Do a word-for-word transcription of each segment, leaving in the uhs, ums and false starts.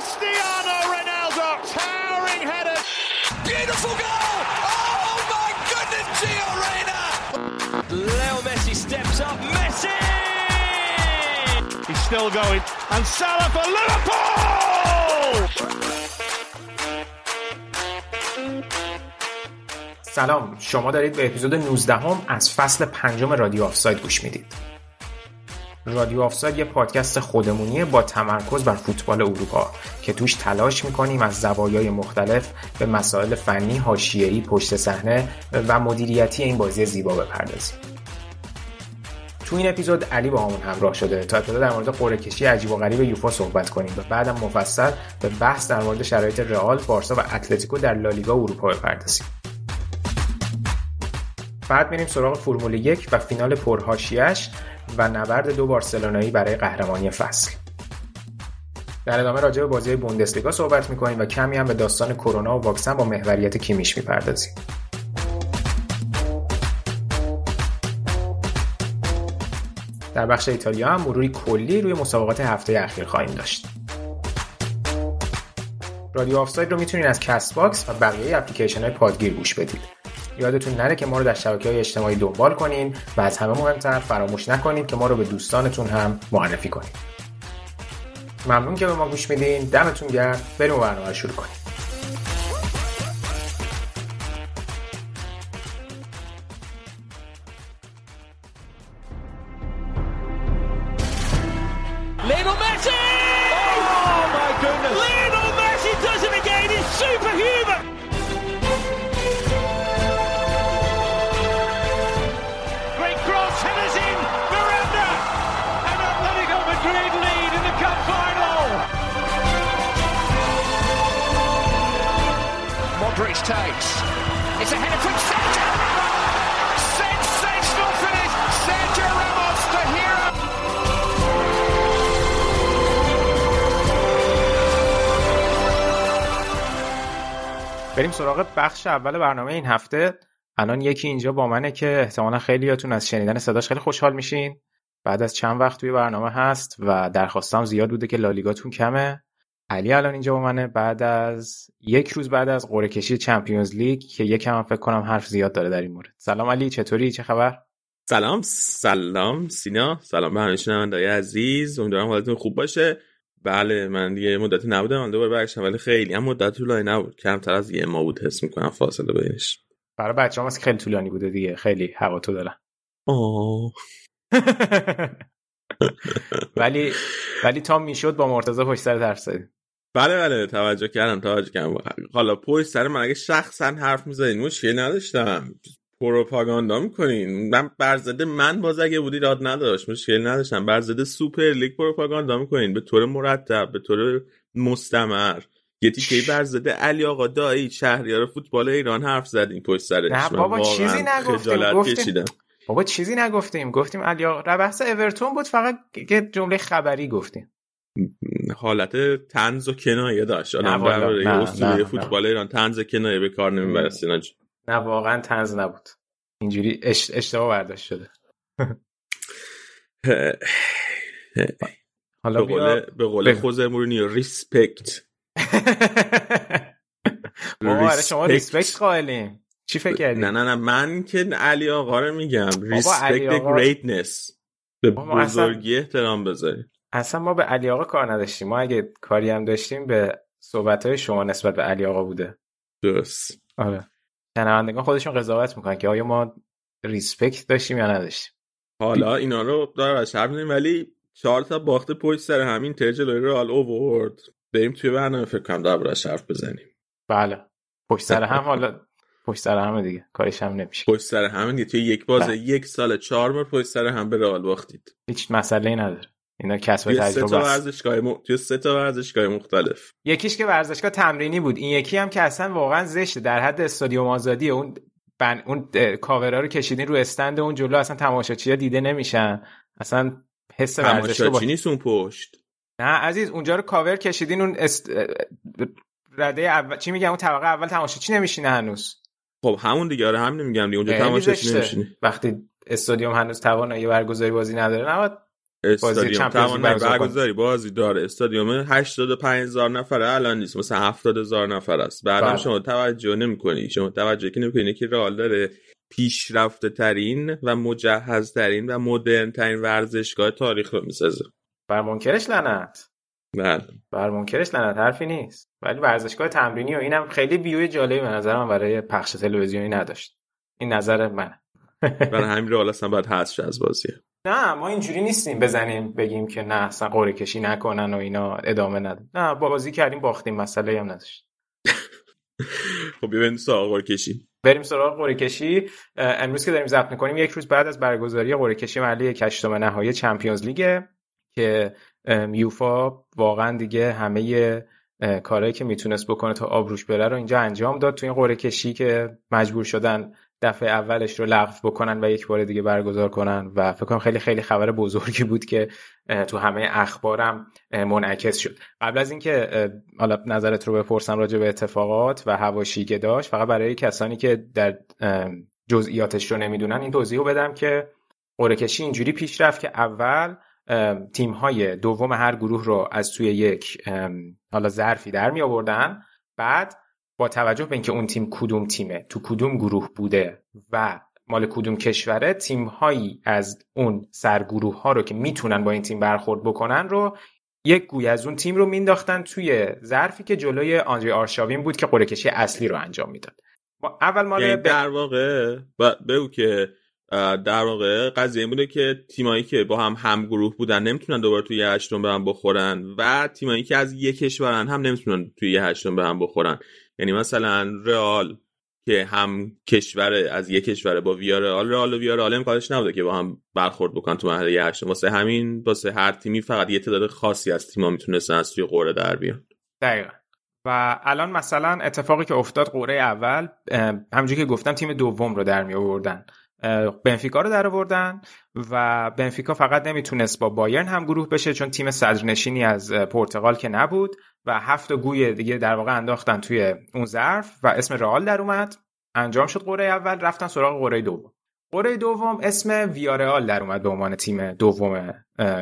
Cristiano Ronaldo, towering header. Beautiful goal! Oh my goodness, Gio Reyna! Leo Messi steps up, Messi! He's still going, and Salah for Liverpool! سلام، شما دارید به اپیزود نوزده هم از فصل پنجم رادیو آفساید گوش میدید. رادیو آفساید یه پادکست خودمونیه با تمرکز بر فوتبال اروپا که توش تلاش میکنیم از زوایای مختلف به مسائل فنی، حاشیه‌ای، پشت صحنه و مدیریتی این بازی زیبا بپردازیم. تو این اپیزود علی با همون همراه شده تا ابتدا در مورد قرعه کشی عجیب و غریب یوفا صحبت کنیم و بعدم مفصل به بحث در مورد شرایط رئال، بارسا و اتلتیکو در لالیگا اروپا بپردازیم. بعد میریم سراغ فرمول یک و فینال پرهاشیه‌اش و نبرد دو بارسلونایی برای قهرمانی فصل. در ادامه راجع به بازی بوندسلیگا صحبت می‌کنیم و کمی هم به داستان کرونا و واکسن با محوریت کیمیش می‌پردازیم. در بخش ایتالیا هم مروری کلی روی مسابقات هفته اخیر خواهیم داشت. رادیو آفساید رو می‌تونید از کست باکس و بقیه اپلیکیشن‌های پادگیر گوش بدید. یادتون نره که ما رو در شبکه‌های اجتماعی دنبال کنین و از همه مهمتر فراموش نکنید که ما رو به دوستانتون هم معرفی کنید. ممنون که به ما گوش میدین. دمتون گرم. بریم و برنامه شروع کنیم. بریم سراغ بخش اول برنامه این هفته. الان یکی اینجا با منه که احتمالا خیلیاتون از شنیدن صداش خیلی خوشحال میشین. بعد از چند وقت توی برنامه هست و درخواستم زیاد بوده که لالیگاتون کمه. علی الان اینجا با منه بعد از یک روز بعد از قرعه کشی چمپیونز لیگ که یکم فکر کنم حرف زیاد داره در این مورد. سلام علی، چطوری؟ چه خبر؟ سلام سلام سینا، سلام به همه شنونده‌های عزیز. امیدوارم حالتون خوب باشه. بله، من دیگه مدتی نبودم، من دوباره برگشتم ولی خیلی هم مدت طولانی نبود، کمتر از یه ماه بود حس می‌کنم فاصله بینش. برای بچه‌هام هست که خیلی طولانی بوده دیگه، خیلی هوا تو دارن. آه ولی ولی تا میشد با مرتضی پشت سر حرف زدیم. بله بله توجه کردم توجه کردم حالا پشت سر من اگه شخصا حرف می‌زدین مشکلی نداشتم، پروپاگاندا می‌کنین. من برزده من باز اگه بودی راد نداشت، مشکل نداشتم. برزده سوپر لیگ پروپاگاندا می‌کنین به طور مرتب، به طور مستمر. یه تیکه برزده علی آقا دایی شهریار فوتبال ایران حرف زدین پشت سرش. نه بابا چیزی نگفتیم. گفتیم بابا چیزی نگفتیم. گفتیم علی آقا بحث اورتون بود، فقط یه جمله خبری گفتیم. حالت طنز و کنایه داشت. آدم برای اصول فوتبال ایران طنز و کنایه به کار نمیبره سینا. نه واقعا طنز نبود، اینجوری اشتباه برداشت شده. حالا به قول خوزه مورینیو ریسپکت. آره شما ریسپکت قائلیم. چی فکر کردی؟ نه نه نه من که علی آقا رو میگم ریسپکت گریتنس، به بزرگی احترام بذاری. اصلا ما به علی آقا کار نداشتیم، ما اگه کاری هم داشتیم به صحبت‌های شما نسبت به علی آقا بوده. درست. آره شنوندگان خودشون قضاوت میکنن که آیا ما ریسپکت داشتیم یا نداشتیم. حالا اینا رو داره شب نیم، ولی چهار تا باخته پشت سر همین ترجلوی رئال اوورد. بریم توی برنامه فکر کنم دربارش شرف بزنیم. بله پشت سر هم، حالا پشت سر هم دیگه کارش هم نمیشه. پشت سر هم دیگه توی یک بازه بله. یک سال چهار بار پشت سر هم به رئال باختید، هیچ مسئله‌ای نداره. اینا کسب تجربه است. م... توی سه تا ورزشگاه مختلف، یکیش که ورزشگاه تمرینی بود، این یکی هم که اصلا واقعا زشته، در حد استادیوم آزادی. اون بن... اون کاورا رو کشیدین رو استند اون جلو، اصلا تماشاچی‌ها دیده نمیشن، اصلا حس ورزشگاه با... نیست اون پشت. نه عزیز، اونجا رو کاور کشیدین اون است... رده اول چی میگم، اون طبقه اول تماشاچی نمیشینه هنوز. خب همون دیگه، آره همین میگم دیگه، اونجا تماشاچی نمیشینه وقتی استادیوم هنوز توانایی برگزاری بازی نداره. نه استادیوم توانایی برگزاری بازی داره. استادیوم هشتاد و پنج هزار نفره الان نیست، مثلا هفتاد هزار نفر است. بعدم شما توجه نمی‌کنی، شما توجه نمی‌کنی که رئال داره پیشرفته‌ترین و مجهزترین و مدرن‌ترین ورزشگاه تاریخ رو می‌سازه. بر منکرش لعنت. بله. بر منکرش لعنت، حرفی نیست. ولی ورزشگاه تمرینی و اینم خیلی ویو جالبی به نظر من برای پخش تلویزیونی نداشت. این نظر منه. برای همین رئال اصلا باید حذف شه از بازی. نه ما اینجوری نیستیم بزنیم بگیم که نه اصلا قرعه کشی نکنن و اینا ادامه ندن. نه بازی کردیم باختیم، مسئله‌ای هم نداشت. خب ببینیم سراغ قرعه کشی. بریم سراغ قرعه کشی. امروز که داریم ضبط می‌کنیم یک روز بعد از برگزاری قرعه کشی محلی هشتم نهایی چمپیونز لیگ که یوفا واقعا دیگه همه کارهایی که میتونست بکنه تا آبروش بره رو اینجا انجام داد تو این قرعه کشی که مجبور شدن دفعه اولش رو لغو بکنن و یک بار دیگه برگزار کنن و فکر کنم خیلی خیلی خبر بزرگی بود که تو همه اخبارم منعکس شد. قبل از اینکه حالا نظرت رو بپرسم راجع به اتفاقات و حواشی که داشت، فقط برای کسانی که در جزئیاتش رو نمیدونن این توضیحو بدم که قرعه کشی اینجوری پیش رفت که اول تیم‌های دوم هر گروه رو از توی یک حالا ظرفی در می آوردن، بعد با توجه به اینکه اون تیم کدوم تیمه تو کدوم گروه بوده و مال کدوم کشوره، تیم‌هایی از اون سرگروه‌ها رو که میتونن با این تیم برخورد بکنن رو یک گوی از اون تیم رو مینداختن توی ظرفی که جلوی آندری آرشاوین بود که قرعه کشی اصلی رو انجام میداد. اول مال یعنی ب... در واقع بگو که در واقع قضیه این بوده که تیمایی که با هم همگروه بودن نمیتونن دوباره توی یه هشتم به هم بخورن و تیمایی که از یک کشورن هم نمیتونن توی یه هشتم به هم بخورن. یعنی مثلا رئال که هم کشوره از یک کشوره با ویارئال، رئال و ویارئال امکانش نبوده که با هم برخورد بکنن تو مرحله یه هشتم. واسه همین واسه هر تیمی فقط یه تعداد خاصی از تیم‌ها میتونستن از توی قرعه در بیان. دقیقاً. و الان مثلا اتفاقی که افتاد قرعه اول همونجوری که گفتم تیم دوم رو در می آوردن. بنفیکا رو در آوردن و بنفیکا فقط نمیتونست با بایرن هم گروه بشه چون تیم صدرنشینی از پرتغال که نبود و هفت گوی دیگه در واقع انداختن توی اون ظرف و اسم رئال در اومد. انجام شد قرعه اول، رفتن سراغ قرعه دوم. قرعه دوم اسم ویارئال در اومد به عنوان تیم دوم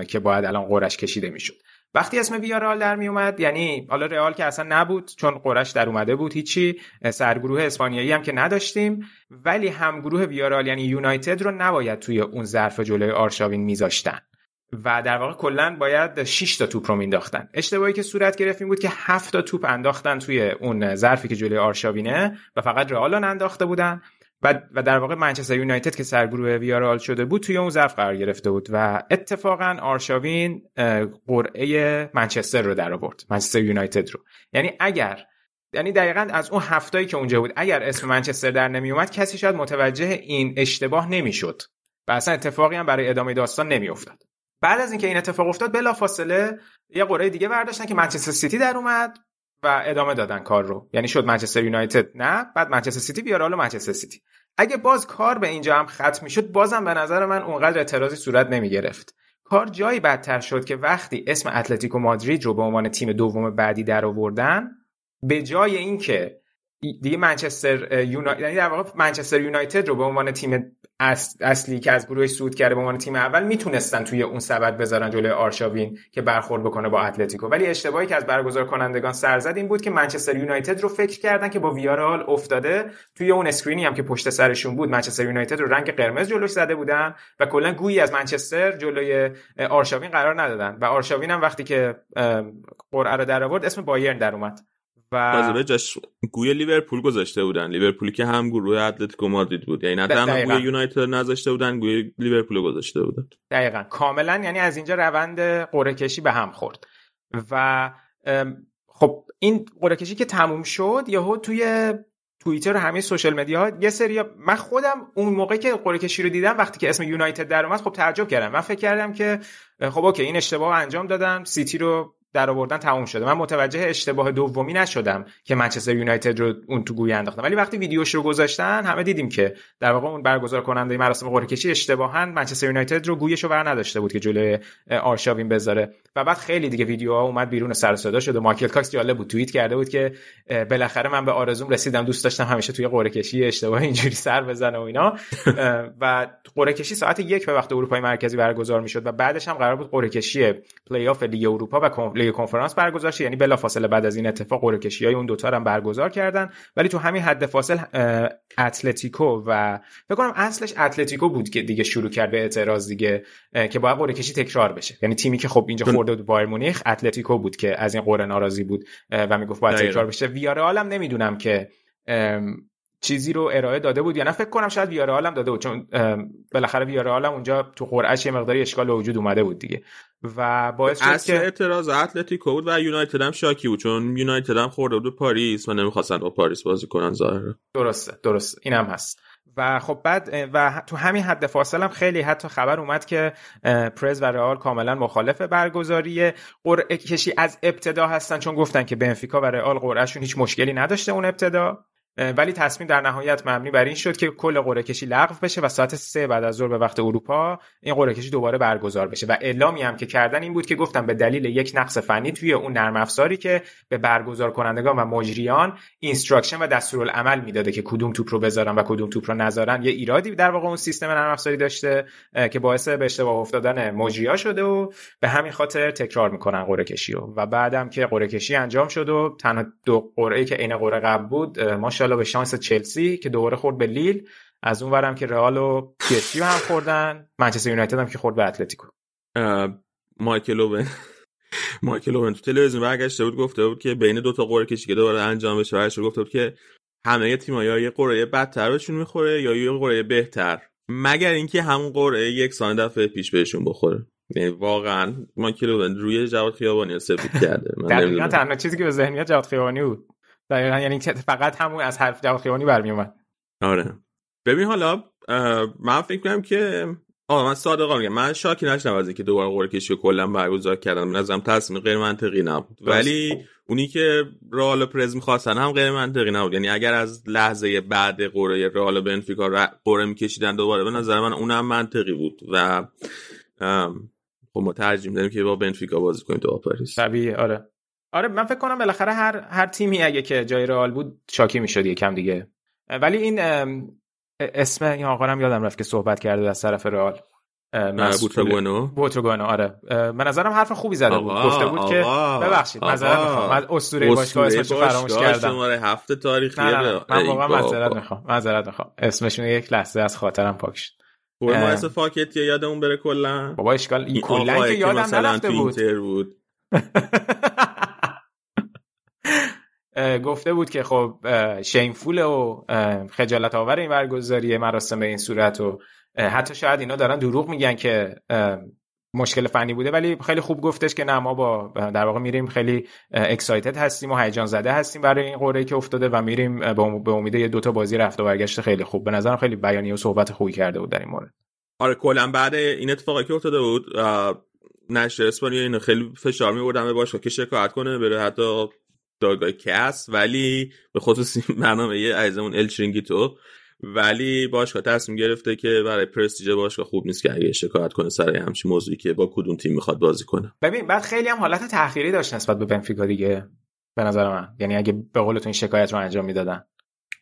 که باید الان قرعه‌اش کشیده میشد. وقتی اسم ویارئال در می اومد، یعنی حالا رئال که اصلا نبود چون قرعه‌اش در اومده بود، هیچی سرگروه اسپانیایی هم که نداشتیم، ولی همگروه ویارئال یعنی یونایتد رو نباید توی اون ظرف جلوی آرشاوین میذاشتن و در واقع کلا باید شش تا توپ رو مینداختن. اشتباهی که صورت گرفت این بود که هفت تا توپ انداختن توی اون ظرفی که جلوی آرشاوینه و فقط رئال رو انداخته بودن و در واقع منچستر یونایتد که سرگروه ویارئال شده بود توی اون ظرف قرار گرفته بود و اتفاقا آرشاوین قرعه منچستر رو در آورد، منچستر یونایتد رو. یعنی اگر یعنی دقیقاً از اون هفتایی که اونجا بود اگر اسم منچستر در نمی اومد کسی شاید متوجه این اشتباه نمیشد و اصلا اتفاقی هم برای ادامه داستان نمیافتاد. بعد از اینکه این اتفاق افتاد بلافاصله یه قرعه دیگه برداشتن که منچستر سیتی در اومد و ادامه دادن کار رو. یعنی شد منچستر یونایتد نه، بعد منچستر سیتی، ویارئال و منچستر سیتی. اگه باز کار به اینجا هم ختم میشد بازم به نظر من اونقدر اعتراضی صورت نمی گرفت. کار جایی بدتر شد که وقتی اسم اتلتیکو مادرید رو به عنوان تیم دوم بعدی در آوردن، به جای اینکه دیگه منچستر یونایتد یعنی در واقع منچستر یونایتد رو به عنوان تیم اصل... اصلی که از گروهش صعود کرده به عنوان تیم اول میتونستن توی اون سبد بذارن جلوی آرشاوین که برخورد بکنه با اتلتیکو، ولی اشتباهی که از برگزار کنندگان سر زد این بود که منچستر یونایتد رو فکر کردن که با ویارئال افتاده، توی اون اسکرینی هم که پشت سرشون بود منچستر یونایتد رو رنگ قرمز جلوش زده بودن و کلا گویی از منچستر جلوی آرشاوین قرار ندادن و آرشاوین هم وقتی که قرعه رو در آورد اسم بایرن در اومد و تازه جاش گوی لیورپول گذاشته بودن، لیورپولی که هم گروه اتلتیکو مادرید بود. یعنی نه هم گوی یونایتد نذاشته بودن، گوی لیورپول گذاشته بودن. دقیقاً کاملا یعنی از اینجا روند قرعه کشی به هم خورد و خب این قرعه کشی که تموم شد یهو توی توییتر و همه سوشال مدیاها یه سری، من خودم اون موقع که قرعه کشی رو دیدم وقتی که اسم یونایتد در اومد خب تعجب کردم. من فکر کردم که خب اوکی این اشتباهو انجام دادم، سیتی رو در آوردن تمام شده. من متوجه اشتباه دومی نشدم که منچستر یونایتد رو اون تو گوی انداختن، ولی وقتی ویدیوش رو گذاشتن همه دیدیم که در واقع اون برگزار کننده مراسم قرعه کشی اشتباهاً منچستر یونایتد رو گویش رو ور نداشته بود که جلوی آرشاوین بذاره و بعد خیلی دیگه ویدیوها اومد بیرون سر صدا شد و مایکل کاکس جالب بود توییت کرده بود که بالاخره من به آرزوم رسیدم، دوست داشتم همیشه توی قرعه کشی اشتباه اینجوری سر بزنم و اینا. و قرعه کشی ساعت یک به وقت اروپای مرکزی برگزار میشد و بعدش هم قرار بود قرعه کشی پلی آف لیگ اروپا و لیگ کنفرانس برگزار شه، یعنی بلافاصله بعد از این اتفاق قرعه کشی‌های اون دو تا رو هم برگزار کردن. ولی تو همین حد فاصل اتلتیکو و فکر کنم اصلش اتلتیکو بود که دیگه شروع کرد به اعتراض دیگه که باید قرعه کشی تکرار بشه، یعنی تیمی که خب اینجا خورده بود بایر مونیخ، اتلتیکو بود که از این قرعه ناراضی بود و میگفت باید تکرار بشه. ویارئال هم نمیدونم که چیزی رو ارائه داده بود یا نه، فکر کنم شاید ویارئال هم داده بود چون بالاخره ویارئال هم اونجا تو قرعهش یه مقداری اشکال به وجود اومده بود دیگه و باعث شد که اعتراض اتلتیکو بود و یونایتد هم شاکی بود چون یونایتد هم خورده بود پاریس و نمی‌خواستن با پاریس بازی کنن ظاهرا. درسته درسته اینم هست. و خب بعد و تو همین حد فاصله هم خیلی حتی خبر اومد که پرز و رئال کاملا مخالف برگزاری قرعه کشی از ابتدا هستن چون گفتن که بنفیکا و رئال قرعهشون هیچ مشکلی نداشته اون ابتدا، ولی تصمیم در نهایت مبنی بر این شد که کل قرعه کشی لغو بشه و ساعت سه بعد از ظهر به وقت اروپا این قرعه کشی دوباره برگزار بشه. و اعلامی هم که کردن این بود که گفتن به دلیل یک نقص فنی توی اون نرم افزاری که به برگزار کنندگان و مجریان اینستراکشن و دستورالعمل میداده که کدوم توپ رو بذارن و کدوم توپ رو نذارن، یه ایرادی در واقع اون سیستم نرم افزاری داشته که باعث به اشتباه افتادن مجریا شده و به همین خاطر تکرار میکنن قرعه کشی رو. و بعدم که قرعه کشی انجام شد و تنها دو قرعه که عین قرعه قبل بود ماشاءالله به شانس چلسی که دوباره خورد به لیل، از اون ورم که رئال و پی اس جی هم خوردن، منچستر یونایتد هم که خورد به اتلتیکو. مایکل اوون مایکل اوون تو تلویزیون برگشته بود گفته بود که بین دو تا قرعه کشی که دوباره انجام بشه برش گفته بود که همه تیم‌ها یا یه قرعه بدتر بهشون میخوره یا یه قرعه بهتر، مگر اینکه همون قرعه یکسان دفعه پیش بهشون بخوره. یعنی واقعا مایکل اوون روی جواد خیابانی سفید کرده. من نمی‌دونم تنها چیزی که به ذهن جواد خیابانی بود دقیقا، یعنی فقط همون از حرف جواد خیابانی برمی اومد. آره ببین حالا من فکر کنم که آه من صادقا میگم من شاکی نشدم از اینکه دوباره قرعه کشی کلا برگزار کردن، به نظرم تصمیم غیر منطقی نبود، ولی اونی که رئال پرز می‌خواستن هم غیر منطقی نبود. یعنی اگر از لحظه بعد قرعه رئال بنفیکا قرعه می‌کشیدن دوباره به نظر من اونم منطقی بود و خب ما ترجیح می‌دادیم که با بنفیکا بازی کنیم تو پاریس. طبیعیه آره آره من فکر کنم بالاخره هر هر تیمی اگه که جای رئال بود شاکی میشد یکم دیگه. ولی این اسم این آقا هم یادم رفت که صحبت کرده از طرف رئال، بوتروگانو بوتروگانو آره به نظرم حرف خوبی زده بود، گفته بود آقا، که ببخشید معذرت میخوام از اسطوره باشگاه اسمش فراموش کردم، شماره هفت تاریخیه. من واقعا معذرت میخوام معذرت میخوام اسمشون یک لحظه از خاطرم پاک شد. فرمایش فاکت یادمون بره کلا بابا اشکال کلا که یادم نرفته بود. گفته بود که خب شیمفول و خجالت آور این برگزاری مراسم به این صورت و حتی شاید اینا دارن دروغ میگن که مشکل فنی بوده، ولی خیلی خوب گفتش که نه ما با در واقع میریم خیلی اکسایتد هستیم و هیجان زده هستیم برای این قرعه که افتاده و میریم به امید یه دوتا بازی رفت و برگشت خیلی خوب. به نظرم خیلی بیانیه و صحبت خوبی کرده بود در این مورد. آره کلا بعد این اتفاقی که افتاده بود نشر اسپانیا اینو خیلی فشار میوردن به باشگاه که شکایت کنه بره حتی دادگاه کس، ولی به خصوص برنامه یه عزیزمون ال چرینگیتو، ولی باشگاه تصمیم گرفته که برای پرستیژ باشگاه خوب نیست که اگه شکایت کنه سر همچین موضوعی که با کدوم تیم میخواد بازی کنه. ببین بعد خیلی هم حالت تأخیری داشت نسبت به بنفیکا دیگه به نظر من، یعنی اگه به قول تو این شکایت رو انجام میدادن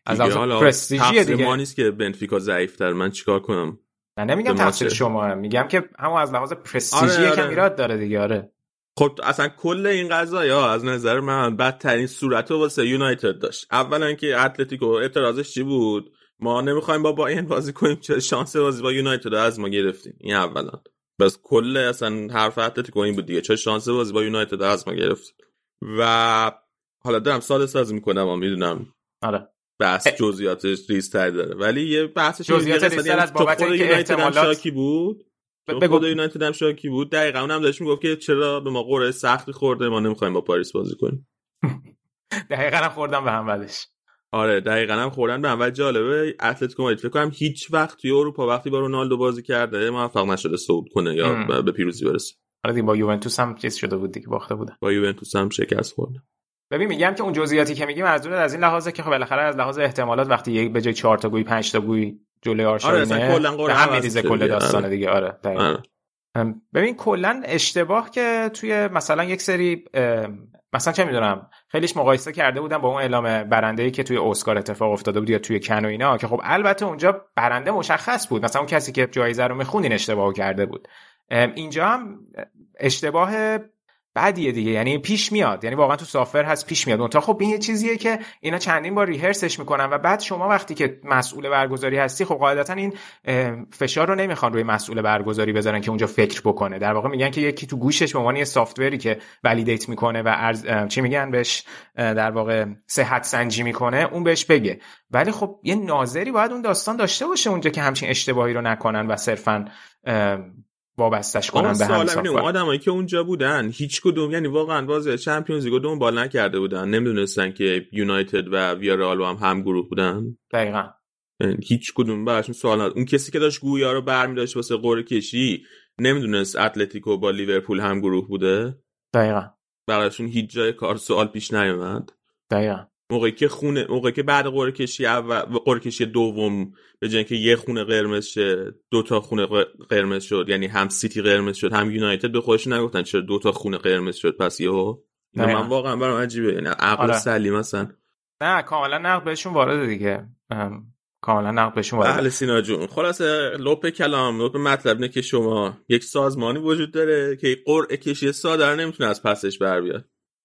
از اون پرستیژ دیگه تقصیر نیست که بنفیکا ضعیف‌تر، من چیکار کنم؟ من نمیگم تقصیر شما، میگم که همون از لحاظ پرستیژ یکم ایراد داره دیگه. آره خب اصلا کل این قضیه ها از نظر من بدترین صورت رو واسه یونایتد داشت. اولا که اتلتیکو اعتراضش چی بود؟ ما نمیخوایم با بایرن بازی کنیم، چه شانس بازی با یونایتد از ما گرفتین. این اولا بس کل اصلا حرف اتلتیکو این بود دیگه، چه شانس بازی با یونایتد از ما گرفت. و حالا دارم ساده سازی میکنم و میدونم آره بحث جزئیاتش ریزتر داره، ولی یه بحثش جزئیات ریزتر از بابت اینکه احتمالات کی بود بگو خدا یونایتد هم شاکی بود. دقیقاً اونم داشت میگفت که چرا به ما قرعه سختی خورده، ما نمیخوایم با پاریس بازی کنیم. دقیقاً هم خوردن به هم ولش. آره دقیقاً هم خوردن به هم ول. جالبه اتلتیکو مادرید فکر کنم هیچ وقت توی اروپا وقتی با رونالدو بازی کرده موفق نشده صعود کنه یا به پیروزی برسه. حالا دیگه با یوونتوس هم چیز شده بود دیگه، باخته بودن. با یوونتوس هم شکست خورد. ببین میگم که اون جزئیاتی که میگی منظور از این لحاظه که خب بالاخره از لحاظ احتمالات وقتی یک به جای چهار تا گوی پنج تا گوی جلوی آرسنال آره هم میریزه کل داستانه دیگه. آره دقیقاً. ببین کلا اشتباه که توی مثلا یک سری مثلا چه میدونم خیلیش مقایسه کرده بودن با اون اعلام برنده‌ای که توی اسکار اتفاق افتاده بود یا توی کن و اینا، که خب البته اونجا برنده مشخص بود، مثلا اون کسی که جایزه رو میخوند این اشتباهو کرده بود. اینجا هم اشتباه بعدیه دیگه، یعنی پیش میاد، یعنی واقعا تو سافر هست پیش میاد. اونتا خب این یه چیزیه که اینا چندین بار ریهرسش میکنن و بعد شما وقتی که مسئول برگزاری هستی خب قاعدتا این فشار رو نمیخوان روی مسئول برگزاری بذارن که اونجا فکر بکنه. در واقع میگن که یکی تو گوشش به عنوان یه سافتوری که والیدیت میکنه و عرض... چی میگن بهش در واقع صحت سنجی میکنه اون بهش بگه. ولی خب یه ناظری باید اون داستان داشته باشه اونجا که همچین اشتباهی رو نکنن و صرفاً وابستش کنن به هم سفر. اون آدمایی که اونجا بودن هیچ کدوم، یعنی واقعا واضحه چمپیونز لیگو دنبال نکرده بودن، نمیدونستن که یونایتد و ویارال هم هم گروه بودن. دقیقاً هیچ کدوم براشون سوال نداشت. اون کسی که داشت گویا رو برمی‌داشت واسه قرعه کشی نمیدونست اتلتیکو با لیورپول هم گروه بوده. دقیقاً براشون هیچ جای کار سوال پیش نیومد. دقیقاً موقعی که خونه موقعی که بعد قرعه کشی اول قرعه کشی دوم به جای اینکه یه خونه قرمز شه دو تا خونه قرمز شد، یعنی هم سیتی قرمز شد هم یونایتد، به خودشون نگفتن چرا دو تا خونه قرمز شد پس یهو. اینو من واقعا برام عجیبه، یعنی عقل آره. سلیم مثلا نه کاملا نقد بهشون وارده دیگه، کاملا نقد بهشون وارده. اهل سینا جون خلاصه لپ کلام لپ مطلب اینه که شما یک سازمانی وجود داره که قرعه کشی ساده رو نمیتونه از پسش بر بیاد،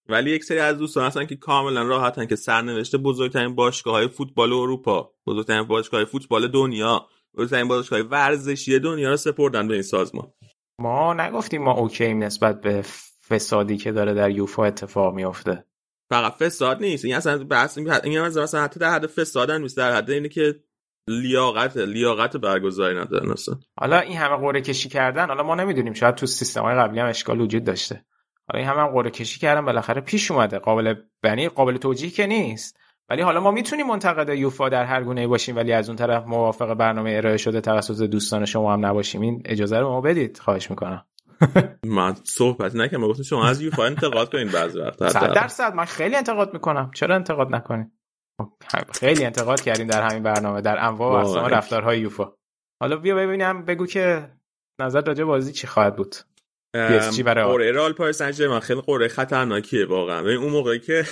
ولی یک سری از دوستان هستن که کاملا راحتن که سرنوشت بزرگترین باشگاه‌های فوتبال اروپا، بزرگترین باشگاه‌های فوتبال دنیا، بزرگترین باشگاه‌های ورزشی دنیا رو سپردن به این سازمان. ما نگفتیم ما اوکییم نسبت به فسادی که داره در یوفا اتفاق میفته. فقط فساد نیست، این اصلا بحث این مثلا حتی در حد فسادن نیست، در حد اینه که لیاقت لیاقت برگزاری ندارن اصلا. حالا این همه قرعه کشی کردن، حالا ما نمیدونیم شاید تو سیستم‌های قبلی هم اشکال وجود داشته. این همه هم قرعه کشی کردن بالاخره پیش اومده، قابل یعنی قابل توجیه که نیست، ولی حالا ما میتونیم منتقد یوفا در هر گونه‌ای باشیم ولی از اون طرف موافق برنامه ارائه شده توسط دوستان شما هم نباشیم. این اجازه رو ما بدید خواهش میکنم. من صحبت نکنم، گفتم شما از یوفا انتقاد کنین بعضی وقتا صد درصد من خیلی انتقاد میکنم، چرا انتقاد نکنین؟ خیلی انتقاد کردیم در همین برنامه در انواع و اقسام رفتارهای یوفا. حالا بیا ببینیم بگو که نظر راجع بازی چی خواهد بود. قرعه رال پاریس سن ژرمن خیلی قرعه خطرناکیه واقعا. ببین اون موقعی که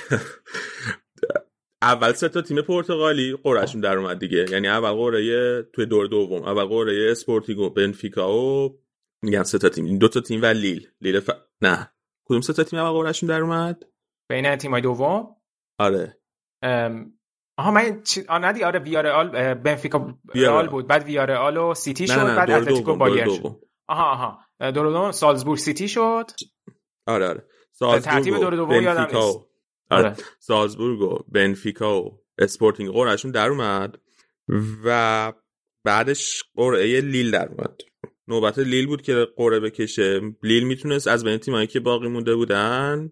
اول سه تا تیم پرتغالی قرعهشون در اومد دیگه، یعنی اول قرعه توی دور دوم اول قرعه اسپورتینگ بنفیکا و میگم سه تا تیم این دو تا تیم و لیل لیل ف... نه کدوم سه تا تیم اول قرعهشون در اومد بین تیمای دوم؟ آره ام... آها من چی... آ ندی آره ویارال بنفیکا رال بود، بعد ویارال و سیتی شد، بعد اتلتیکو بایر شد. آها آها دور دوم سالزبورگ سیتی شد. آره آره سالزبورگ ترتیب دور دوم یادم نیست. آره سالزبورگ و بنفیکا و اسپورتینگ قرعهشون در اومد و بعدش قرعه لیل در اومد. نوبت لیل بود که قرعه بکشه. لیل میتونست از بین تیمایی که باقی مونده بودن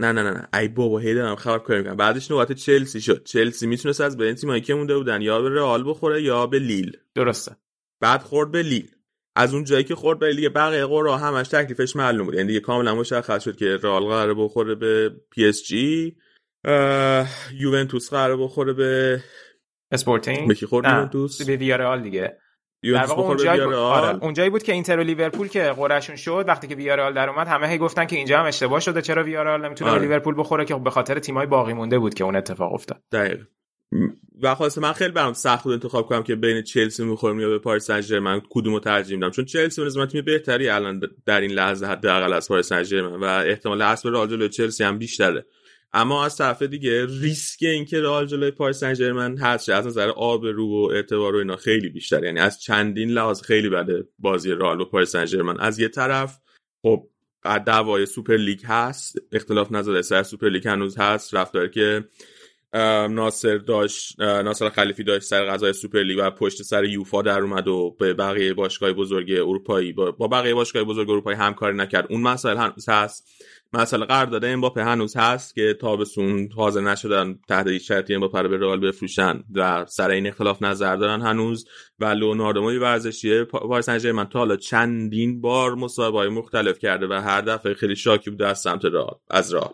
نه نه نه نه ای بابا هی دارم خراب کاری میکنم. بعدش نوبت چلسی شد. چلسی میتونست از بین تیمایی که مونده بودن یا به رئال بخوره یا به لیل. درسته. بعد خورد به لیل. از اون جایی که خورد به لیگ بقیه قرعه همش تکلیفش معلوم بود، یعنی دیگه کاملا مشخص شد که رئال قراره بخوره به پی اس جی، یوونتوس قراره بخوره به اسپورتینگ، بکی خورد یوونتوس به ویارال دیگه. در واقع اونجا اونجایی بود که اینتر و لیورپول که قرعهشون شد وقتی که ویارال در اومد همه هی گفتن که اینجا هم اشتباه شده، چرا ویارال نمیتونه به لیورپول بخوره، که به خاطر تیمای باقی مونده بود که اون اتفاق افتاد. دقیق و خلاصه من خیلی برام سخت بود انتخاب کنم که بین چلسی می‌خورم یا به پاریس سن ژرمن کدومو ترجیح میدم، چون چلسی به نظرم تیم بهتری الان در این لحظه حداقل از پاریس سن ژرمن و احتمال حذف رئال جلوی چلسی هم بیشتره. اما از طرف دیگه ریسک اینکه رئال جلوی پاریس سن ژرمن هست از نظر آبرو و اعتبار و اینا خیلی بیشتر، یعنی از چندین لحاظ خیلی بده بازی رئال و پاریس سن ژرمن. از یه طرف خب دعوای سوپر لیگ هست، اختلاف نظر سر سوپر لیگ هنوز هست، رفتار که ناصر داشت، ناصر خلیفی داشت سر قضای سوپرلیگ و پشت سر یوفا در اومد و به بقیه باشگاه بزرگ اروپایی با بقیه باشگاه بزرگ اروپایی همکاری نکرد. اون مسئله هنوز هست، مسئله قرارداد امباپه هنوز هست که تابستون حاضر نشدن تحت هیچ شرطی امباپه رو به رئال بفروشن و سر این اختلاف نظر دارن هنوز. و لئوناردو موی ورزشی پاریس سن ژرمن تا حالا چندین بار مصاحبه‌های مختلف کرده و هر دفعه خیلی شاکی بوده از سمت رئال از رئال.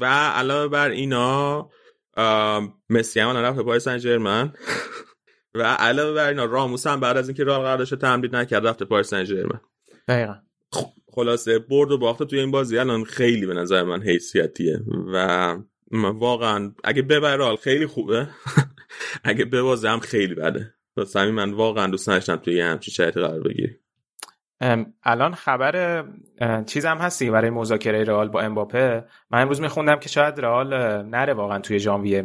و علاوه بر اینا مسی هم رفت پاریس سن ژرمن و علاوه بر اینا راموس هم بعد از اینکه رئال قراردادش رو تمدید نکرد رفت پاریس سن ژرمن. دقیقاً خلاصه برد و باخته توی این بازی الان خیلی به نظر من حیثیتیه و واقعا اگه ببره رئال خیلی خوبه اگه ببازه هم خیلی بده. واسه من واقعا دوست داشتم توی همچین شرایطی قرار بگیری. الان خبر چیز هم هستی برای مذاکره رئال با امباپه. من امروز میخوندم که شاید رئال نره واقعا توی ژانویه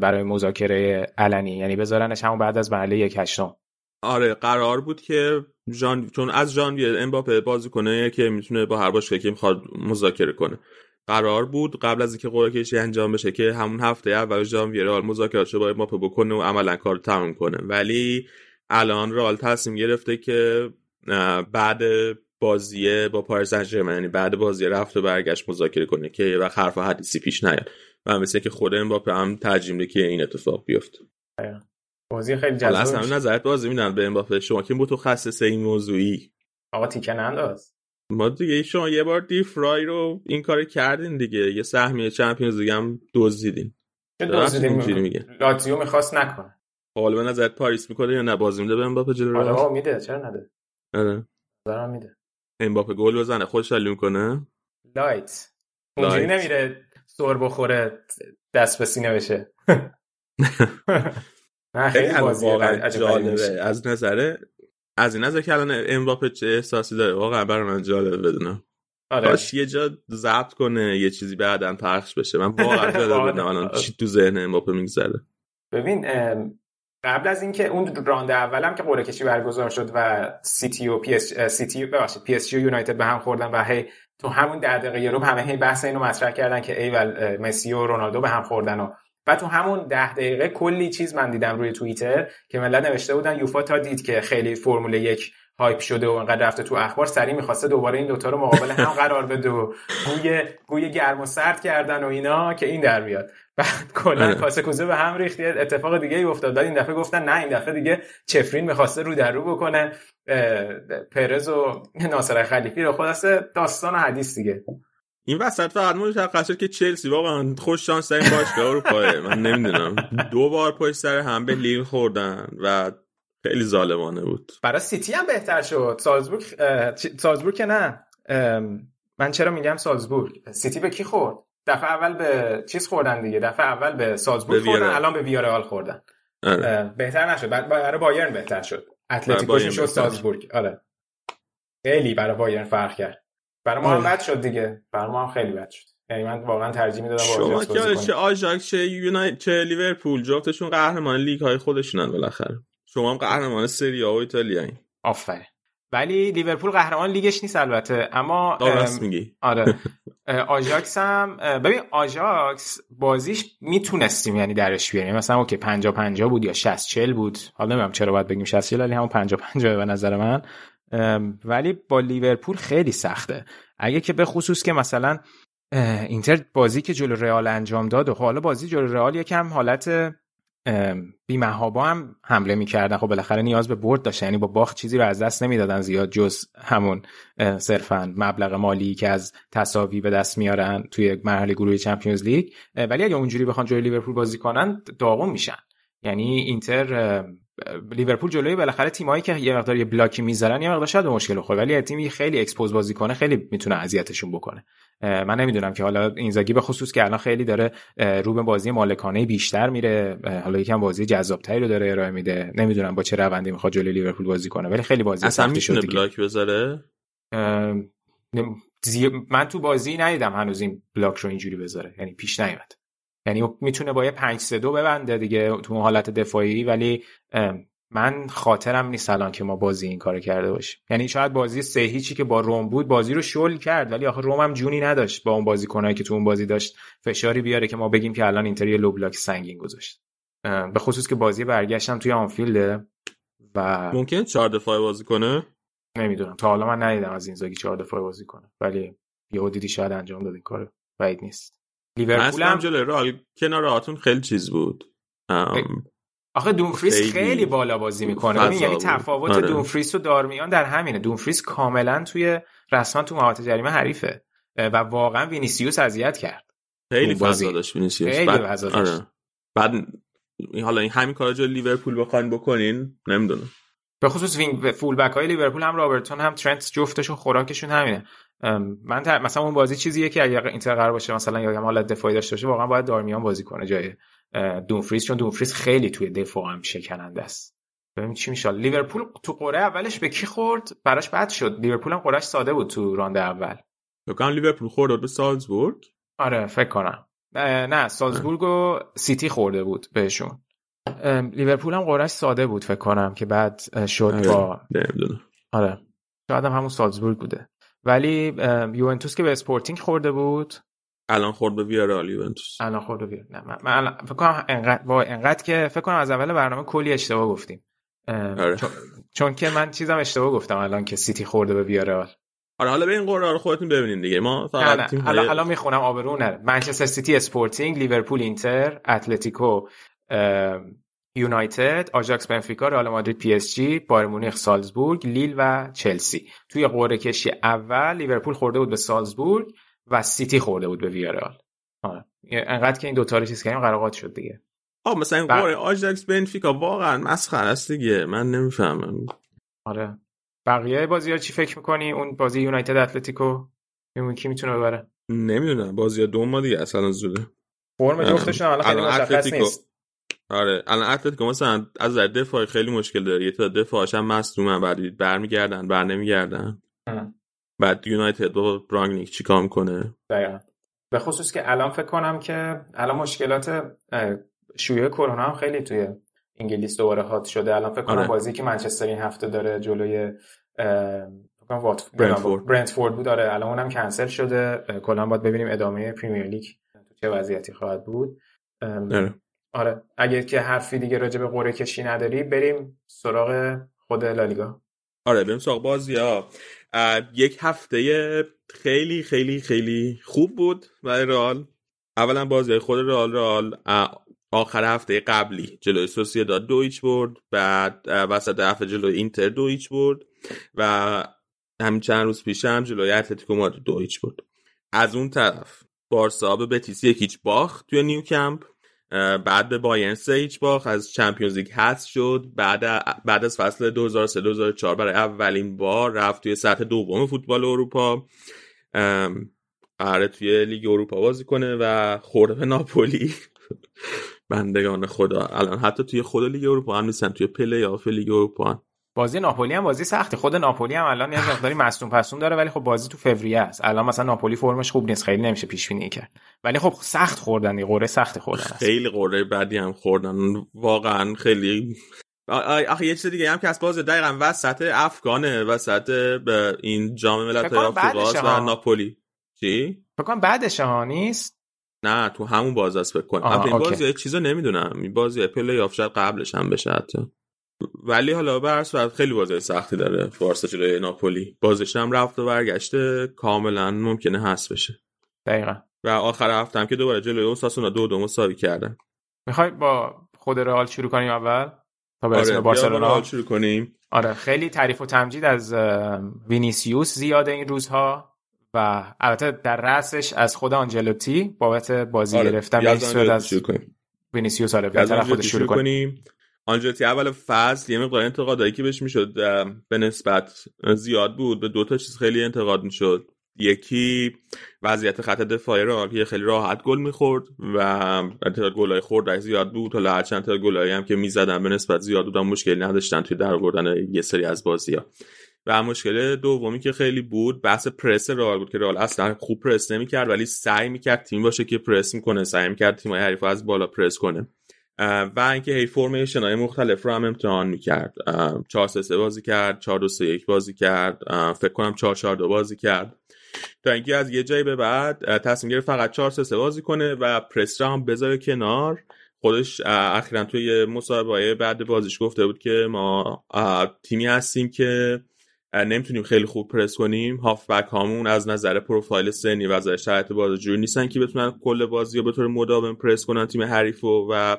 برای مذاکره علنی، یعنی بذارنش همون بعد از مرحله یک هشتم. آره قرار بود که جان... چون از ژانویه امباپه بازیکنه که میتونه با هر باشگاهی که میخواد مذاکره کنه، قرار بود قبل از اینکه قرعه کشی انجام بشه که همون هفته اول ژانویه رئال مذاکراتش رو با امباپه بکنه و عملا کار تموم کنه. ولی الان رئال تصمیم گرفته که بعد بازی با پاریس سن ژرمن، یعنی بعد بازی رفت و برگشت، مذاکره کنه که و حرف و حدیثی پیش نیاد و مثل که خود امباپه هم ترجیح میده که این اتفاق بیفته. بازی خیلی جذاب. اصلا نظرت بازی میدن به امباپه، شما که متخصص این موضوعی. آقا تیکه ننداز. ما دیگه شما یه بار دی فرای رو این کارو کردین دیگه، یه سهمیه چمپیونز لیگ هم دزدیدین. چه دزدیدین میگه؟ لاتزیو می‌خواست نکنه. غالبا نظرت پاریس میکنه یا نه بازی میده به امباپه جلو رو؟ آقا میده، چرا نده؟ آره. نظرم میده. امباپه گل بزنه، خوشحالی میکنه. لایت. اونجوری نمیره سر بخوره دست به سینه بشه. نه خیلی واقعا جالبه از نظر از این نظر که الان امباپه چه احساسی داره واقعا برای من جالب بدونم. آره. کاش یه جا ضبط کنه یه چیزی بعداً پخش بشه، من واقعا جالب بدونم الان چی تو ذهن امباپه میگذره. ببین قبل از اینکه اون راند اولم که قرعه کشی برگزار شد و سیتی و پی اس سیتی ببخشید پی اس جی و یونایتد به هم خوردن و هی تو همون ده دقیقه رو همه هی بحث اینو مطرح کردن که ایول مسی و رونالدو به هم خوردن و و تو همون ده دقیقه کلی چیز من دیدم روی توییتر که ملت نوشته بودن یوفا تا دید که خیلی فرمول یک هایپ شده و انقدر رفته تو اخبار سری می‌خواسته دوباره این دوتا رو مقابل هم قرار بده و گوی گوی گرم و سرد کردن و اینا که این در بیاد. بعد کلا کاسه کوزه به هم ریخت. اتفاق دیگه ای افتاد، این دفعه گفتن نه این دفعه دیگه چفرین می‌خواسته رو در رو بکنه پرز و ناصر خلیفی رو. خلاصه داستان و حدیث دیگه. این وسط فقط مشخص شد که چلسی واقعا خوش شانس ترین باشگاه اروپا. من نمیدونم دو بار پشت سر هم به لیل خوردن و خیلی ظالمانه بود. برای سیتی هم بهتر شد. سالزبورگ سالزبورگ که نه، من چرا میگم سالزبورگ؟ سیتی به کی خورد؟ دفعه اول به چیز خوردن دیگه، دفعه اول به سالزبورگ خوردن، الان به ویارال خوردن. آره. بهتر نشد. برای بایرن بهتر شد. اتلتیکو شد سالزبورگ. آره. خیلی برای بایرن فرق کرد. برای ما هم بد شد دیگه، برای ما هم خیلی بد شد. یعنی من واقعا ترجیح میدادم با آژاکس. چه آژاکس چه یونایتد چه لیورپول جفتشون قهرمان لیگ های خودشونن بالاخره. شما هم قهرمان سری آ و ایتالیایی. آفرین. ولی لیورپول قهرمان لیگش نیست البته، اما درست میگی. آره. آژاکس هم ببین آژاکس بازیش میتونستیم یعنی درش بیاریم، مثلا اوکی پنجاه پنجاه بود یا شصت چهل بود، حالا نمیدونم چرا باید بگیم شصت چهل، ولی همون پنجاه پنجاه به نظر من. ولی با لیورپول خیلی سخته، اگه که به خصوص که مثلا اینتر بازی که جلو رئال انجام داد و حالا بازی جلو رئال یکم حالت بی‌مهابا هم حمله می‌کردن. خب بالاخره نیاز به برد داشتن، یعنی با باخت چیزی رو از دست نمیدادن زیاد، جز همون صرفاً مبلغ مالی که از تساوی به دست میارن توی مرحله گروهی چمپیونز لیگ. ولی اگه اونجوری بخوان جلوی لیورپول بازی کنن داغون میشن. یعنی اینتر لیورپول جلوی بالاخره تیمایی که یه مقدار یه بلاکی میذارن یه مقدار شاید مشکل بخوره، ولی تیمی خیلی اکسپوز بازی کنه خیلی میتونه اذیتشون بکنه. من نمیدونم که حالا اینزاگی به خصوص که الان خیلی داره رو به بازی مالکانه بیشتر میره، حالا یکم بازی جذابتری رو داره ارائه میده، نمیدونم با چه روندی میخواد جلوی لیورپول بازی کنه، ولی خیلی بازی سختی شده. بلاک بذاره من تو بازی ندیدم هنوز این بلاک رو اینجوری بذاره، یعنی پیش نیومد. یعنی میتونه با یه پنج سه دو ببنده دیگه تو حالت دفاعی، ولی من خاطرم نیست الان که ما بازی این کارو کرده باشیم. یعنی شاید بازی سه هیچی که با روم بود بازی رو شل کرد، ولی آخه روم هم جونی نداشت با اون بازیکنایی که تو اون بازی داشت فشاری بیاره که ما بگیم که الان اینتر یه لو بلاک سنگین گذاشت. به خصوص که بازی برگشتم توی آنفیلد و ممکن چهار دفعه بازی کنه، نمیدونم، تا حالا من ندیدم از اینزاگی چهار دفعه بازی کنه، ولی یهو دیدی شاید انجام داد این کارو، بعید نیست. لیورپول هم جلوی رئال کنار هاتون خیلی چیز بود. ام... آخه دونفریس خیلی بالا بازی میکنه، یعنی تفاوت آره. دونفریس و دارمیان در همینه. دونفریس کاملا توی رسما تو مهاجمات جریمه حریفه و واقعا وینیسیوس اذیت کرد، خیلی فضا داشت وینیسیوس، خیلی فضا داشت. آره. بعد حالا این همین کارا جو لیورپول بخواین بکنین نمیدونم، به خصوص وینگ فول بک های لیورپول هم رابرتسون هم ترنت جفتشون خوراکشون همینه. من تا... مثلا اون بازی چیزیه که اگه اینتر قرار باشه مثلا یا حالت دفاعی داشته باشه واقعا باید دارمیان بازی کنه جای دونفریس، چون دونفریس خیلی توی دفاع هم شکننده است. ببینیم چی میشه. لیورپول تو قرعه اولش به کی خورد؟ براش بد شد. لیورپول هم قرعه‌اش ساده بود تو رانده اول. فکر کنم لیورپول خورد به سالزبورگ. آره فکر کنم. نه سالزبورگ و سیتی خورده بود بهشون. لیورپول هم قرعه‌اش ساده بود فکر کنم که بعد شد آره. با نمیدونم. آره. شاید هم همون سالزبورگ بوده. ولی یوونتوس که به اسپورتینگ خورده بود. الان خورد به ویارال یوونتوس. الان خورد به ویارال. نه من, من الان فکر کنم انقدر با انقدر که فکر کنم از اول برنامه کلی اشتباه گفتیم. آره. چون... چون که من چیزام اشتباه گفتم الان که سیتی خورده به ویارال. آره حالا به این قرار رو خودتون ببینید دیگه. ما فقط تیم حالا حالا میخونم آبرو نره. منچستر سیتی، اسپورتینگ، لیورپول، اینتر، اتلتیکو، یونایتد، آژاکس بنفیکا، رئال مادرید، پی اس جی، بایر مونیخ، سالزبورگ، لیل و چلسی. توی قرعه کشی اول لیورپول خورده بود به سالزبورگ و سیتی خورده بود به ویارال. آره انقدر که این دو تا رو چیز کردیم قراقات شد دیگه. آ مثلا این قرعه آژاکس بنفیکا واقعا مسخره است دیگه، من نمیفهمم. آره بقیه بازی‌ها چی فکر می‌کنی؟ اون بازی یونایتد اتلتیکو میمون کی میتونه ببره؟ نمیدونم، بازی‌ها دو ما دیگه اصلا زوده. فرم جفتشون الان خیلی مشخص نیست. آره الان اتلتیکو مثلا از نظر دفاعی خیلی مشکل داره، یه تا دفاعش هم مصدومن، بعد برمیگردن بر نمیگردن. بعد یونایتد و برانگنیک چیکار میکنه؟ دقیقاً. به خصوص که الان فکر کنم که الان مشکلات شیوع کرونا هم خیلی توی انگلیس دوباره هات شده. الان فکر کنم آره. بازی که منچستر این هفته داره جلوی فکر کنم وات برنتفورد برنتفورد بود داره، الان اونم کنسل شده. کلا باید ببینیم ادامه پریمیر لیگ تو چه وضعیتی خواهد بود. آره. آره اگه که حرفی دیگه راجع به قرعه کشی نداری بریم سراغ خود لالیگا. آره بریم سراغ بازی‌ها. یک هفته خیلی خیلی خیلی خوب بود برای رئال. اولا بازی خود رئال رئال آخر هفته قبلی جلوی سوسییداد دو هیچ برد، بعد وسط هفته جلوی اینتر دو هیچ برد و همین چند روز پیش هم جلوی اتلتیکو مادرید دو هیچ برد. از اون طرف بارسا به بتیس یک هیچ باخت توی نیوکمپ، بعد به بایرن سه هیچ باخت، از چمپیونز لیگ حذف شد. بعد بعد از فصل دو هزار و سه دو هزار و چهار برای اولین بار رفت توی سطح دوم فوتبال اروپا، قراره توی لیگ اروپا بازی کنه و خورد به ناپولی. بندگان خدا الان حتی توی خود لیگ اروپا هم نیستن، توی پلی آف لیگ اروپا. بازی ناپولی هم بازی سخته. خود ناپولی هم الان یه مقداری مصدوم پسوم داره، ولی خب بازی تو فوریه است. الان مثلا ناپولی فرمش خوب نیست، خیلی نمیشه پیش بینی کرد، ولی خب سخت خوردن، قرعه سخت خوردن است. خیلی قرعه بعدی هم خوردن واقعا خیلی. آخه یه چیز دیگه هم که از باز دقیقاً وسط افغانه، وسط به این جام ملت‌های آفریقا و ناپولی چی فکر کنم بعدش ها نیست. نه تو همون باز است فکر کنم. این بازی چیزا نمیدونم، این بازی پلی آف شاید قبلش هم بشه حتی. ولی حالا بارسا خیلی بازی سختی داره. بارسا جلوی ناپولی بازیش هم رفت و برگشته، کاملا ممکنه حذف بشه. دقیقاً. و آخر هفته هم که دوباره جلوی اوساسونا دو دو مساوی کردن. می‌خوای با خود رئال شروع کنیم اول تا به اسم بارسلونا شروع کنیم؟ آره خیلی تعریف و تمجید از وینیسیوس زیاده این روزها و البته در رأسش از خود آنجلوتی بابت بازی آره. گرفتن از وینیسیوس. آره بذار خودش شروع کنیم. آنجلوتی اول فصل یه مقدار انتقادایی که بهش میشد به نسبت زیاد بود، به دوتا چیز خیلی انتقاد میشد. یکی وضعیت خط دفاعی رئال، خیلی راحت گل میخورد و تعداد گلای خوردش زیاد بود. حالا هر چند تا گلایی هم که میزدن به نسبت زیاد بودن، مشکلی نداشتن توی در آوردن یه سری از بازی‌ها. و مشکل دومی که خیلی بود بحث پرس رئال بود که رئال اصلا خوب پرس نمی‌کرد، ولی سعی می‌کرد تیم باشه که پرس می‌کنه، سعی می‌کرد تیم‌های حریف از بالا پرس کنه. و اینکه هی فرمیشن‌های مختلف رو هم امتحان می‌کرد. چهار سه سه بازی کرد، چهار دو سه یک بازی کرد، فکر کنم چهار چهار دو بازی کرد. تا اینکه از یه جایی به بعد تصمیم گرفت فقط چهار سه سه بازی کنه و پرس را هم بذاره کنار. خودش اخیراً توی مصاحبه‌های بعد بازیش گفته بود که ما تیمی هستیم که نمیتونیم خیلی خوب پرس کنیم، هافبک هامون از نظر پروفایل سنی و از نظر شرایط بازی جوری نیستن که بتونن کل بازی رو به طور مداوم پرس کنن تیم حریفو و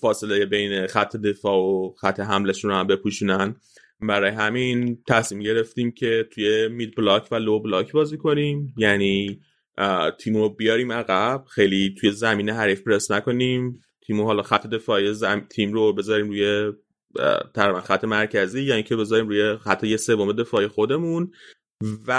فاصله بین خط دفاع و خط حملهشون رو هم بپوشونن. برای همین تصمیم گرفتیم که توی مید بلاک و لو بلاک بازی کنیم، یعنی تیمو بیاریم عقب، خیلی توی زمین حریف پرس نکنیم، تیمو حالا خط دفاعی زم... تیم رو بذاریم روی تقریبا خط مرکزی، یعنی که بذاریم روی خط یه سوم دفاعی خودمون و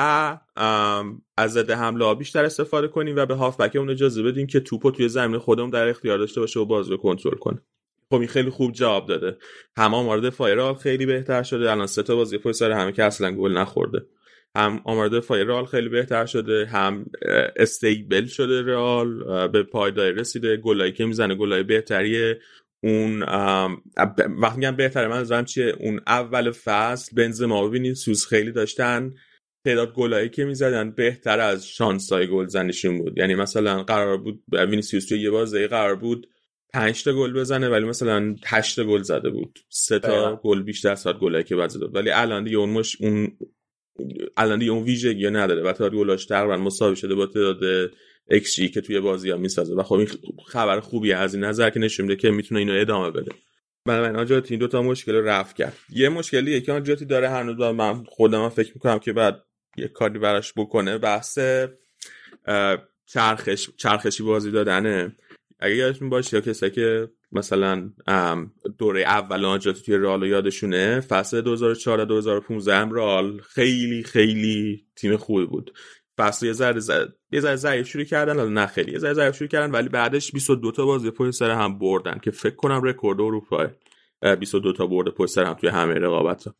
از ضد حمله ها بیشتر استفاده کنیم و به هافبک اون اجازه بدیم که توپو توی زمین خودمون در اختیار داشته باشه و بازی رو کنترل کنه. خب این خیلی خوب جواب داده. تمام آمار دفاعی خیلی بهتر شده. الان سه تا بازی پشت سر هم که اصلا گل نخورده. هم آمار دفاعی رئال خیلی بهتر شده، هم استیبل شده رئال، به پایداری رسیده، گلایی که میزنه گلای بهتریه. اون وقتی میگم بهتره من نظرم چیه، اون اول فصل بنزما و وینیسیوس خیلی داشتن تعداد گلایی که میزدن بهتر از شانسای گلزنیشون بود، یعنی مثلا قرار بود وینیسیوس توی یه بازی قرار بود پنج تا گل بزنه ولی مثلا هشت تا گل زده بود، سه تا گل بیشتر از گلایی که بعد زده بود، ولی الان دیگه اون مش اون الان دیگه اون ویژگی نداره و تعداد گلاش تقریبا مساوی شده با تعداد ایکس جی که توی بازی‌ها می‌سازه و خب این خبر خوبیه از این نظر که نشون میده که میتونه اینو ادامه بده. بنابراین آنجاتی این دو تا مشکل رو رفع کرد. یه مشکلی یکی آنجاتی داره هنوز و من خودم فکر میکنم که بعد یه کاری براش بکنه، بحث چرخش چرخشی بازی دادنه. اگه یادتون باشه یا کسایی که مثلا دوره اول آنجاتی توی رئال یادشونه، فصل دو هزار و چهارده دو هزار و پانزده هم رئال خیلی خیلی تیم خوبی بود. پس یه ذره زد... یه ذره ضعیف شروع کردن، الان نه خیلی یه ذره ضعیف شروع کردن ولی بعدش بیست و دو تا بازی پشت سر هم بردن که فکر کنم رکورد اروپا بیست و دو تا برد پشت سر هم توی همه رقابت‌ها.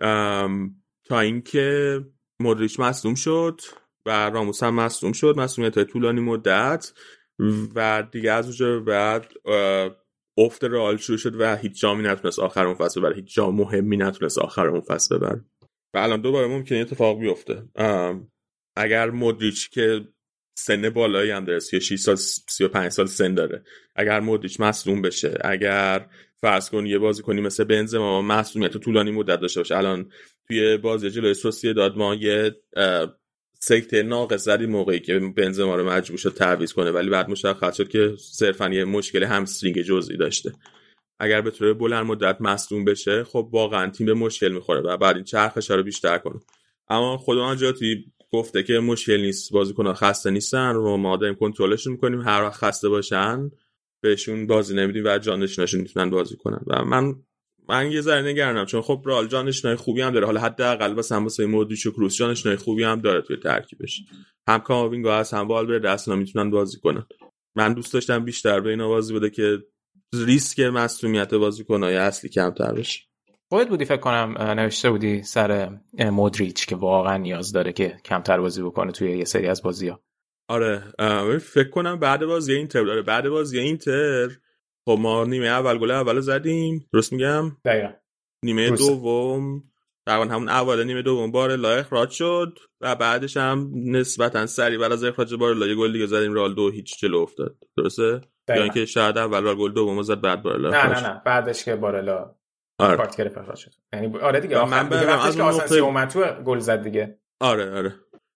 ام... تا اینکه مودریچ مصدوم شد و راموس هم مصدوم شد، مصدومیت‌های طولانی مدت و دیگه از اونجا بعد افت رئال شروع شد و هیچ جامی نتونست آخر اون فصل ببره، هیچ جام مهمی نتونست آخر اون فصل ببره و الان دوباره ممکنه اتفاق بیفته. ام... اگر مودریچ که سن بالایی هم داره سی و شش سال سی و پنج سال سن داره، اگر مودریچ مصدوم بشه، اگر فرض کن یه بازیکنی مثل بنزما مصدومیت طولانی مدت داشته باشه، الان توی بازی جلوی سوسییداد ما یه سکته ناقص زدی موقعی که بنزما رو مجبور شد تعویض کنه ولی بعد مشخص شد که صرفاً یه مشکل همسترینگ جزئی داشته. اگر به طور بلند مدت مصدوم بشه خب واقعاً تیم به مشکل می‌خوره و بعد این چرخش رو بیشتر کنه. اما خودمان جاتی گفته که مشکل نیست، بازیکن‌ها خسته نیستن و ما داریم کنترلشون می‌کنیم، هر وقت خسته باشن بهشون بازی نمیدیم و جانشیناشون میتونن بازی کنن و من من یه ذره نگرانم چون خب رئال جانشینای خوبی هم داره، حالا حداقل واسه واسه مودریچ و کروس جانشینای خوبی هم داره توی ترکیبش، هم کاماوینگا هست هم والورده، اصلا میتونن بازی کنن. من دوست داشتم بیشتر به اینا بازی بده که ریسک مصونیت بازیکن‌های اصلی کمتر بشه. خودت بودی فکر کنم نوشته بودی سر مودریچ که واقعا نیاز داره که کمتر بازی بکنه توی یه سری از بازی‌ها. آره فکر کنم بعد بازی اینتر داره، بعد بازی اینتر خب ما نیمه اول گل اولو زدیم، درست میگم؟ دقیقاً. نیمه دوم در همون اول نیمه دوم بارلا اخراج شد و بعدش هم نسبتاً سریع بعد از اخراج بارلا یه گل دیگه زدیم، رئال دو هیچ جلو افتاد. درسته؟ یا اینکه شاید اول گل دومو زد بعد بارلا. نه نه نه بعدش که بارلا آره. کارت گرفت اخراج شد. یعنی آره دیگه من به از اون نقطه اومتو گل زد دیگه. آره آره.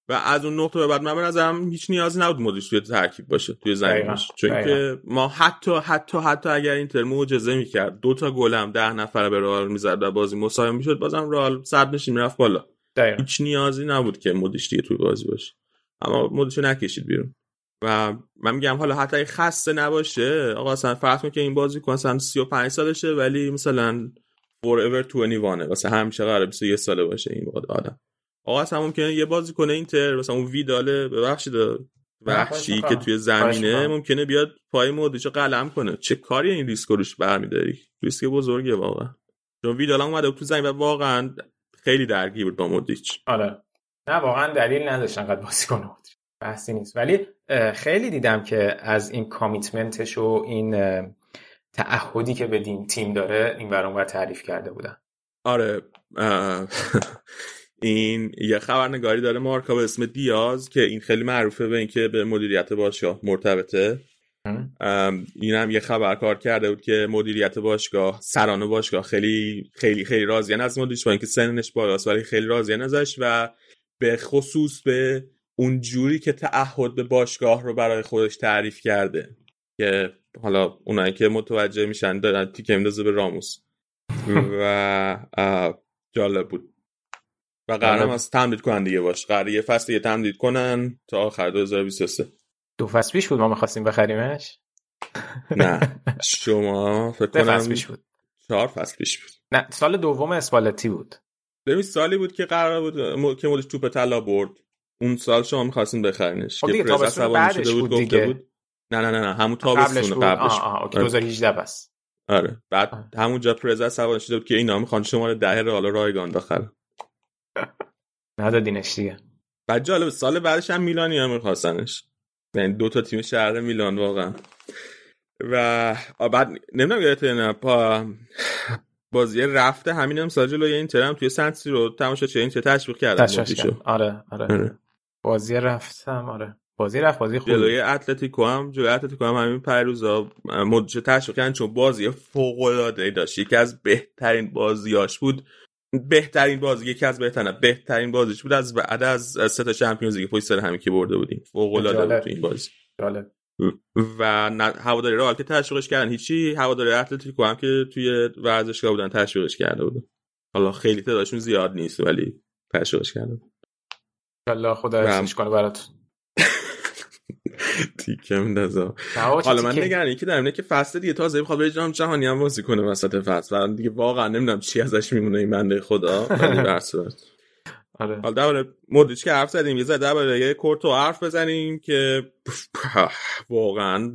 و از اون نقطه به بعد من به نظرم هیچ نیازی نبود مودریچ توی ترکیب باشه توی زمین، چون که ما حتی حتی حتی اگر اینتر معجزه میکرد دو تا گل هم ده نفر به رئال میزد و بازی مساوی میشد بازم رئال صد نشیم میرفت بالا. دقیقا. هیچ نیازی نبود که مودریچ دیگه توی بازی باشه، اما مودریچو نکشید بیرون و من میگم حالا حتی اگه خسته نباشه آقا مثلا فرض کن که این بازیکن مثلا سی و پنج سالشه ولی مثلا forever بیست و یکه واسه همیشه قراره بیست و یک ساله باشه این آدم. آقا اصلا ممکنه یه بازیکن اینتر مثلا اون ویداله ببخشید وحشی که توی زمینه ممکنه بیاد پای مودریچو قلم کنه، چه کاری این ریسک روش برمی‌داری؟ ریسک بزرگه واقعا. چون ویدال اومده تو زمین و واقعا خیلی درگیر بود با مودریچ. آره نه واقعا دلیل نداشت انقدر بازیکن مودریچ بحثی نیست، ولی خیلی دیدم که از این کامیتمنتش و این تعهدی که به تیم داره این برام رو تعریف کرده بودن. آره این یه خبرنگاری داره مارکا به اسم دیاز که این خیلی معروفه به اینکه به مدیریت باشگاه مرتبطه. این هم یه خبرکار کرده بود که مدیریت باشگاه، سران باشگاه خیلی خیلی خیلی راضیه از مدیرش، با اینکه سنش بالاست ولی خیلی راضیه ازش و به خصوص به اون جوری که تعهد به باشگاه رو برای خودش تعریف کرده که حالا اونایی که متوجه میشن دارن تیکه میندازه به راموس و جالب بود و قرارم از تمدید کنن دیگه باش، قراره یه فصل دیگه تمدید کنن تا آخر دو هزار و بیست و سه. دو فصل پیش بود ما می‌خواستیم بخریمش. نه شما فکر کنم فصل پیش بود، چهار فصل پیش بود. نه سال دوم اسپالتی بود. ببین سالی بود که قرار بود م... که مودش توپ طلا برد. اون سال شما می‌خواستین بخرینش که پرزا سوال شده بود گفته بود. نه نه نه نه همون تابستون قبلش. آها اوکی دو هزار و هجده بس. آره بعد همونجا پرزا سوال شده بود که اینا می‌خوان شماره ده رئال رایگان بخره. ندادینش دیگه. بعد جالب سال بعدش هم میلانیا می‌خواستنش. یعنی دو تا تیم شهر میلان واقعا. و بعد نمیدونم یادت نه با بازی رفته همین امسال جلوی اینتر هم توی سنت سیرو تماشاچی اینتر تشویق کردن بازیشو. آره آره, آره. بازی رفتم آره بازی رفت بازی خوب جلوی اتلتیکو هم جلوی اتلتیکو هم همین پیروزا مدش تشویق کردن چون بازی فوق العاده داشت، یکی از بهترین بازیاش بود، بهترین بازی یکی از بهترین بهترین بازیش بود از بعد از سه تا چمپیونز لیگ پشت سر هم که برده بودیم. فوق العاده بود تو این بازی. جالب. و هواداری رئال که تشویقش کردن هیچی، هواداری اتلتیکو هم که توی ورزشگاه بودن تشویقش کرده بود. حالا خیلی تعدادشون زیاد نیست ولی تشویقش کرده بود. ان شاءالله خدا حفظش کنه برات. تیکه میندازم. حالا من نگرانم که در اینه که فصل دیگه تازه میخواد بره جام جهانی هم بازی کنه وسط فصل و دیگه واقعا نمیدونم چی ازش میمونه این بنده خدا. ولی برصورت آره حالا درباره مودریچ که حرف زدیم یه ذره درباره کورتو حرف بزنیم که واقعا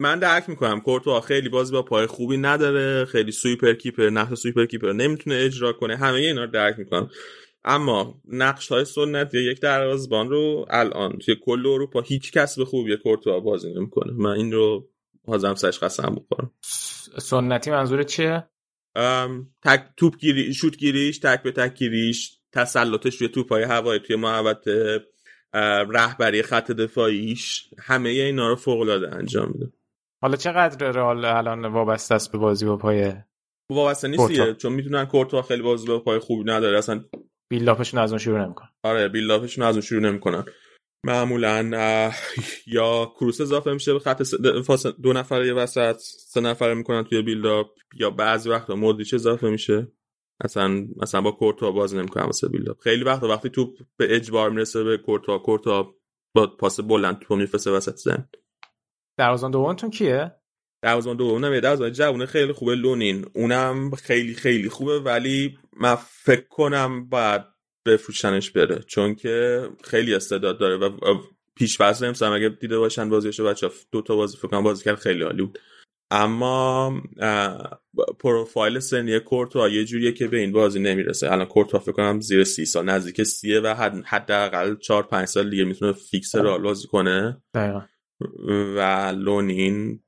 من درک میکنم کورتو خیلی بازی با پای خوبی نداره، خیلی سویپر کیپر نقش سویپر کیپر نمیتونه اجرا کنه، همه اینا رو درک میکنم، اما نقش‌های سنت یا یک دروازه‌بان رو الان توی کل اروپا هیچ کس به خوبی کورتوا بازی نمی‌کنه. من این رو حازم سرش قسم بخورم. سنتی منظور چیه؟ تک توپ گیری، شوت گیریش، تک به تک گیریش، تسلطش روی توپ‌های هوایی توی محوطه، رهبری خط دفاعیش، همه اینا رو فوق‌العاده انجام میده. حالا چقدر رئال الان وابسته است به بازی با پای وابسته نیست چون می‌دونن کورتوا خیلی بازی با پای خوبی نداره، اصلا بیلداپشون از اون شروع نمیکنن. آره بیلداپشون از اون شروع نمیکنن. معمولا یا کروس اضافه میشه به خط دو نفره وسط، سه نفره میکنن توی بیلداپ، یا بعضی وقتا مودریچ اضافه میشه. اصلا مثلا با کورتوا باز نمیکنن واسه بیلداپ. خیلی وقتا وقتی توپ به اجبار میرسه به کورتوا، کورتوا با پاس بلند توپ میفسه وسط زمین. دروازه‌بان دومتون کیه؟ دروازه‌بان دومم یه دروازه‌بان جوونه خیلی خوبه لونین. اونم خیلی خیلی خوبه ولی من فکر کنم باید بفروشنش بره چون که خیلی استعداد داره و پیش فصل امسال اگه دیده باشن بازیشو بچا دو تا بازی فکر کنم بازی کرد خیلی عالی بود، اما پروفایل سنی کورتوا یه جوریه که به این بازی نمیرسه. الان کورتوا فکر کنم زیر سی سال نزدیک سی و حداقل چهار پنج سال دیگه میتونه فیکس رئال بازی کنه دقیقاً و لونین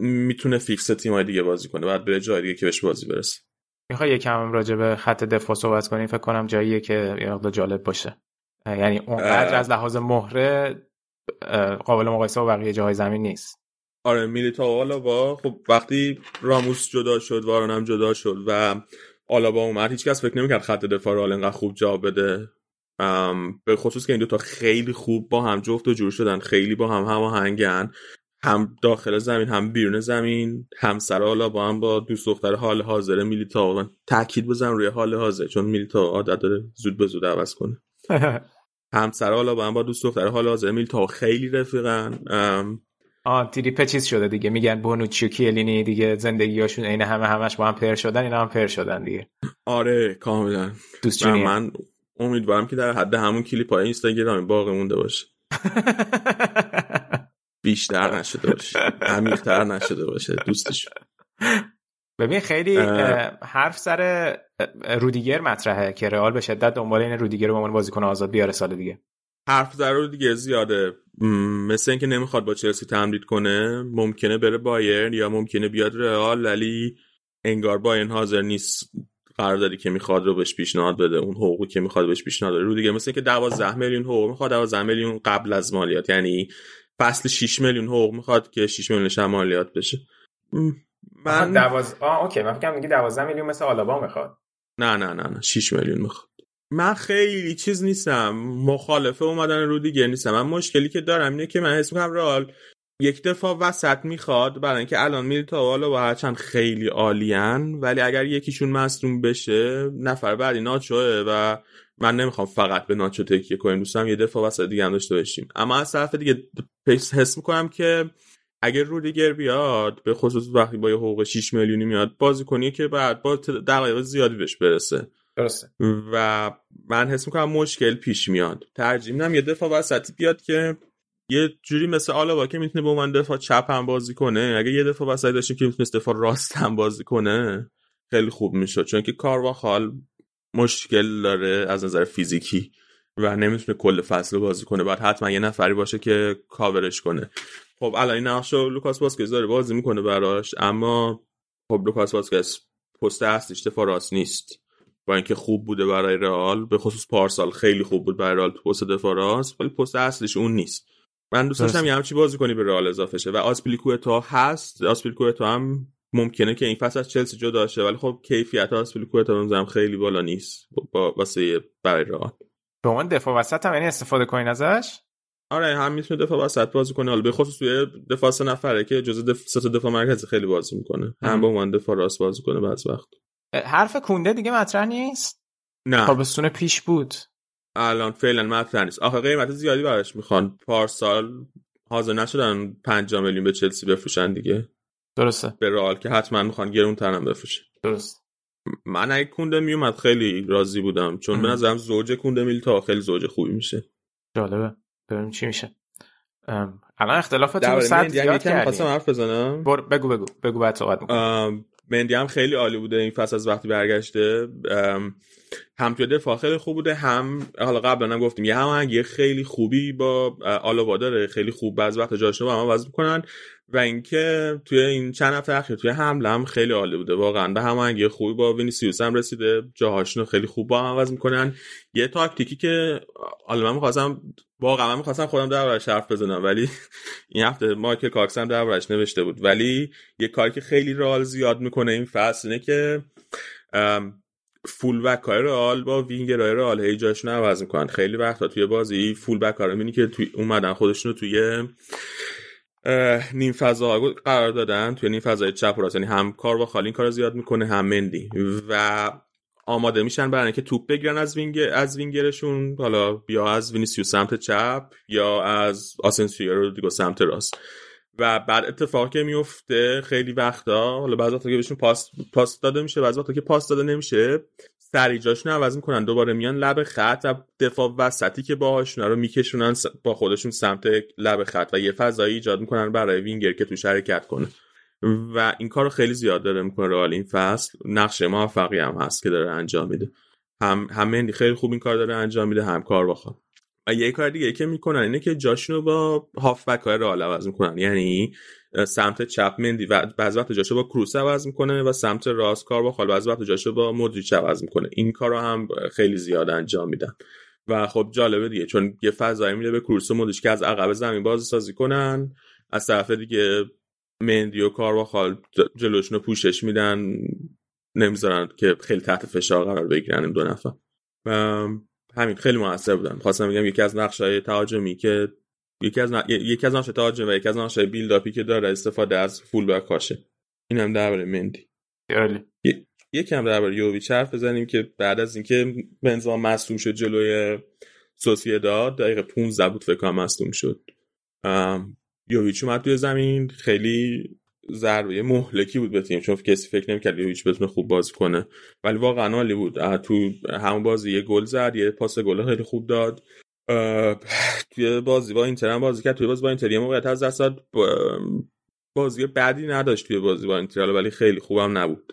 میتونه فیکس تیمای دیگه بازی کنه، بعد به جای دیگه که بهش بازی برسه. میخوای یکم راجع به خط دفاع صحبت کنیم؟ فکر کنم جاییه که یه مقدار جالب باشه، یعنی اونقدر از لحاظ مهره قابل مقایسه با بقیه جاهای زمین نیست. آره میلیتائو آلابا خب وقتی راموس جدا شد، واران هم جدا شد و آلابا اومد، هیچکس فکر نمی‌کرد خط دفاع رئال اینقدر خوب جا بده، به خصوص که این دو تا خیلی خوب با هم جفت و جور شدن، خیلی با هم هماهنگن، هم داخل زمین هم بیرون زمین. همسر آلابا هم با دوست دختر حال حاضر میلیتائو، من تاکید بزنم روی حال حاضر چون میلیتائو عادت داره زود به زود عوض کنه. همسر آلابا هم با دوست دختر حال حاضر میلیتائو خیلی رفیقن. آ تریپ چیز شده دیگه، میگن بونوچی و کیلینی دیگه زندگیاشون عین همه همش با هم پر شدن، اینا هم پر شدن دیگه. آره کاملا دوست جونی. من, من امیدوارم که در حد همون کلیپ های اینستاگرام باقی مونده باشه. بیشتر نشده باشه، عمیق‌تر نشده باشه دوستش. ببین خیلی حرف سر رودیگر مطرحه که رئال به شدت دنبال این رودیگر رو به عنوان بازیکن آزاد بیاره سال دیگه. حرف زده رو دیگه زیاده، مثل اینکه نمیخواد با چلسی تمدید کنه، ممکنه بره بایرن یا ممکنه بیاد رئال، ولی انگار بایرن حاضر نیست قراردادی که میخواد رو بهش پیشنهاد بده، اون حقوقی که میخواد بهش پیشنهاد بده رو دیگه، مثل اینکه دوازده میلیون حقوق میخواد، دوازده میلیون قبل از مالیات، یعنی فصل شش میلیون حقوق میخواد که شش میلیون مالیات بشه. من دوازده آ اوکی من فکرم میگه دوازده میلیون مثل آلابا میخواد. نه نه نه نه شش میلیون میخواد. من خیلی چیز نیستم، مخالفه اومدن رو دیگه نیستم. من مشکلی که دارم اینه که من حس میکنم رئال یک دفاع وسط میخواد، برای اینکه الان میلیتا و آلابا هرچند خیلی عالیان، ولی اگر یکیشون مصدوم بشه نفر بعدی ناچوئه و من نمیخوام فقط به ناچو تکیه کنیم، دوستم یه دفعه واسه دیگه هم داشته باشیم. اما از طرف دیگه حس میکنم که اگر رودیگر بیاد، به خصوص وقتی با یه حقوق شش میلیونی میاد، بازیکنی که بعد با دقایق زیادی بهش برسه درسته، و من حس میکنم مشکل پیش میاد. ترجیح میدم یه دفعه وسطی بیاد که یه جوری مثل آلابا که میتونه با من دفعه چپ هم بازی کنه، اگه یه دفعه وسطی داشتیم که میتونه دفعه راست هم بازی کنه خیلی خوب میشد، چون که کارواخال مشکل داره از نظر فیزیکی و نمیتونه کل فصل رو بازی کنه، بعد حتما یه نفری باشه که کاورش کنه. خب الان این نقشو لوکاس واسکز داره بازی میکنه براش، اما خب لوکاس واسکز پست هستش، دفاع راست نیست، با اینکه خوب بوده برای رئال، به خصوص پارسال خیلی خوب بود برای رئال تو پست دفاع راست، ولی پست اصلیش اون نیست. من دوست داشتم یه همچین بازیکنی به رئال اضافه شه، و آسپلیکوئتا هست، آسپلیکوئتا هم ممکنه که این فصل از چلسی جدا شه، ولی خب کیفیت آسپلیکوئتا اونم خیلی بالا نیست با واسه برای رئال. به عنوان دفاع وسط هم یعنی استفاده کنین ازش؟ آره هم میتونه دفاع وسط بازی کنه، البته خصوص توی دفاع سه نفره که جزء دف... سه تا دفاع مرکزی خیلی بازی میکنه، هم به عنوان دفاع راست بازی کنه بعضی وقت. حرف کونده دیگه مطرح نیست؟ نه. تابستون پیش بود. الان فعلا مطرح نیست. آخه قیمت زیادی براش میخوان. پارسال حاضر نشدن پنج میلیون به چلسی بفروشن دیگه. درسته. به رئال که حتما میخوان گران‌تر هم بفروشه. درست. من اگه کونده میومد خیلی راضی بودم، چون به نظرم زوج کونده میلیتا خیلی زوج خوبی میشه. جالبه. ببینیم چی میشه. الان اختلاف تو صد زیاد کردیم. خواستم حرف بزنم. بر... بگو بگو بگو بعد صحبت می‌کنم. مندی هم خیلی عالی بوده این فصل از وقتی برگشته، هم توی دفاع خیلی خوب بوده، هم حالا قبلا هم گفتیم یه هماهنگی خیلی خوبی با آلابا داره، خیلی خوب بعضی وقتا جاشون با هم وزن می‌کنن، و اینکه توی این چند هفته اخیر توی حمله هم خیلی عالی بوده، واقعا به هماهنگی خوبی با وینیسیوس هم رسیده، جاهاشون خیلی خوب با هم وزن می‌کنن. یه تاکتیکی که حالا من می‌خواستم واقعا من می‌خواستم خودم دربارش حرف بزنم، ولی این هفته مایکل کاکس هم دربارش نوشته بود، ولی یه کاری که خیلی رئال زیاد می‌کنه این فصل اینه که فول بک‌های رئال با وینگرهای رئال هی جاشون عوض می‌کنن. خیلی وقتا توی بازی فول بک‌ها رو می‌بینی که توی اومدن خودشونو توی نیم فضاها قرار دادن، توی نیم فضای چپ و راست، یعنی هم کارواخال این کارو زیاد می‌کنه هم مندی، و آماده میشن برای اینکه توپ بگیرن از وینگ از وینگرشون، حالا بیا از وینیسیوس سمت چپ یا از آسنسیو رودریگو سمت راست، و بعد اتفاقی که میفته خیلی وقتا، حالا بعضی وقتا که بهشون پاس پاس داده میشه، بعضی وقتا که پاس داده نمیشه، سریع جاشون عوض میکنن، دوباره میان لب خط و دفاع وسطی که باهاشون رو میکشونن با خودشون سمت لب خط، و یه فضایی ایجاد میکنن برای وینگر که توش حرکت کنه، و این کارو خیلی زیاد داره میکنه رئال این فصل. نقش موفقی هم هست که داره انجام میده، هم هم مندی خیلی خوب این کار داره انجام میده، هم کارواخال. و یه کار دیگه که میکنن اینه که جاشونو با هافبک‌های رئال عوض میکنن، یعنی سمت چپ مندی و بعضی وقت جاشو با کروس عوض میکنه، و سمت راست کارواخال، بعضی وقت جاشو با مودریچ عوض میکنه. این کارو هم خیلی زیاد انجام میدن، و خب جالبه دیگه، چون یه فضایی میده به کروس و مودریچ که از عقب زمین بازسازی کنن، از طرف دیگه مندی و کارواخال جلوشونو پوشش میدن، نمیذارن که خیلی تحت فشار قرار بگیرن این دو نفر. همین خیلی موثر بودن. خواستم بگم یکی از نقش‌های تهاجمی که یکی از ن... یکی از نقش‌های تهاجم و یکی از نقش‌های بیلداپی که داره استفاده از فول بک هاشه. اینم درباره مندی. عالی. ی... یکم درباره یوویچ حرف بزنیم که بعد از اینکه بنزما مصدوم شد جلوی سوسییداد، دقیقه پانزده بود فکر کنم مصدوم شد. ام... یوویچ اومد توی زمین، خیلی ضربه مهلکی بود به تیم، چون کسی فکر نمی‌کرد یوویچ بتونه خوب بازی کنه، ولی واقعا عالی بود. تو همون بازی یه گل زد، یه پاس گل خیلی خوب داد. توی بازی با اینتر هم بازی کرد، توی بازی با اینتر موقعیت از دست داد، بازی بعدی نداشت توی بازی با اینتر، ولی خیلی خوبم نبود.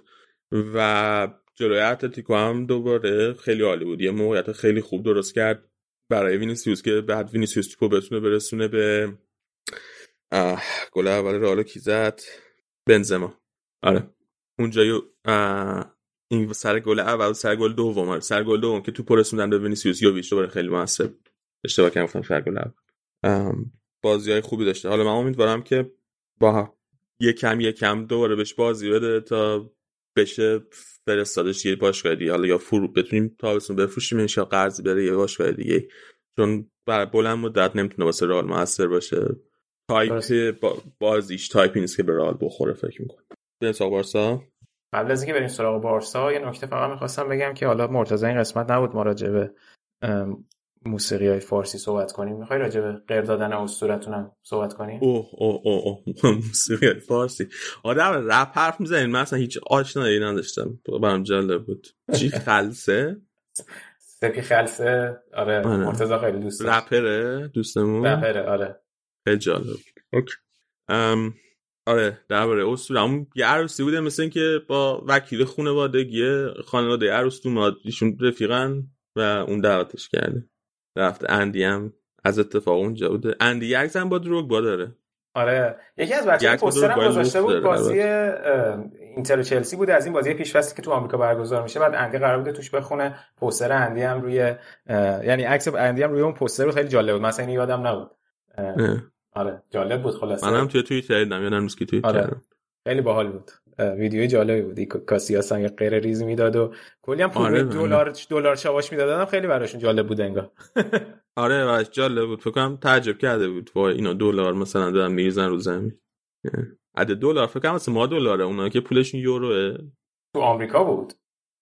و جلوی اتلتیکو هم دوباره خیلی عالی بود، یه موقعیت خیلی خوب درست کرد برای وینیسیوس که بعد وینیسیوس توپو بتونه برسونه به گل اول رئال کی زد؟ بنزما. آره اونجایو این سر گل اول، سر گل دوم، سر گل دوم که توپو رسوندن به وینیسیوس یوویچ دوباره خیلی موثر. اشتباه کردم گفتم سر گل اول. بازیای خوبی داشته. حالا من امیدوارم که با یکم یکم دوباره بهش بازی بده تا بشه فرستادش یه باشگاه دیگه، حالا یا فروش بتونیم تابستون بفروشیمش یا قرض بره یه باشگاه دیگه، چون بلند مدت نمیتونه واسه رئال موثر باشه. تایپ بازیش تایپی نیست که به رئال بخوره فکر می‌کنم. بریم سراغ بارسا. قبل از اینکه بریم سراغ بارسا یه نکته فقط می‌خواستم بگم که حالا مرتضی این قسمت نبود ما راجع به موسیقی‌های فارسی صحبت کنیم. می‌خوای راجع به غیر دادن اسطورتونم صحبت کنیم؟ اوه اوه اوه او. موسیقی‌های فارسی. آدم رپ حرف می‌زنین، من اصلا هیچ آشنایی نداشتم. برام جالب بود. چی خلسه؟ سپی خلسه. آره مرتضی خیلی دوست داشت. رپره دوستمون. رپره آره. خیلی جالب. اوکی. ام آره درباره اسطوره‌مون یه عروسی بوده، مثل اینکه با وکیل خانوادگی خانواده عروس اومد، ایشون رفیقن و اون دعوتش کرده. رفت اندی هم از اتفاق اونجا بوده. اندی یکس هم با دروگبا داره. آره یکی از بچه‌ها پوستر هم گذاشته بود، بازی اینتر و چلسی بود از این بازی پیش‌فصلی که تو آمریکا برگزار میشه، بعد اندی قرار بوده توش بخونه. پوستر اندی هم روی یعنی عکس اندی هم روی اون پوستر بود، خیلی جالب بود، مثلا یادم نبود. آره جالب بود خلاصه. منم توی توییتر دیدم یا نمیدونم کی توییتر آره. خیلی باحال بود، ویدیوی جالبی بود. کاسیاس هم غیر ریز میداد و کلی هم پول دلار دلار شواش میدادن، خیلی براشون جالب بود انگار. آره واش جالب بود، فکر کنم تعجب کرده بود وای اینا دلار مثلا دارن میریزن رو زمین. عدد دلار فکر کنم مثلا ما دلاره، اونا که پولشون یوروه. تو آمریکا بود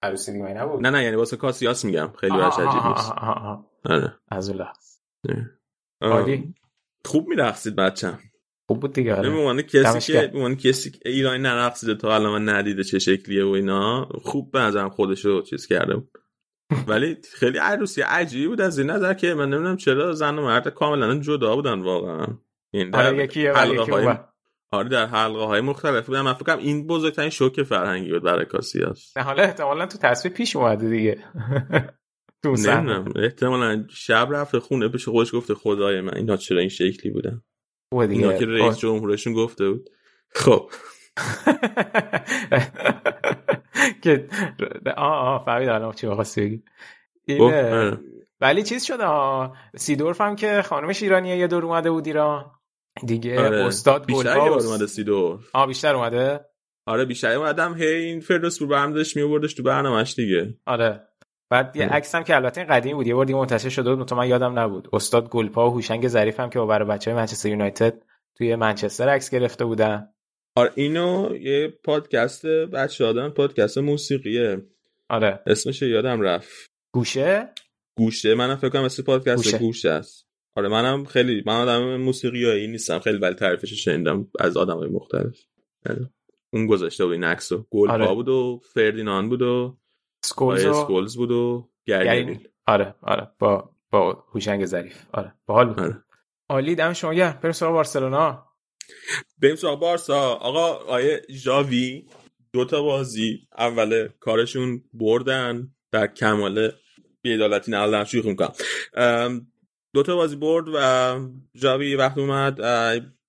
عروسی دیگه نبود؟ نه نه یعنی واسه کاسیاس میگم، خیلی براش عجیب نیست. آره از الله عالی خوب می‌رقصید بچه‌م. خوب بود دیگه. آره. بمونه کسی که بمونه کسی که ایرانی نرقصیده تا الان من ندیده چه شکلیه و اینا، خوب به نظرم خودشو چیز کرده بود. ولی خیلی عروسی عجیبی بود از این نظر که من نمیدونم چرا زن و مرد کاملا جدا بودن واقعا. این در آره یکی حلقه‌های آره در حلقه‌های مختلف بودن. من فکر کنم این بزرگترین شوک فرهنگی بود برای کاسیاس. نه حالا احتمالاً تو تصویر پیش اومده دیگه. نمیدونم احتمالا شب رفت خونه پیش خودش گفته خدای من اینا چرا این شکلی بودن، اینا که رئیس جمهورشون گفته بود. خب که آه آه فهمیدم الان چی می‌خواستی بگی. ولی چیز شده سیدورف هم که خانمش ایرانیه یه دور اومده بود ایران دیگه، استاد گلباز اومده سیدورف. آه بیشتر اومده آره بیشتر اومدم هی این فردوس رو برم داشت میوردش تو برنامه‌اش دیگه. آره بعد یه عکس هم که البته این قدیمی بود یه بار دیگه منتشر شده بود، من یادم نبود. استاد گلپا و هوشنگ ظریف هم که برای بچه‌های منچستر یونایتد توی منچستر عکس گرفته بودن. آره اینو یه پادکست بچه‌ها دارن، پادکست موسیقیه. آره اسمش یادم رفت. گوشه گوشه منم فکر کنم اسم پادکست گوشه, گوشه است. آره منم خیلی من آدم موسیقیایی نیستم خیلی، ولی تعریفش شنیدم از آدمای مختلف. آره. اون گذاشته بود این عکسو. گلپا آره. بود و فردیناند بود و اسکولز بود و گرینیل. آره آره با با هوشنگ ظریف. آره باحال بود. آره. عالی دم شما گرم. بریم سراغ بارسلونا. بریم سراغ بارسا. آقا آیه ژاوی دوتا بازی اول کارشون بردن در کمال بی‌عدالتی نقل شوخ می‌کنم. دوتا بازی برد و ژاوی وقت اومد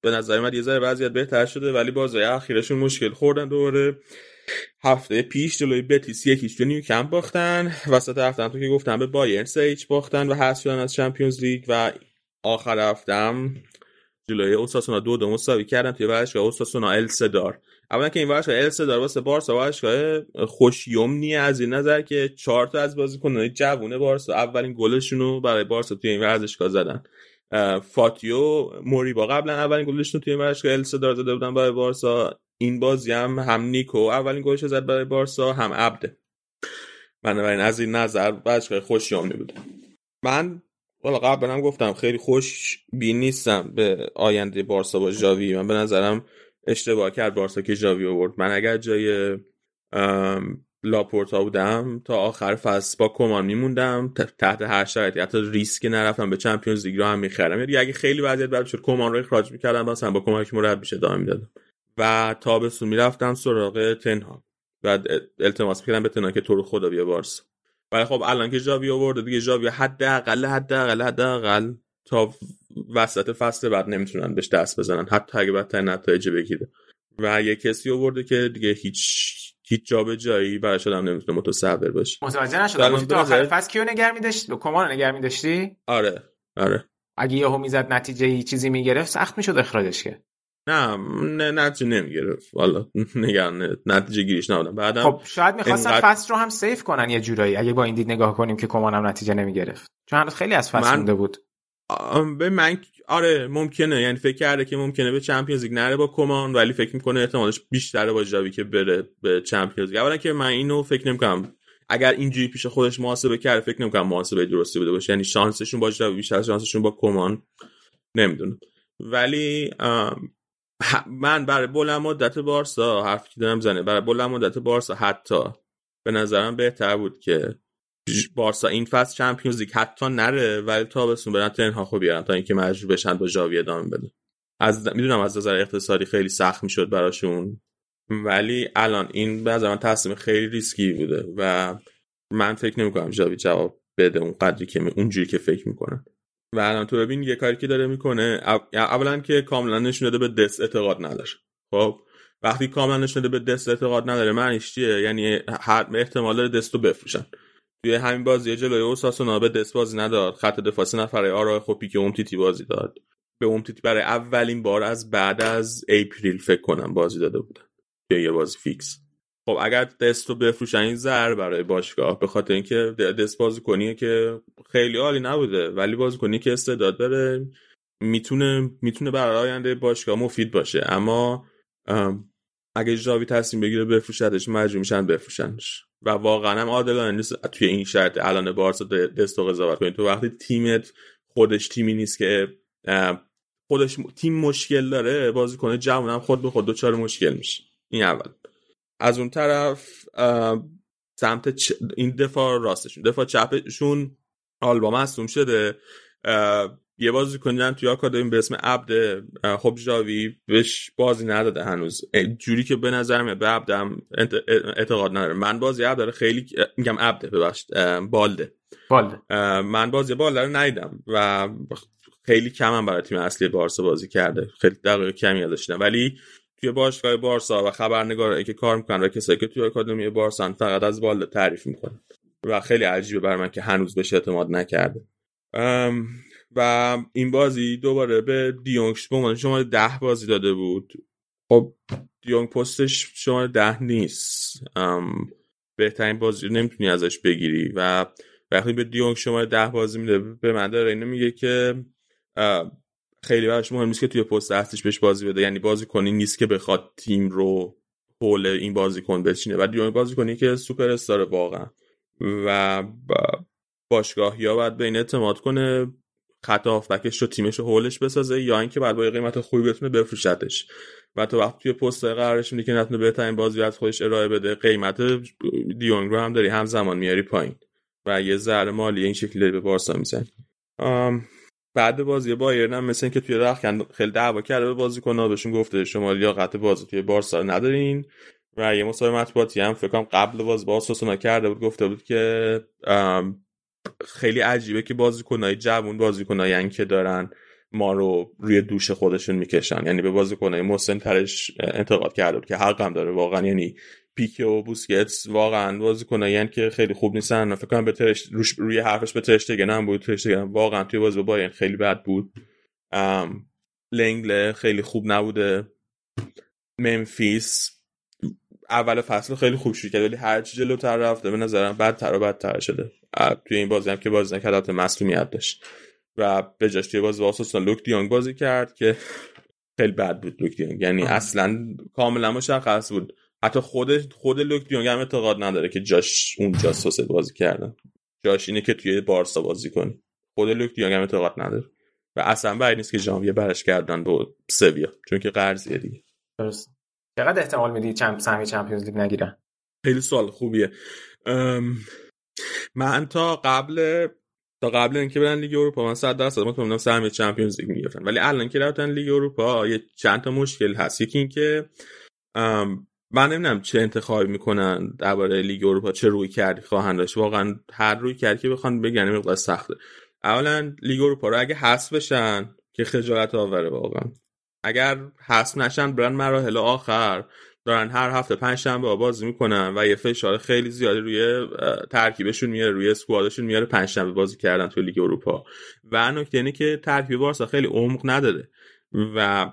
به نظر من یه ذره وضعیت بهتر شده، ولی بازی اخیرشون مشکل خوردن دوباره. هفته پیش جلوی بتیس یکیش جلوی نیوکمپ باختن، وسط هفته هم تو که گفتم به بایرن سه هیچ باختن و حذف شدن از چمپیونز لیگ، و آخر هفته هم جلوی اوساسونا دو دو مساوی کردن توی ورزشگاه اوساسونا ال سدار. اولا که این ورزشگاه ال سدار واسه بارسا ورزشگاه خوشیمنی از این نظر که چهار تا از بازیکن‌های جوونه بارسا اولین گلشون رو برای بارسا توی این ورزشگاه زدن. فاتیو موریبا قبلا اولین گلشون توی ورزشگاه ال سدار زده بودن برای بارسا. این بازی هم هم نیکو اولین گلش زد برای بارسا، هم عبده. بنابراین از این نظر بچه‌های خوشیامنی بود. من والا قبلا هم گفتم خیلی خوش بین نیستم به آینده بارسا با ژاوی. من به نظرم اشتباه کرد بارسا که ژاوی آورد. من اگر جای لاپورتا بودم تا آخر فصل با کمان میموندم تحت هر شرایطی، حتی ریسک نرفتم به چمپیونز لیگ رو هم می‌خرم. یعنی اگه خیلی وضعیت بد شد کمان رو اخراج می‌کردم، مثلا با کمانش مربی بشه ادامه میدادم. و تابستون میرفتم سراغ تنها و التماس میکردم به تنها که تو رو خدا بیا بارسا. ولی خب الان که ژاوی آورده دیگه، ژاوی حداقل حداقل حداقل تا وسط فصل بعد نمیتونن بهش دست بزنن، حتی اگه بدترین نتایج بگیره. و یه کسی آورده که دیگه هیچ هیچ جا به جایی برای شدم نمیتونه متصبر باشه. متوجه نشدم گفتی تو آخر فصل کیو نگر می‌داشتی؟ کمانو نگر می‌داشتی؟ آره آره. اگه یهو میزد نتیجه چیزی میگرفت سخت میشد اخراجش کرد. نه نه نتیجه نمیگرفت والا، نگران نتیجه گیریش نبودم. بعدم خب شاید می‌خواستن انقدر... فصل رو هم سیف کنن یه جورایی، اگه با این دید نگاه کنیم که کمانم نتیجه نمیگرفت، چون هنوز خیلی از فصل مونده بود. به من آره ممکنه، یعنی فکر کرده که ممکنه به چمپیونز لیگ نره با کمان، ولی فکر میکنه احتمالش بیشتره با ژاوی که بره به چمپیونز لیگ. اولا که من اینو فکر نمیکنم، اگر اینجوری پیش خودش محاسبه کرده فکر نمیکنم محاسبه درستی بوده باشه، یعنی شانسشون با ژاوی بیشتر از شانسشون با کمان، نمیدونم. ولی من برای بلند مدت بارسا حرفی که دارم زنه، برای بلند مدت بارسا حتی به نظرم بهتر بود که بارسا این فصل چمپیونز لیگ حتی نره، ولی تابستون برن تنها خوب بیارن تا اینکه مجبور بشن با ژاوی ادامه بدن. از میدونم از نظر اقتصادی خیلی سخت میشد براشون، ولی الان این به نظر من تصمیم خیلی ریسکی بوده و من فکر نمی‌کنم ژاوی جواب بده اون قدری که اونجوری که فکر می‌کنن. و الان تو ببین یه کاری که داره میکنه، اولا که کاملا نشون داده به دست اعتقاد نداره. خب وقتی کاملا نشون داده به دست اعتقاد نداره معنیش چیه؟ یعنی هر احتمال داره دستو بفروشن. توی همین بازی جلوی اوساسونا به دست بازی نداد، خط دفاع سه نفره آرای خوبی که امتیتی بازی داد، به امتیتی برای اولین بار از بعد از اپریل فکر کنم بازی داده بودن، یه بازی فیکس. خب اگر دستو بفروشن این ضرر برای باشگاه، به خاطر اینکه دست بازیکنیه که خیلی عالی نبوده ولی بازیکنی که استعداد داره میتونه میتونه برای آینده باشگاه مفید باشه، اما اگه ژاوی تصمیم بگیره بفروشتش مجبور میشن بفروشنش و واقعا هم عادلانه نیست توی این شرط الان بارسا دستو قضاوت کنید. تو وقتی تیمت خودش تیمی نیست که خودش تیم مشکل داره، بازیکن جوان هم خود به خود دوچار مشکل میشه. این اول. از اون طرف سمت چ... این دفاع راستشون، دفاع چپشون آلبا مصدوم شده، یه بازیکنی هم توی آکادمی به اسم عبد، خب ژاوی بهش بازی نداده هنوز جوری که به نظر میاد. به عبدم اعتقاد نداره. من بازی عبد رو خیلی میگم عبد ببخشید بالده بالده من بازی بالده رو ندیدم و خیلی کمم برای تیم اصلی بارسا بازی کرده، خیلی دقیقه کمی ازش دیدم. ولی توی باشگاه بارسا و خبرنگارایی که کار میکنن و کسایی که توی آکادمی بارسا فقط از بالده تعریف میکنن و خیلی عجیبه برای من که هنوز بهش اعتماد نکرده. و این بازی دوباره به دیونگ شما شماره ده بازی داده بود. خب دیونگ پستش شماره ده نیست، بهترین بازی رو نمیتونی ازش بگیری و وقتی به دیونگ شماره ده بازی میده به من داره اینو میگه که خیلی براش مهم نیست که توی پست اصلیش بهش بازی بده، یعنی بازی کنی نیست که بخواد تیم رو حول این بازی کن بچینه و دیونگ بازی کنی که سوپر استاره واقعا و باشگاه یا باید به این اعتماد کنه خط هافبکش رو تیمش رو هولش بسازه یا اینکه بعد با یه قیمت خوبی بتونه بفروشتش. و تو وقتی توی پست قرارش میدی که نتونه بهترین بازی از خودش ارائه بده، قیمت دیونگ رو هم داری همزمان میاری پایین و یه ضرر مالی این شکلی به بارسا میزنی. بعد بازی بایرن هم مثلا که توی رختکن خیلی دعوا کرده به بازیکن‌ها، بهشون گفته شما لیاقت بازی توی بارسا ندارین و یه مصاحبه مطبوعاتی هم فکر کنم قبل باز با سوسونا کرده بود، گفته بود که خیلی عجیبه که بازیکنای جوان بازیکنای یعنی که دارن ما رو روی دوش خودشون میکشن، یعنی به بازیکنای مسن‌ترش انتقاد کرده که حقم داره واقعا، یعنی پیکه و بوسکتس واقعا بازیکنای یعنی که خیلی خوب نیستن. فکر کنم به ترش روش روی حرفش به ترشتگن هم بود، ترشتگن واقعا توی بازی با بایرن خیلی بد بود، لنگله خیلی خوب نبوده، ممفیس اول فصل خیلی خوب شروع کرد ولی هر چی جلوتر رفته به نظرم بدتر و بدتر شده. توی این بازی هم که بازی نکرد البته مصونیت داشت و به جاش توی بازی واسه لوک دیونگ بازی کرد که خیلی بد بود لوک دیونگ، یعنی آه. اصلا کاملا مشخص بود، حتی خود خود لوک دیونگ هم اعتقاد نداره که جاش اونجا سوسه بازی کردن، جاش اینه که توی بارسا بازی کنه. خود لوک دیونگ هم اعتقاد نداره و اصلا بعید نیست که ژانویه برش کردن به سویا چون که قرضیه دیگه. درست. چقدر احتمال میدی چمپ سهمیه چمپیونز لیگ نگیرن؟ خیلی سوال خوبیه. ام... من تا قبل تا قبل اینکه برن لیگ اروپا من صد درصد مطمئنم سهمیه چمپیونز لیگ میگرفتن، ولی الان که رفتن لیگ اروپا یه چند تا مشکل هست. یکی این که من نمیدونم چه انتخابی میکنن درباره لیگ اروپا، چه روی کردی خواهن داشت. واقعا هر روی کردی که بخوان بگن مقدار سخته. اولا لیگ اروپا رو اگه حذف بشن که خجالت آوره واقعا. اگر حذف نشن برن مراحل آخر، دارن هر هفته پنج شنبه بازی میکنن و یه فشار خیلی زیادی روی ترکیبشون میاره، روی اسکوادشون میاره پنج شنبه بازی کردن تو لیگ اروپا. و نکته اینه که ترکیب بارسا خیلی عمق نداره و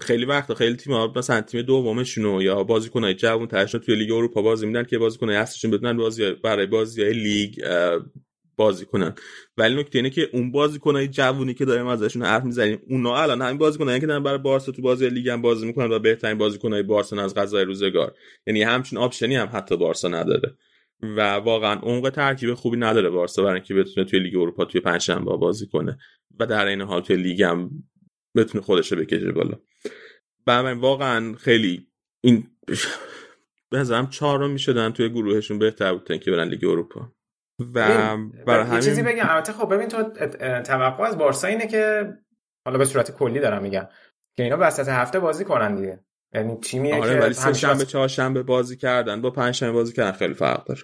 خیلی وقتا خیلی تیم‌ها مثلا تیم دومشونو یا بازیکنای جوون ترشون توی لیگ اروپا بازی میدن که بازیکنای اصلیشون بتونن بازی برای بازی‌های لیگ بازی کنن. ولی نکته اینه که اون بازیکنای جوونی که داریم ازشون حرف میزنیم، اونا الان همین بازیکنایی که دارن برای بارسا تو بازی لیگ هم بازی میکنن و بهترین بازیکنای بارسا از غذای روزگار، یعنی همچین آپشنی هم حتی بارسا نداره و واقعا عمق ترکیب خوبی نداره بارسا برای اینکه بتونه توی لیگ اروپا توی پنجشنبه بازی کنه و در این حال توی لیگ هم بتونه خودش رو بکشه بالا. برای من واقعا خیلی این به نظرم چهارم میشدن توی گروهشون بهتر بودن که برن لیگ اروپا. و برای همین چیزی بگم البته خب ببین تو توقع از بارسا اینه که حالا به صورت کلی دارم میگم که اینا وسط هفته بازی کنن دیگه، یعنی تیمیه آره، که ولی سه شنبه چهارشنبه بازی کردن با پنج شنبه بازی کردن خیلی فرق داره.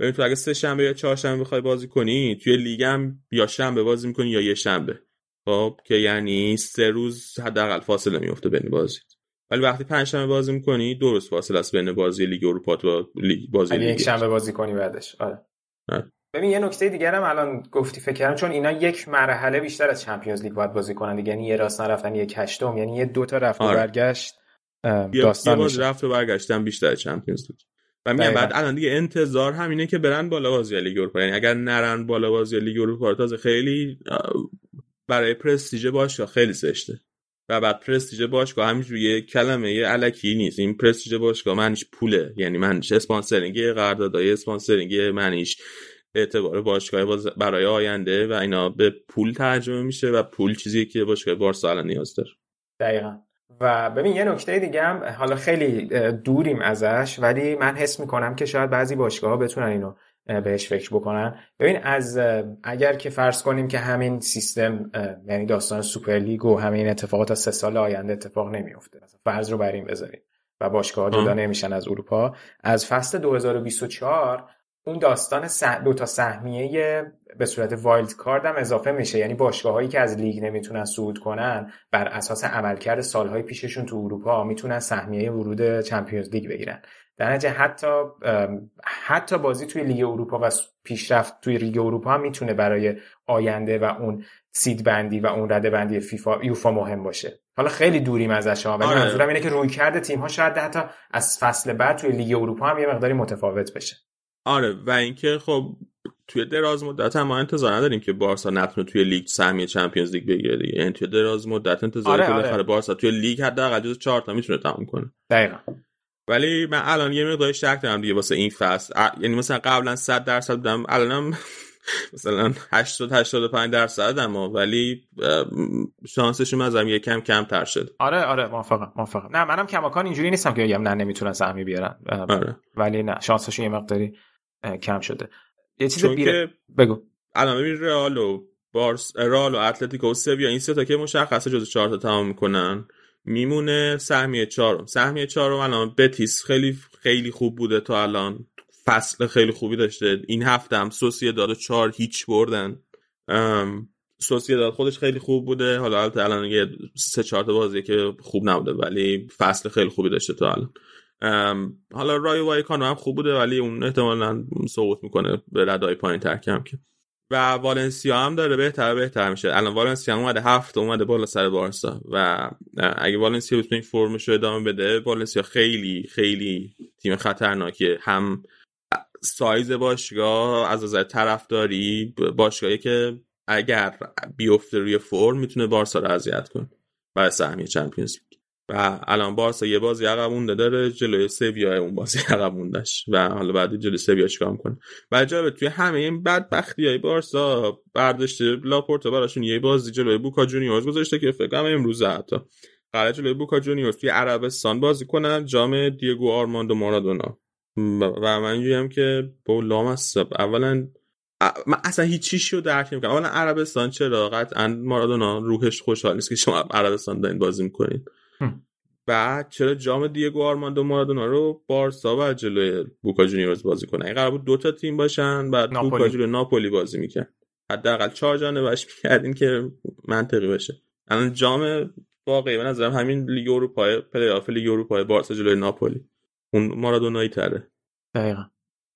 ببین تو اگه سه شنبه یا چهارشنبه بخوای بازی کنی توی لیگ هم یا شنبه بازی می‌کنی یا یه شنبه، خب که یعنی سه روز حداقل فاصله میفته بین بازی. ولی وقتی پنج شنبه بازی می‌کنی دو روز فاصله است بین بازی لیگ اروپا و لیگ بازی لیگ. یک شنبه بازی کنی بعدش آره. نه. ببین یه نکته دیگه هم الان گفتی فکر کردم، چون اینا یک مرحله بیشتر از چمپیونز لیگ باید بازی کنن دیگه، یعنی یه راست نرفتن یک هشتم، یعنی یه دو تا رفت و آره. برگشت داستان میشه. یه رفت و برگشتن بیشتر از چمپیونز لیگ. و میگم بعد الان دیگه انتظار همینه که برن بالا بازی لیگ اروپا، یعنی اگر نرن بالا بازی لیگ اروپا تازه خیلی برای پرستیژ باشگاه خیلی زشته. و بعد پرستیژ باشگاه همینجوری یه کلمه یه الکی نیست، این پرستیژ باشگاه معنیش پوله، یعنی معنیش اسپانسرینگ، قراردادهای اسپانسرینگ، معنیش اعتبار باشگاه برای آینده و اینا به پول ترجمه میشه و پول چیزیه که باشگاه بارسا الان نیاز داره. دقیقاً. و ببین یه نکته دیگه هم، حالا خیلی دوریم ازش ولی من حس میکنم که شاید بعضی باشگاه‌ها بتونن اینو بهش فکر بکنن. ببین از اگر که فرض کنیم که همین سیستم، یعنی داستان سوپرلیگ و همین اتفاقات از سه سال آینده اتفاق نمیفته، مثلا فرض رو بر این بذاریم و باشگاه‌ها جدا نمیشن از اروپا، از فصل دو هزار و بیست و چهار اون داستان دو تا سهمیه به صورت وایلد کارد هم اضافه میشه، یعنی باشگاهایی که از لیگ نمیتونن صعود کنن بر اساس عملکرد سالهای پیششون تو اروپا میتونن سهمیه ورود چمپیونز لیگ بگیرن. در نتیجه حتی حتی بازی توی لیگ اروپا و پیشرفت توی لیگ اروپا هم میتونه برای آینده و اون سید بندی و اون رده بندی فیفا یوفا مهم باشه. حالا خیلی دوریم ازش ها ولی آره. منظورم اینه که رویکرد تیم ها شاید حتی از فصل بعد توی لیگ اروپا هم یه مقداری متفاوت بشه. آره و اینکه خب توی دراز مدت هم ما انتظار نداریم که بارسا نتونه توی لیگ سهمیه چمپیونز لیگ بگیره دیگه، یعنی توی دراز مدت انتظاری آره، که بالاخره آره. بارسا توی لیگ حداقل جز چهار تا میتونه تموم کنه. دقیقاً. ولی من الان یه مقدار شک دارم دیگه واسه این فصل، یعنی مثلا قبلا صد درصد بودم الانم مثلا هشتاد هشتاد و پنج درصد دادم ولی شانسشون ازم یکم کم تر شد. آره آره موافقم موافقم. نه منم کماکان اینجوری نیستم که بگم نه نمیتونن سهمی بیارن آره. ولی نه شانسشون یه مقداری کم شده. یه چیز بیره بگو. الان ببین رئال و بارس، رئال و اتلتیکو و سویا این سه تا که مشخصه جزو چهار تا تمام میکنن، میمونه سهمیه چهارم. سهمیه چهارم الان بتیس خیلی خیلی خوب بوده تا الان، فصل خیلی خوبی داشته، این هفته هم سوسییداد چهار هیچ بردن. سوسییداد خودش خیلی خوب بوده، حالا البته الان یه سه چهار تا بازی که خوب نبوده ولی فصل خیلی خوبی داشته تا الان. حالا رای وایکانو هم خوب بوده ولی اون احتمالاً سقوط میکنه به ردای پایین تر کم که. و والنسیا هم داره بهتر بهتر میشه. الان والنسیا هم اومده هفت اومده بالا سر بارسا و اگه والنسیا بتونه این فرمش رو ادامه بده، والنسیا خیلی خیلی تیم خطرناکیه، هم سایز باشگاه از نظر طرفداری باشگاهی که اگر بیفته روی فرم میتونه بارسا رو اذیت کنه برای سهمیه چمپیونز لیگ. و الان بارسا یه بازی عقب مونده داره جلوی سویا، اون بازی عقب موندهش و حالا بعد جلوی سویا چیکار میکنه. بعد جالب توی همه این بدبختیای بارسا برداشت لاپورتا براشون یه بازی جلوی بوکا جونیورز گذاشته که فکر کنم امروز حتی قراره جلوی بوکا جونیورز توی عربستان بازی کنن، جام دیگو آرماندو مارادونا. و من میگم که با لامس اولا من اصلا هیچ چیزی رو درک نمیکنم. اولا عربستان چرا؟ قطعا مارادونا روحش خوشحال نیست که شما عربستان دارین بازی میکنین بعد چرا جام دیگو آرماندو مارادونا رو بارسا و جلوی بوکا جونیورز بازی کنن؟ این قرار بود دو تا تیم باشن، بعد بوکا جلوی ناپولی بازی میکنن، حداقل چهار جانبش میکردین که منطقی باشه. الان جام واقعی به نظرم همین لیگ اروپا، پلی آف لیگ اروپا، بارسا جلوی ناپولی، اون مارادونایی تره. دقیقاً.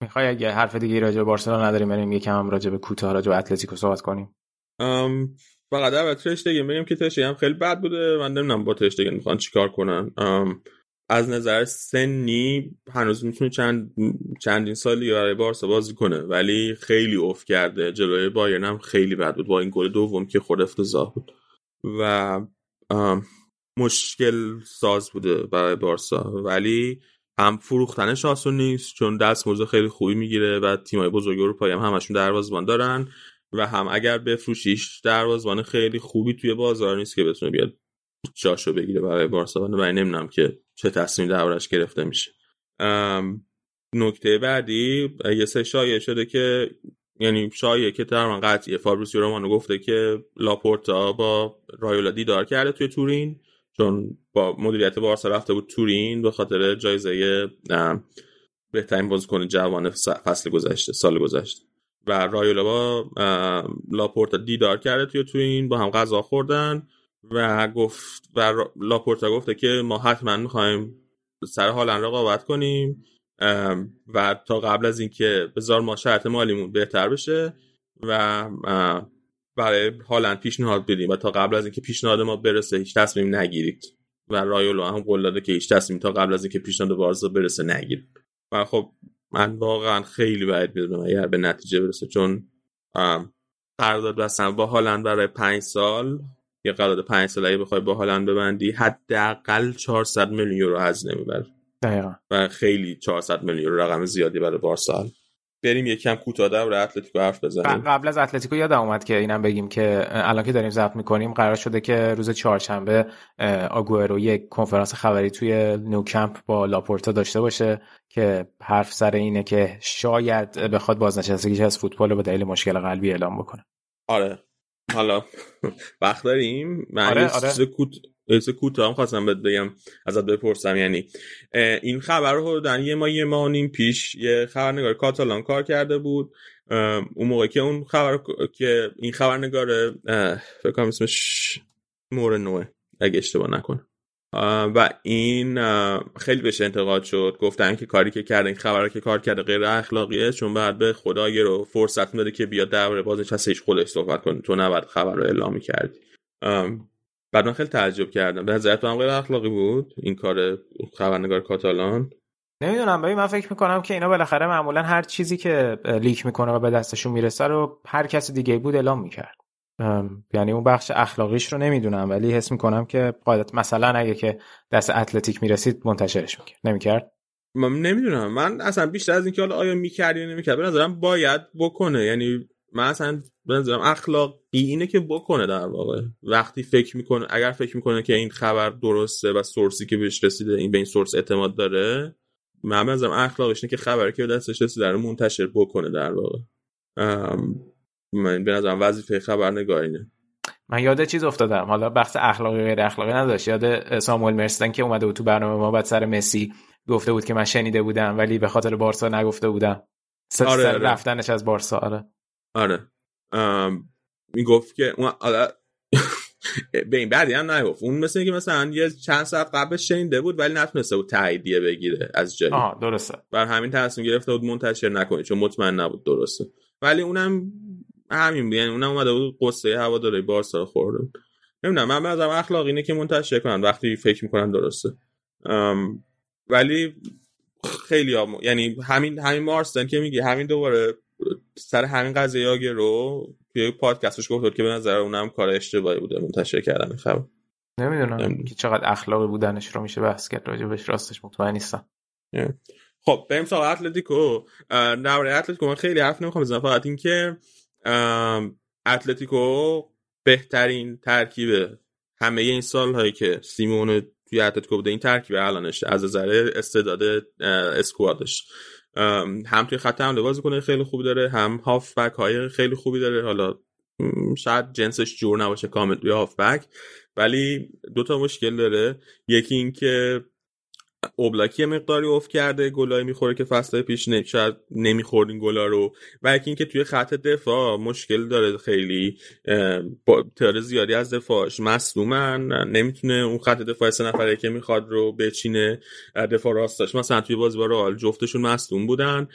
میخوای اگه حرف دیگه راجع به بارسلونا نداریم بریم یکم هم راجع به کوتا، راجع به اتلتیکو صحبت کنیم. ام فقط در ترشتگن بگیم که ترشتگن هم خیلی بد بوده. من نمیدونم با ترشتگن میخوان چیکار کنن. ام از نظر سنی هنوز میتونه چند چندین سالی برای بارسا بازی کنه، ولی خیلی اوف کرده. جلوی بایرن هم خیلی بد بود با این گل دوم که خود افتضاح بود و مشکل ساز بوده برای بارسا، ولی هم فروختنش آسون نیست چون دستمزد خیلی خوبی میگیره و تیمای بزرگ اروپایی هم همشون دروازه‌بان دارن و هم اگر بفروشیش دروازه‌بان خیلی خوبی توی بازار نیست که بتونه بیاد جاشو بگیره برای بارسا. من نمیدونم که چه تصمیم دربارش گرفته میشه. نکته بعدی یه سه شایعه شده که یعنی شایعه که تقریبا قطعیه، فابریسیو رومانو گفته که لاپورتا با رایولا دیدار کرده توی تورین، چون با مدیریت بارسا رفته بود تورین به خاطر جایزه بهترین بازیکن جوان فصل گذشته، سال گذشته، و رایولا با لاپورتا دیدار کرده توی تورین، با هم غذا خوردن و گفت و لاپورتا گفته که ما حتما می‌خوایم سر هالند رقابت کنیم و تا قبل از اینکه بذار ما شرط مالیمون بهتر بشه و برای هالند پیشنهاد بدیم و تا قبل از اینکه پیشنهاد ما برسه هیچ تصمیم نگیرید. و رایولو هم قول داده که هیچ تصمیم تا قبل از اینکه پیشنهاد بارسا برسه نگیرید. و خب من واقعا خیلی بعید میدونم اگر به نتیجه برسه، چون قرارداد بستن با هالند برای پنج سال، یه قرارداد پنج ساله بخوای با هالند ببندی حداقل چهارصد میلیون یورو هزینه میبره. دقیقاً. و خیلی چهارصد میلیون رقم زیادی برای بارسا. بریم یکم کوتاه‌تر برای اتلتیکو حرف بزنیم. قبل از اتلتیکو یادم اومد که اینم بگیم که الان که داریم ضبط می‌کنیم قرار شده که روز چهارشنبه آگوئرو یک کنفرانس خبری توی نوکمپ با لاپورتا داشته باشه که حرف سر اینه که شاید بخواد بازنشستگیش از فوتبال رو به دلیل مشکل قلبی اعلام بکنه. آره. حالا وقت داریم. من آره، آره. کوت ایسه کوتاه هم خواستم بهت بگم، ازت بپرسم، یعنی این خبر رو در یه ما یه ما نیم پیش یه خبرنگار کاتالان کار کرده بود. اون موقع که اون خبر که این خبرنگار فکر کنم اسمش مورنوه اگه اشتباه نکنه، و این خیلی بهش انتقاد شد، گفتن که کاری که کرده، این خبر که کار کرده غیر اخلاقیه، چون بعد به خدای رو فرصت میده که بیاد درباره بازنشستگیش خودش صحبت کنه، تو نباید خبر رو اعلام می‌کردی. بعد من خیلی تعجب کردم. به نظر تو هم غیر اخلاقی بود این کار خبرنگار کاتالان؟ نمیدونم، ببین من فکر میکنم که اینا بالاخره معمولا هر چیزی که لیک میکنه و به دستشون میرسه رو هر کس دیگه بود اعلام میکرد. یعنی اون بخش اخلاقیش رو نمیدونم، ولی حس میکنم که قاعدت مثلا اگه که دست اتلتیک میرسید منتشرش میکرد. نمیکرد؟ من نمیدونم، من اصلا بیشتر از اینکه حالا آیا میکرد یا نمیکرد به نظرم باید بکنه. یعنی من اصلا به نظرم اخلاقی اینه که بکنه. در واقع وقتی فکر میکنه، اگر فکر میکنه که این خبر درسته و سورسی که بهش رسیده این به این سورس اعتماد داره، من به نظرم اخلاقش اینه که خبری که به دستش رسیده رو منتشر بکنه. در واقع من به نظرم وظیفه خبرنگار اینه. من یاد چیز افتادم، حالا بحث اخلاقی غیر اخلاقی نداشت، یاد ساموئل مرستن که اومده بود تو برنامه ما بعد سر مسی گفته بود که من شنیده بودم ولی به خاطر بارسا نگفته بودم. سر, آره سر آره. رفتنش از بارسا. آره آره میگفت که اون به این بعدی هم نگفت، اون مثل اینکه مثلا یه چند ساعت قبلش شنیده بود ولی نتونسته بود تاییدیه بگیره از جایی. آها درسته. بر همین تصمیم گرفته بود منتشر نکنه چون مطمئن نبود. درسته. ولی اونم همین، یعنی اونم اومده بود قصه هواداری بارسا خورد. نمیدونم، من به نظرم اخلاقی اینه که منتشر کنن وقتی فکر میکنن درسته. ولی خیلی هم... یعنی همین همین مارستن که میگه، همین دوباره سر همین قضیه آگه رو توی پادکستش گفت که به نظر اونم کار اشتباهی بوده منتشر کردن خبر. نمیدونم نمید. که چقدر اخلاقی بودنش رو میشه بحث کرد راجبش، راستش مطمئن نیستم. خب بریم سراغ اتلتیکو. درباره اتلتیکو من خیلی حرف نمیخوام بزنم، فقط این که اتلتیکو بهترین ترکیب همه این سال‌هایی که سیمون توی اتلتیکو بوده این ترکیب الانش از نظر استعداد اسکوادش، هم توی خط حمله بازی کنه خیلی خوب داره، هم هافبک های خیلی خوبی داره، حالا شاید جنسش جور نباشه کامل توی هافبک، ولی دوتا مشکل داره. یکی این که اوبلاکی مقداری اوف کرده، گلای میخوره که فصل پیش شاید نمیخوردین گلا رو، و یکی این که توی خط دفاع مشکل داره، خیلی تعداد زیادی از دفاعش مصدومن، نمیتونه اون خط دفاع سه نفره که میخواد رو بچینه. دفاع راستش مثلا توی بازی با رئال جفتشون مصدوم بودن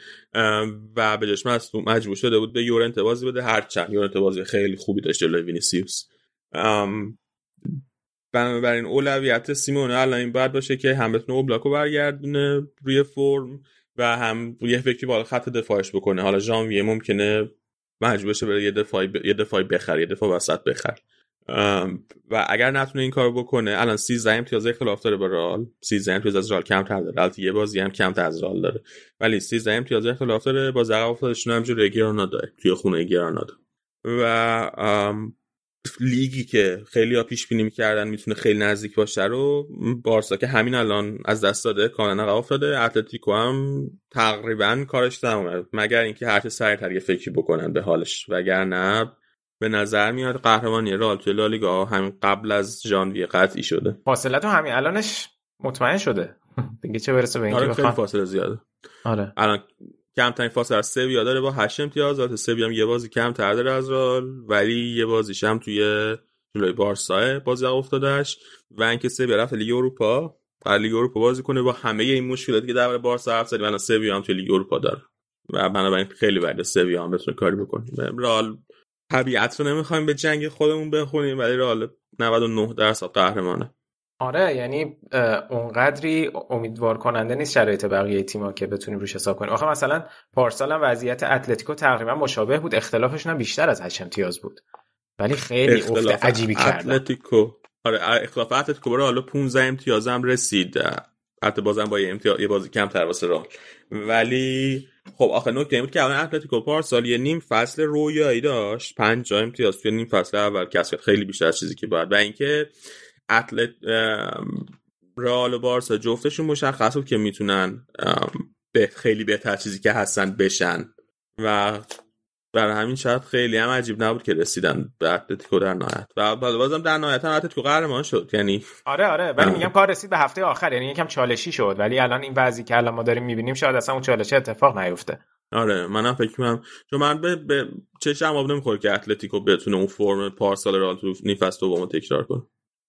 و به جاش مصدوم مجبور شده بود به یورنت بازی بده، هرچند یورنت بازی خیلی خوبی داشت جلوی وینیسیوس. بنابراین اولویت سیمونه الان این باید باشه که هم بتونه اوبلاکو برگردونه روی فرم و هم یه فکری بالا خط دفاعش بکنه. حالا ژانویه ممکنه مجبور شه بره یه دفاعی ب... یه دفاعی بخره، یه دفاع وسط بخره، و اگر نتونه این کارو بکنه، الان سیزده امتیاز اختلاف داره با رئال، سیزده امتیاز از رئال کمتر داره، البته یه بازی هم کمتر از رئال داره، ولی سیزده امتیاز اختلاف داره با ضربه افتادشون هم جوری گرانادا توی خونه گرانادا. و لیگی که خیلی ها پیش بینی می‌کردن میتونه خیلی نزدیک باشه رو بارسا که همین الان از دست داده کاملا قاف داده، اتلتیکو هم تقریبا کارش تمومه، مگر اینکه هر چه سریعتر یه فکری بکنن به حالش، وگرنه به نظر میاد قهرمانی رئال توی لالیگا همین قبل از ژانویه قطعی شده. فاصله تو همین الانش مطمئن شده دیگه، چه برسه به اینکه آره بخواد فاصله زیاده. آره الان کمترین فاصله از سویا داره با هشت امتیاز، البته سویا هم یه بازی کمتر داره از رئال، ولی یه بازیش هم توی جلوی بارسا بازی افتادش، و اینکه سویا رفت لیگ اروپا، قرار لیگ اروپا بازی کنه با همه این مشکلاتی که درباره بارسا حرف زدیم، الان سویا هم توی لیگ اروپا داره و بنابراین خیلی بعد سویا هم بتونه کاری بکنه. رئال طبیعتاً نمی‌خوایم به جنگ خودمون بخونیم، ولی رئال نود و نه درصد قهرمانه. آره یعنی اونقدری امیدوار کننده نیست شرایط بقیه تیم‌ها که بتونیم روش حساب کنیم. آخه مثلا پارسال هم وضعیت اتلتیکو تقریبا مشابه بود، اختلافشون هم بیشتر از هشت امتیاز بود، ولی خیلی افت عجیبی کرد اتلتیکو. آره اختلاف اتلتیکو برای حالا پانزده امتیاز هم رسید، حتی بازم با یه امتیاز یه بازی کمتر واسه رئال، ولی خب آخه نکته بود که الان اتلتیکو پارسال یه نیم فصل رویایی داشت، پنج امتیاز توی نیم فصل اول کسب، خیلی بیشتر از چیزی که باید. و اینکه اتلت رئال و بارسا جفتشون مشخص بود که میتونن به خیلی بهتر چیزی که هستن بشن، و برای همین شاید خیلی هم عجیب نبود که رسیدن به اتلتیکو در نهایت، و بازم در نهایت هم اتلتیکو قهرمان شد. یعنی آره آره ولی میگم کار رسید به هفته آخر، یعنی یکم چالشی شد، ولی الان این وضعی که الان ما داریم میبینیم شاید اصلا اون چالش اتفاق نیفته. آره منم فکر می‌کنم، چون من به, به چشم آب نمیخوره که اتلتیکو بتونه اون فرم پارسال رئال تو نیفست دومو تکرار کنه،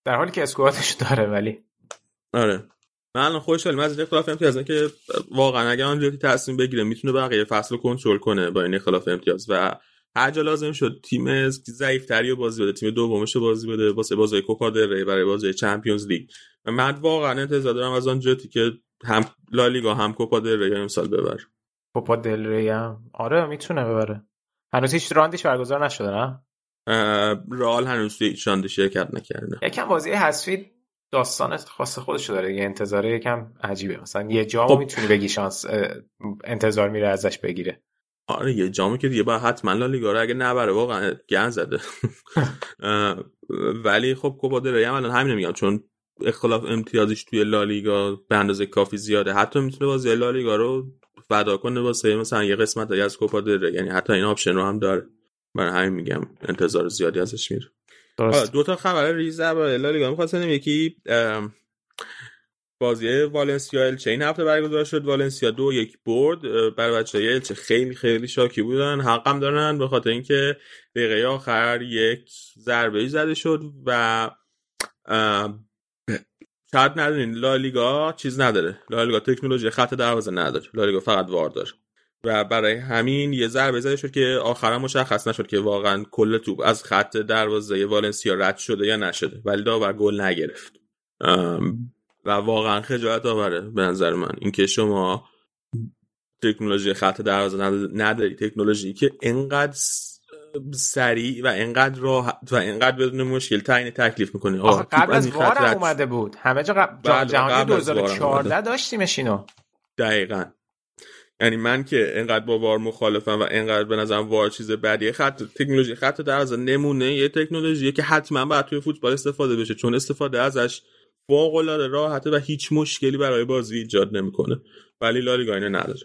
در حالی که اسکوادش داره. ولی آره من الان خوشحالم از اختلاف امتیاز، که واقعا اگه اونجوری تصمیم بگیره میتونه بقیه فصل رو کنترل کنه با این اختلاف امتیاز، و هر جا لازم شد تیم ضعیف‌تری رو بازی بده، تیم دومش رو بازی بده، واسه بازی کوپا دل ری، برای بازی چمپیونز لیگ. من واقعا انتظار دارم از اون جتی که هم لالیگا هم کوپا دل ری امسال ببره. کوپا دل ری هم آره میتونه ببره، هنوز هیچ راندیش برگزار نشده. نه رئال هنوز توی ایچانده شرکت نکرده، یکم بازی حذفی داستان خاص خودشو داره، یه انتظاره یکم عجیبه، مثلا یه جام خب. میتونی بگی شانس انتظار میره ازش بگیره. آره یه جامی که دیگه باید حتما لالیگا رو اگه نبره واقعا گن زده. ولی خب کوپا دل ری هم الان همین میگم، چون اختلاف امتیازش توی لالیگا به اندازه کافی زیاده، حتی میتونه بازی لالیگا رو فدا کنه واسه مثلا یه قسمت از کوپا دل ری، یعنی حتی این آپشن رو هم داره. من همین میگم انتظار زیادی ازش میره. دو تا خبر ریز درباره لالیگا می‌خواستم. یکی بازی والنسیا الچه این هفته برگزار شد، والنسیا دو یک برد. برای بچه‌های الچه خیلی خیلی شاکی بودن، حقم دارن، به خاطر اینکه دقیقه آخر یک ضربه‌ای زده شد و شاید ندونین لالیگا چیز نداره، لالیگا تکنولوژی خط دروازه نداره، لالیگا فقط وار داره، و برای همین یه ضربه زده شد که آخرام مشخص نشد که واقعا کل توپ از خط دروازه والنسیا رد شده یا نشده، ولی داور گل نگرفت و واقعا خجالت آوره به نظر من اینکه شما تکنولوژی خط دروازه نداری، تکنولوژی که انقدر سریع و انقدر راحت و انقدر بدون مشکل تعیین تکلیف می‌کنی. آخه قبل از وار هم اومده بود، همه جا قبل جهانی دو هزار و چهارده داشتیمش اینو دقیقاً. یعنی من که انقدر با وار مخالفم و انقدر به نظرم وار چیز بدیه، خط تکنولوژی خط دروازه نمونه یه تکنولوژیه که حتما باید توی فوتبال استفاده بشه، چون استفاده ازش فوق‌العاده راحته و هیچ مشکلی برای بازی ایجاد نمیکنه، ولی لالیگا اینو نداره.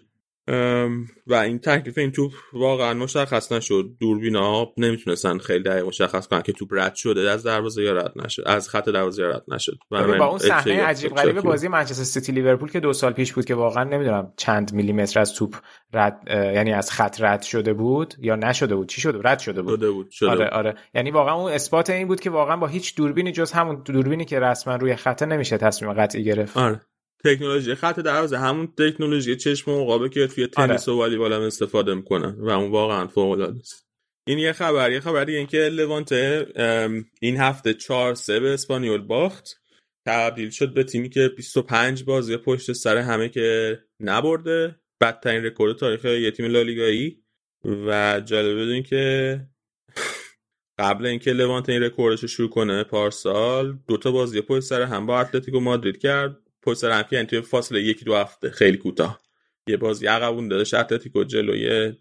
و این تکلیف این توپ واقعا مشخص نشد. دوربین‌ها نمیتونستن خیلی دقیق مشخص کنن که توپ رد شده از دروازه یا رد نشد، از خط دروازه یا رد نشد. و با اون صحنه عجیب غریب بازی منچستر سیتی لیورپول که دو سال پیش بود که واقعا نمیدونم چند میلیمتر از توپ رد، یعنی از خط رد شده بود یا نشده بود، چی شده، رد شده بود. شده بود. شده آره آره. یعنی واقعا اون اثبات این بود که واقعا با هیچ دوربینی جز همون دوربینی که رسما روی خط نمیشه تصمیم قطعی گرفت. آره. تکنولوژی خط دروازه همون تکنولوژی چشم مقابل که توی تنیس آره. و والیبال هم استفاده میکنن و اون واقعا فوق العاده است. این یه خبر. یه خبری اینکه لوانته این هفته چهار سه به اسپانیول باخت، تبدیل شد به تیمی که بیست و پنج بازی پشت سر همه که نبرده، بدترین رکورد تاریخ یه تیم لالیگایی. و جالب بدونین که قبل اینکه لوانته این رکوردش رو شروع کنه پارسال دو تا بازی پشت سر هم با اتلتیکو مادرید کرد پسر هم، یعنی توی فاصله یکی دو هفته خیلی کوتاه. یه بازی عقبون داشت اتلتیکو جلوی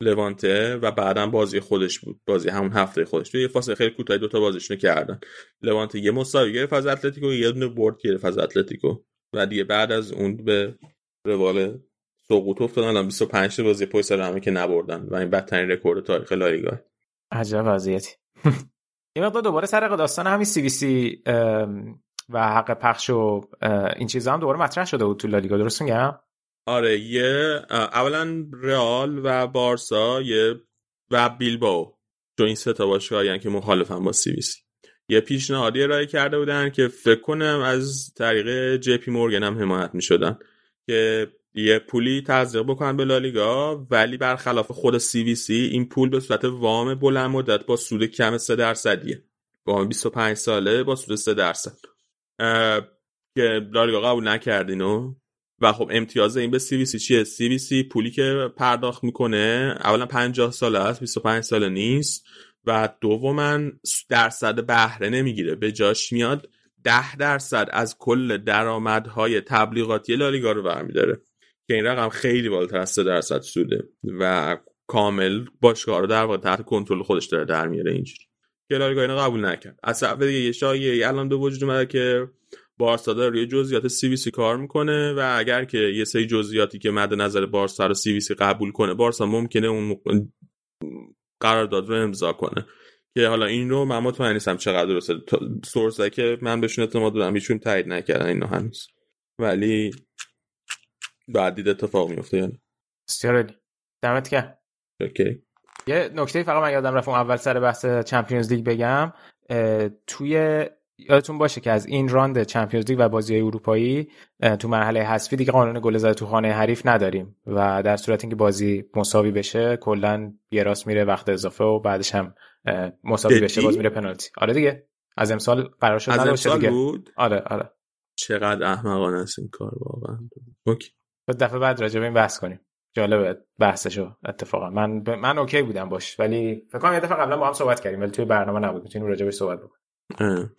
لوانته و بعدم بازی خودش بود، بازی همون هفته خودش، توی یه فاصله خیلی کوتاه دو تا بازیشونو کردن. لوانته یه مساوی گرفت از اتلتیکو، یه دونه برد گرفت از اتلتیکو و دیگه بعد از اون به روال سقوط افتادن. الان بیست و پنج تا بازی پشت سر هم که نبردن و این بدترین رکورد تاریخ لالیگا. عجب وضعیتی. یه مقدار دوباره سر داستان همین سی وی سی و حق پخش و این چیزا هم دوباره مطرح شده بود تو لالیگا، درست میگم؟ آره. یه اولا رئال و بارسا یه و بیلبائو، چون این سه تا باشگاهیان که مخالفن با سی وی سی، یه پیشنهادی ارائه کرده بودن که فکر کنم از طریق جی پی مورگان هم حمایت می‌شدن که یه پولی تزریق بکنن به لالیگا، ولی برخلاف خود سی وی سی این پول به صورت وام بلند مدت با سود کم سه درصدیه، وام بیست و پنج ساله با سود سه درصد که لالیگا قبول نکردینو. و خب امتیاز این به سی وی سی چیه؟ سی وی سی پولی که پرداخت میکنه اولا پنجاه ساله است، بیست و پنج ساله نیست، و دوما درصد بهره نمیگیره، به جاش میاد ده درصد از کل درآمدهای تبلیغاتی لالیگا رو برمیداره که این رقم خیلی بالاتر از سه درصد سوده و کامل باشگاه رو در واقع تحت کنترل خودش داره در میاره. اینجوری که لالیگا اینو قبول نکرد. از طرف دیگه یه شایعه الان به وجود اومده که بارسا داره روی جزئیات سی وی سی کار میکنه و اگر که یه سری جزئیاتی که مد نظر بارسا رو سی وی سی قبول کنه، بارسا ممکنه اون قرارداد رو امضا کنه که حالا این رو من مطمئن نیستم چقدر درسته، سورسایی که من بهشون اعتماد دارم هیچون تایید نکردن اینو هنوز، ولی بعد دید اتفاق میفته. یعنی سیاری دمت گرم. اوکی. یه نکته فقط من یادم رفت اون اول سر بحث چمپیونز لیگ بگم، توی یادتون باشه که از این راند چمپیونز لیگ و بازی‌های اروپایی تو مرحله حذفی دیگه قانون گل زده تو خانه حریف نداریم و در صورت اینکه بازی مساوی بشه کلا یه راست میره وقت اضافه و بعدش هم مساوی بشه باز میره پنالتی. آره دیگه از امسال قرار شد نباشه دیگه. آره آره. چقدر احمقانه است این کار واقعا. اوکی. دفعه بعد راجع به این بحث کنیم. جالبه بحثشو. اتفاقا من ب... من اوکی بودم باش، ولی فکر کنم یه دفعه قبلا با هم صحبت کردیم ولی توی برنامه نبود، میتونیم راجع بهش صحبت بکنیم.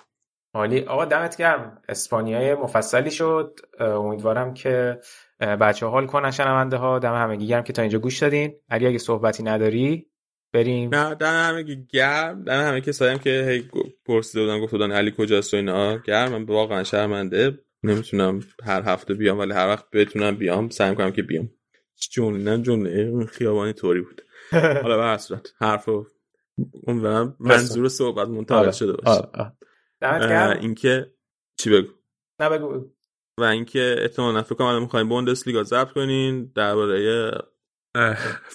عالی. آقا دمت گرم. اسپانیای مفصلی شد. امیدوارم که بچه‌ها حال کنن، شنونده ها. دم همگی گرم که تا اینجا گوش دادین. علی اگه صحبتی نداری بریم. نه دم همگی گرم. دم همه کسایی هم که هی پرسیده بودن گفت بودن علی کجاست و اینا. گرم. من واقعا شرمنده نمیتونم هر هفته بیام، ولی هر وقت بتونم بیام سعی می‌کنم که بیام. جمله جمله خیابانی طوری بود. حالا به هر صورت حرفو اونم منظور صحبت منتقل شده باشه. اینکه چی بگو؟ نه بگو. و اینکه احتمالاً فکر کنم الان می‌خواید بوندسلیگا ضبط کنین درباره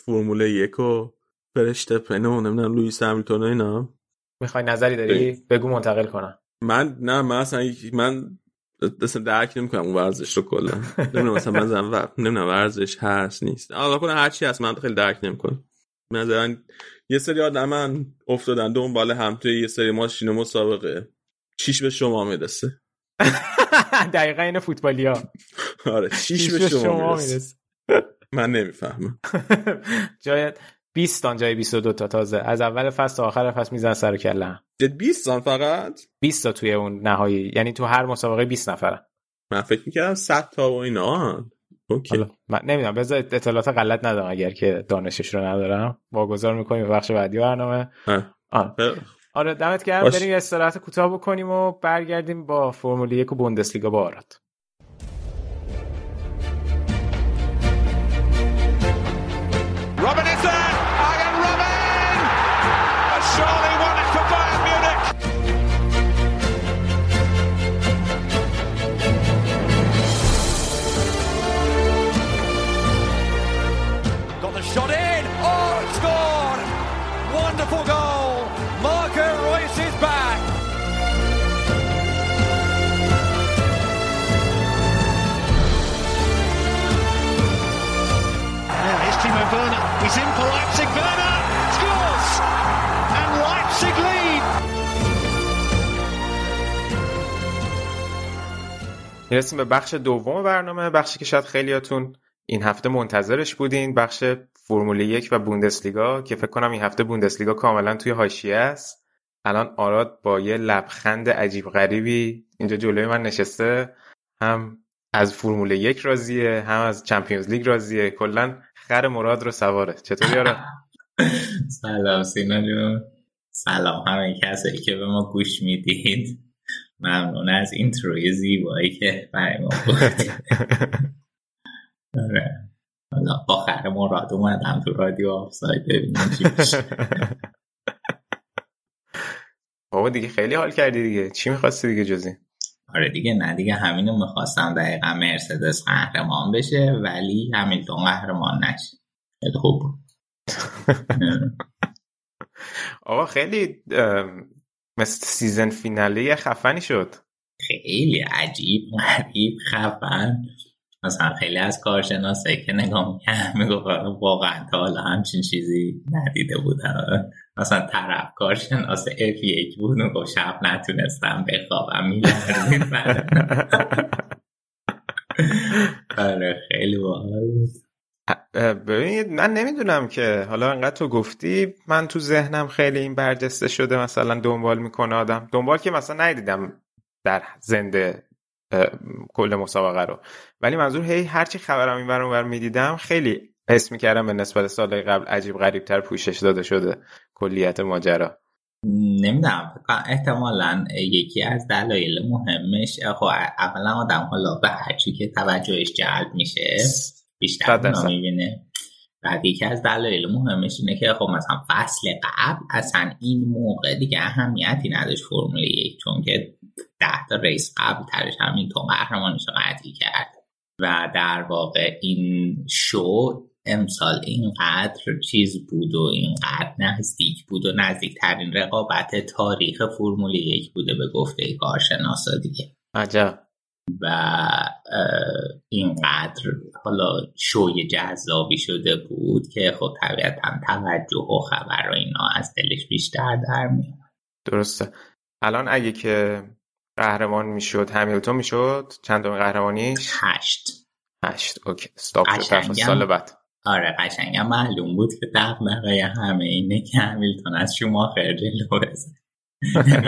فرمول یک و فرشتپن و نمیدونم لوئیس همیلتون و اینا. می‌خوای نظری داری؟ بگو منتقل کنم. من نه من اصلا من اصلا درک نمی‌کنم اون ورزش رو کلا. نمی‌دونم مثلا من زن نمی‌دونم ورزش هست نیست. آقا کلا هر چی هست من خیلی درک نمی‌کنم. مثلا یه سری آدمن افتادن دنبال هم توی یه سری ماشین مسابقه. چیش به شما میرسه. دقیقا این فوتبالیا. آره چیش به شما میرسه. من نمیفهمم. جای بیست تا جای بیست و دو تا تازه از اول فصل تا آخر فصل میزنن سر کله. بیست تا فقط؟ بیست تا توی اون نهایی، یعنی تو هر مسابقه بیست نفره. من فکر می‌کردم صد تا و اینا. اوکی. من نمیدونم، بذار اطلاعات غلط ندم اگر که دانشش رو ندارم. واگذار می‌کنیم به بخش بعدی برنامه. آره. آره دمت گرم. بریم یه استراحت کوتاه بکنیم و برگردیم با فرمول یک و بوندسلیگا با آراد. Werner, he's in for Leipzig, Werner scores! And Leipzig lead! میرسیم به بخش دوم برنامه، بخشی که شاید خیلیاتون این هفته منتظرش بودین، بخش فرمول یک و بوندسلیگا که فکر کنم این هفته بوندسلیگا کاملا توی حاشیه است. الان آراد با یه لبخند عجیب غریبی اینجا جلوی من نشسته، هم از فرمول یک راضیه، هم از چمپیونز لیگ راضیه، کلا خر مراد رو سواره. چطوری آراد؟ سلام سینا جون، سلام همه کسایی که به ما گوش میدید، ممنون از اینتروی زیبایی که برای ما بود. حالا با خر مراد اومدم تو رادیو آفساید ببینم چی میشه. بابا دیگه خیلی حال کردی دیگه، چی میخواستی دیگه جزی؟ آره دیگه، نه دیگه همینو میخواستم، دقیقا مرسدس قهرمان بشه ولی همیلتون قهرمان نشه. خوب آقا خیلی مثل سیزن فینالی خفنی شد، خیلی عجیب غریب خفن. مثلا خیلی از کارشناسه که نگاه میکنم میگو واقعا تا حالا همچین چیزی ندیده بودم. مثلا طرف کارشناس اف یک بود و گفت شب نتونستم بخوابم، میلرزید. آره خیلی باحال. ببینید من نمیدونم که حالا انقدر تو گفتی، من تو ذهنم خیلی این برجسته شده، مثلا دنبال میکنه آدم، دنبال که مثلا ندیدم در زنده کل مسابقه رو، ولی منظور هی هرچی خبرم این ور اون ور میدیدم خیلی حس میکردم به نسبت سالهای قبل عجیب غریبتر پوشش داده شده کلیت ماجرا. نمیدونم، احتمالا یکی از دلایل مهمش خب اولا آدم حالا به هرچی که توجهش جلب میشه بیشتر اونا میبینه، بعد یکی از دلایل مهمش اینه که خب مثلا فصل قبل اصلا این موقع دیگه اهمیتی نداشت فرمول یک، چون که ده تا ریس قبل ترش همین تو قهرمانش رو قطعی کرد و در واقع این شو امسال اینقدر چیز بود و اینقدر نزدیک بود و نزدیکترین رقابت تاریخ فرمول یک بوده به گفته کارشناسا دیگه. عجب. و اینقدر حالا شوی جذابی شده بود که خب طبیعتا توجه و خبر و اینا از دلش بیشتر در میاد. درسته. الان اگه که قهرمان میشد همیلتون میشد چندم قهرمانیش؟ هشت. هشت اوکی، استاپ شد سال بعد. آره قشنگم معلوم بود که دغدغه همه اینه که همیلتون از شوماخر جلو بزنه.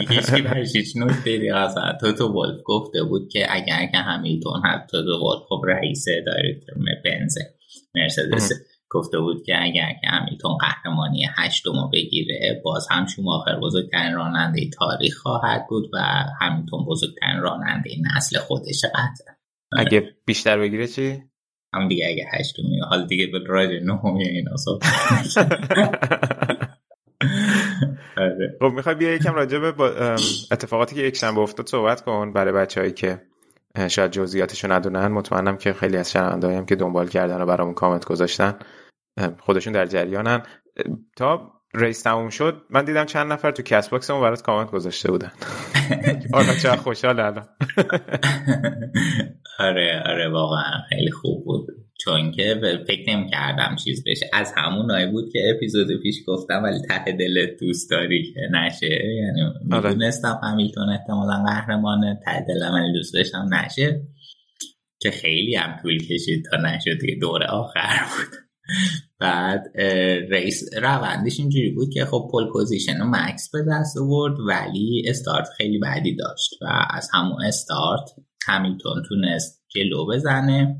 هیچکی برش هیچ نکته دیگه اصلا. توتو ولف گفته بود که اگر که همیلتون هم توتو ولف خب رئیس دایرکتور بنز مرسدس گفته بود که اگر که همیلتون قهرمانی هشتمو بگیره باز هم شوماخر بزرگترین راننده تاریخ خواهد بود و همیلتون بزرگترین راننده نسل خودشه قطعا. اگه بیشتر بگیره چی؟ هم دیگه اگه هشتمی، حالا دیگه به راجع نهمی اینا صحبت. خب میخوای بیا یکم راجع به اتفاقاتی که یک شنبه افتاد صحبت کن برای بچه‌هایی که شاید جزئیاتشو ندونن. مطمئنم که خیلی از شنونده‌هایم که دنبال کردن و برامون کامنت گذاشتن خودشون در جریانن. تا ریس تموم شد من دیدم چند نفر تو کست باکسمون برات کامنت گذاشته بودن. آره چقدر خوشحاله الان. آره آره واقعا خیلی خوب بود، چون که فکر نمی کردم چیز بشه. از همونایی بود که اپیزود پیش گفتم ولی ته دلت دوست داری که نشه، یعنی میدونستم همیلتون احتمالا قهرمانه، ته دلم ولی دوست داشتم نشه، که خیلی هم طول کشید تا نشد که دور آخر بود. بعد ریس روندش اینجوری بود که خب پول پوزیشن رو مکس به دست آورد ولی استارت خیلی بعدی داشت و از همون استارت همیلتون تونست جلو بزنه.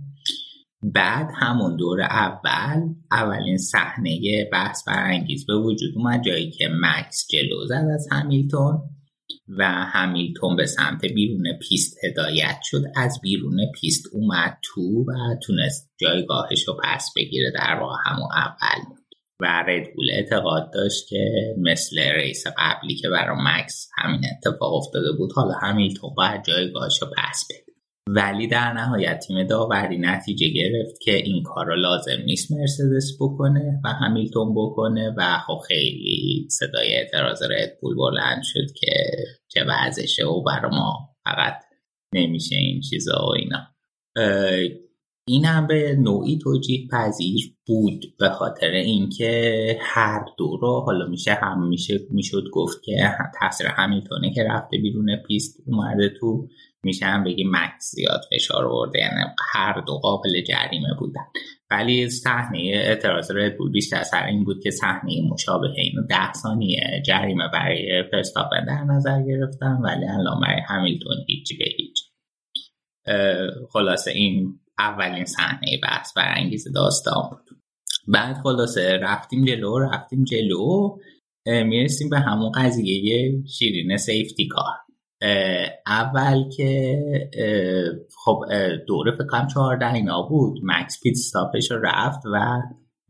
بعد همون دور اول اولین صحنه بحث برانگیز به وجود اومد، جایی که مکس جلو زد از همیلتون و همیلتون به سمت بیرون پیست هدایت شد، از بیرون پیست اومد تو و تونست جایگاهش رو پس بگیره، در واقع همون اول. و ردبول اعتقاد داشت که مثل ریس قبلی که برای مکس همین اتفاق افتاده بود، حالا همیلتون باید جایگاهش رو پس بده، ولی در نهایت تیم داوری نتیجه گرفت که این کار رو لازم نیست مرسدس بکنه و همیلتون بکنه و خب خیلی صدای اعتراض ردبول بلند شد که چه وضعشه و برای ما فقط نمیشه این چیزا و اینا. این هم به نوعی توجیه پذیر بود به خاطر اینکه هر دو رو حالا میشه هم میشه میشد گفت که تاثیر همیلتونه که رفته بیرون پیست اومده تو، میشه هم بگی مکس زیاد فشار آورده، یعنی هر دو قابل جریمه بودن. ولی صحنه اعتراض رد بول بیشتر سر این بود که صحنه مشابه اینو ده ثانیه جریمه برای فرستاپن در نظر گرفتن ولی الان برای همیلتون هیچ به هیچ. خلاصه این اولین صحنه بحث برانگیز داستان بود. بعد خلاصه رفتیم جلو رفتیم جلو میرسیم به همون قضیه شیرین سیفتی کار. اول که خب دوره فکرم چهارده اینا بود، مکس پیت استاپش رو رفت و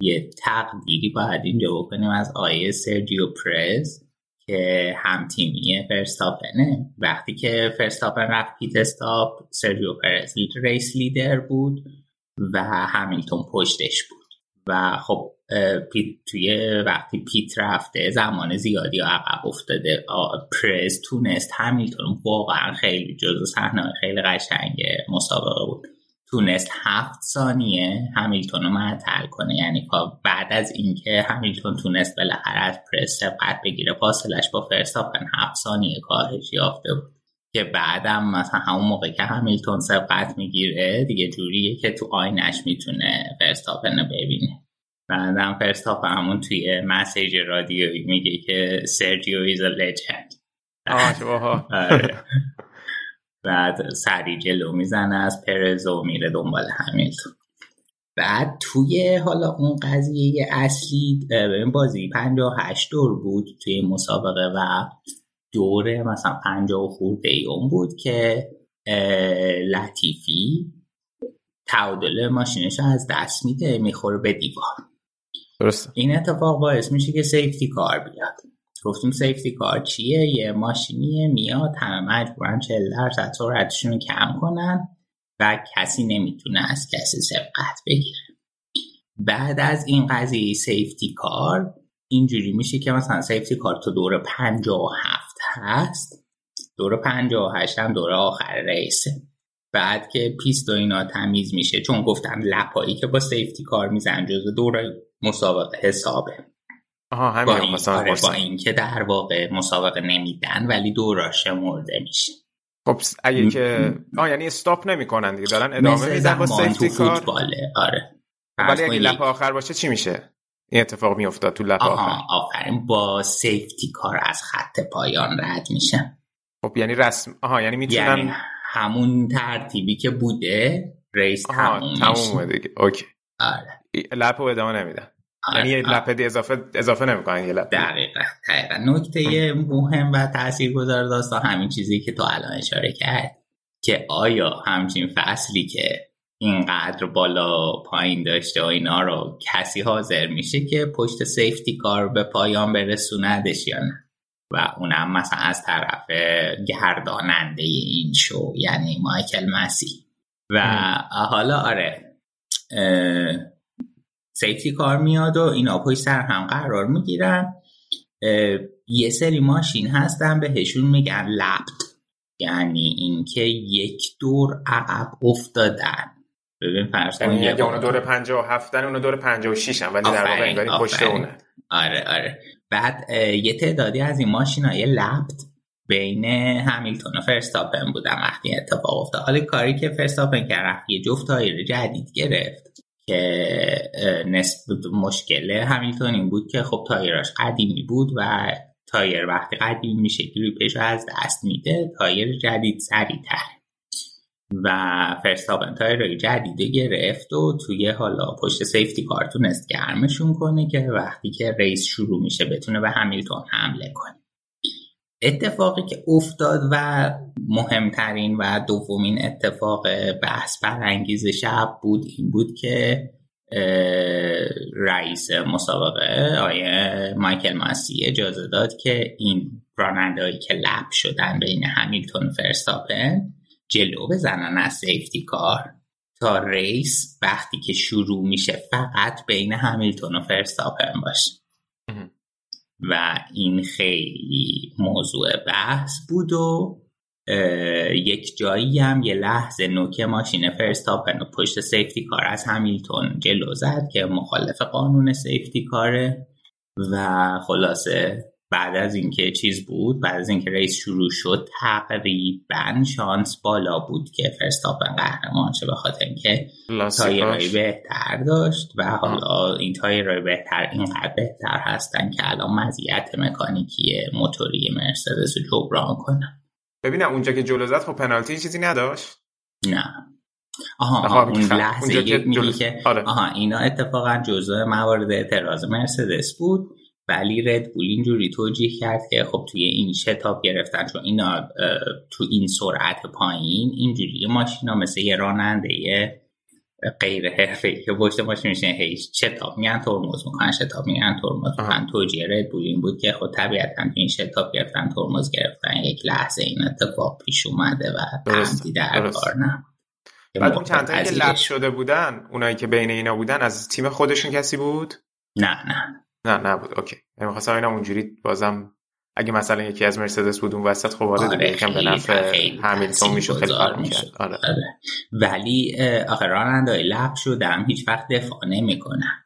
یه تقدیری باید اینجا بکنیم از آیه سرجیو پرز که هم تیمی فرستاپنه. وقتی که فرستاپن رفت پیت استاپ، سرجیو پرز ریس لیدر بود و همیلتون پشتش بود و خب پیت توی وقتی پیت رفته زمان زیادی عقب افتاده، پرز تونست همیلتون، واقعا خیلی جزو صحنه خیلی قشنگ مسابقه بود، تونست هفت ثانیه همیلتون رو معطل کنه. یعنی بعد از اینکه همیلتون تونست بالاخره از پرز سبقت بگیره، فاصلش با فرستاپن هفت ثانیه کاهش یافته بود که بعدم مثلا همون موقع که همیلتون سبقت میگیره دیگه جوریه که تو آینش میتونه فرستاپن رو ببینه. بعدم فرستاپن همون توی مسیج رادیویی میگه که سرجیو ایز ا لجند. بعد سری جلو میزنه از پرزو میره دنبال همیلتون. بعد توی حالا اون قضیه اصلی بازی پنجاه و هشت دور بود توی مسابقه و دوره مثلا پنجاه خورده ای اون بود که لطیفی تعادل ماشینش از دست میده، میخوره به دیوار. درست. این اتفاق باعث میشه که سیفتی کار بیاد. گفتیم سیفتی کار چیه؟ یه ماشینیه میاد همه مجبورن چهل درصد سرعتشون رو کم کنن و کسی نمیتونه از کسی سبقت بگیره. بعد از این قضیه سیفتی کار اینجوری میشه که مثلا سیفتی کار تو دوره پنجاه و هفت هست، دوره پنجاه و هشت هم دوره آخر ریسه. بعد که پیست و اینا تمیز میشه، چون گفتم لپایی که با سیفتی کار میزن جزو دوره مسابقه حسابه. آها همین با, این با اینکه در واقع مسابقه نمیدن ولی دوراش مرده میشه. خب اگه م... که آه یعنی استاپ نمیکنن دیگه، دارن ادامه میدن با سیفتی کار. فوتباله. آره. ولی اگه لپا آخر باشه چی میشه؟ این اتفاق میافتاد تو لپا آخر. آها آفرین، با سیفتی کار از خط پایان رد میشن. خب یعنی رسم آها یعنی میتونن یعنی... همون ترتیبی که بوده ریس تموم میشه دیگه. اوکی. آره. لپو ادامه نمیدن. آره. یعنی آره. لپه دی اضافه اضافه نمیکنن یه لپ. دقیقاً. دقیقاً. نکته مهم و تاثیرگذار داستان همین چیزی که تو الان اشاره کرد که آیا همچین فصلی که اینقدر بالا پایین داشته و اینا رو کسی حاضر میشه که پشت سیفتی کار به پایان برسوندش یا نه؟ و اونم مثلا از طرف گرداننده این شو یعنی مایکل مسی و ام. حالا آره سیفتی کار میاد و اینا پشت سر هم قرار میگیرن. یه سری ماشین هستن بهشون میگن لپت، یعنی اینکه یک دور عقب افتادن. ببین فرضاً یه اون دور پنجاه و هفت اون دور پنجاه و شش ولی در واقع انگاری پشت اونه. آره آره. بعد یه تعدادی از این ماشینای لپت بین همیلتون و فرستاپن بودن وقتی اتفاق افتاد. حالا کاری که فرستاپن کرد یه جفت تایر جدید گرفت که نسبت مشکل همیلتون این بود که خب تایراش قدیمی بود و تایر وقتی قدیمی میشه گریپش از دست میده، تایر جدید سریع‌تر. و فرستاپن تایر جدیده گرفت و توی حالا پشت سیفتی کار تونست گرمشون کنه که وقتی که ریس شروع میشه بتونه به همیلتون حمله کنه. اتفاقی که افتاد و مهمترین و دومین اتفاق بحث برانگیز شب بود این بود که رئیس مسابقه آیه مایکل ماسی اجازه داد که این راننده‌هایی که لپ شدن بین همیلتون و فرستاپن جلو بزنن از سیفتی کار تا ریس وقتی که شروع میشه فقط بین همیلتون و فرستاپن باشه. و این خیلی موضوع بحث بود و یک جایی هم یه لحظه نوکه ماشین فرستاپن و پشت سیفتی کار از همیلتون جلو زد که مخالف قانون سیفتی کاره. و خلاصه بعد از اینکه چیز بود، بعد از اینکه ریس شروع شد، تقریبا شانس بالا بود که فرستاپن قهرمان شه، به خاطر اینکه تایرهای بهتر داشت و حالا این تایرهای بهتر اینقدر بهتر هستن که الان مزیت مکانیکی موتوری مرسدس رو جبران کنن. ببینم اونجا که جلو زد خب پنالتی چیزی نداشت؟ نه. آها, آها اون لحظه یک جلو... میگی که آره. آها اینا اتفاقا جزء موارد اعتراض مرسدس بود، ولی ردبول اینجوری توجیه کرد که خب توی این شتاب گرفتن، چون اینا تو این سرعت پایین اینجوری ماشینا مثل یه راننده یه غیر حرفه‌ای که پشت ماشین میشن هیچ شتاب میان ترمز میکنن، شتاب میان ترمز میکنن. توجیه ردبول این بود که خب طبیعتاً تو این شتاب گرفتن ترمز گرفتن یک لحظه این اتفاق پیش اومده و عمدی در کار نموند. بعد اون چند تایی که لپ شده بودن، اونایی که بین اینا بودن از تیم خودشون کسی بود؟ نه نه نه نه بود. اوکی. من می‌خواستم اینا اونجوری بازم اگه مثلا یکی از مرسدس بود اون وسط خب وارد دیگه یکم به نفع همیلتون میشد، خیلی کار می‌کرد. آره. ولی آخه راننده‌های لپ شدم هیچ وقت دفاع نمی‌کنن.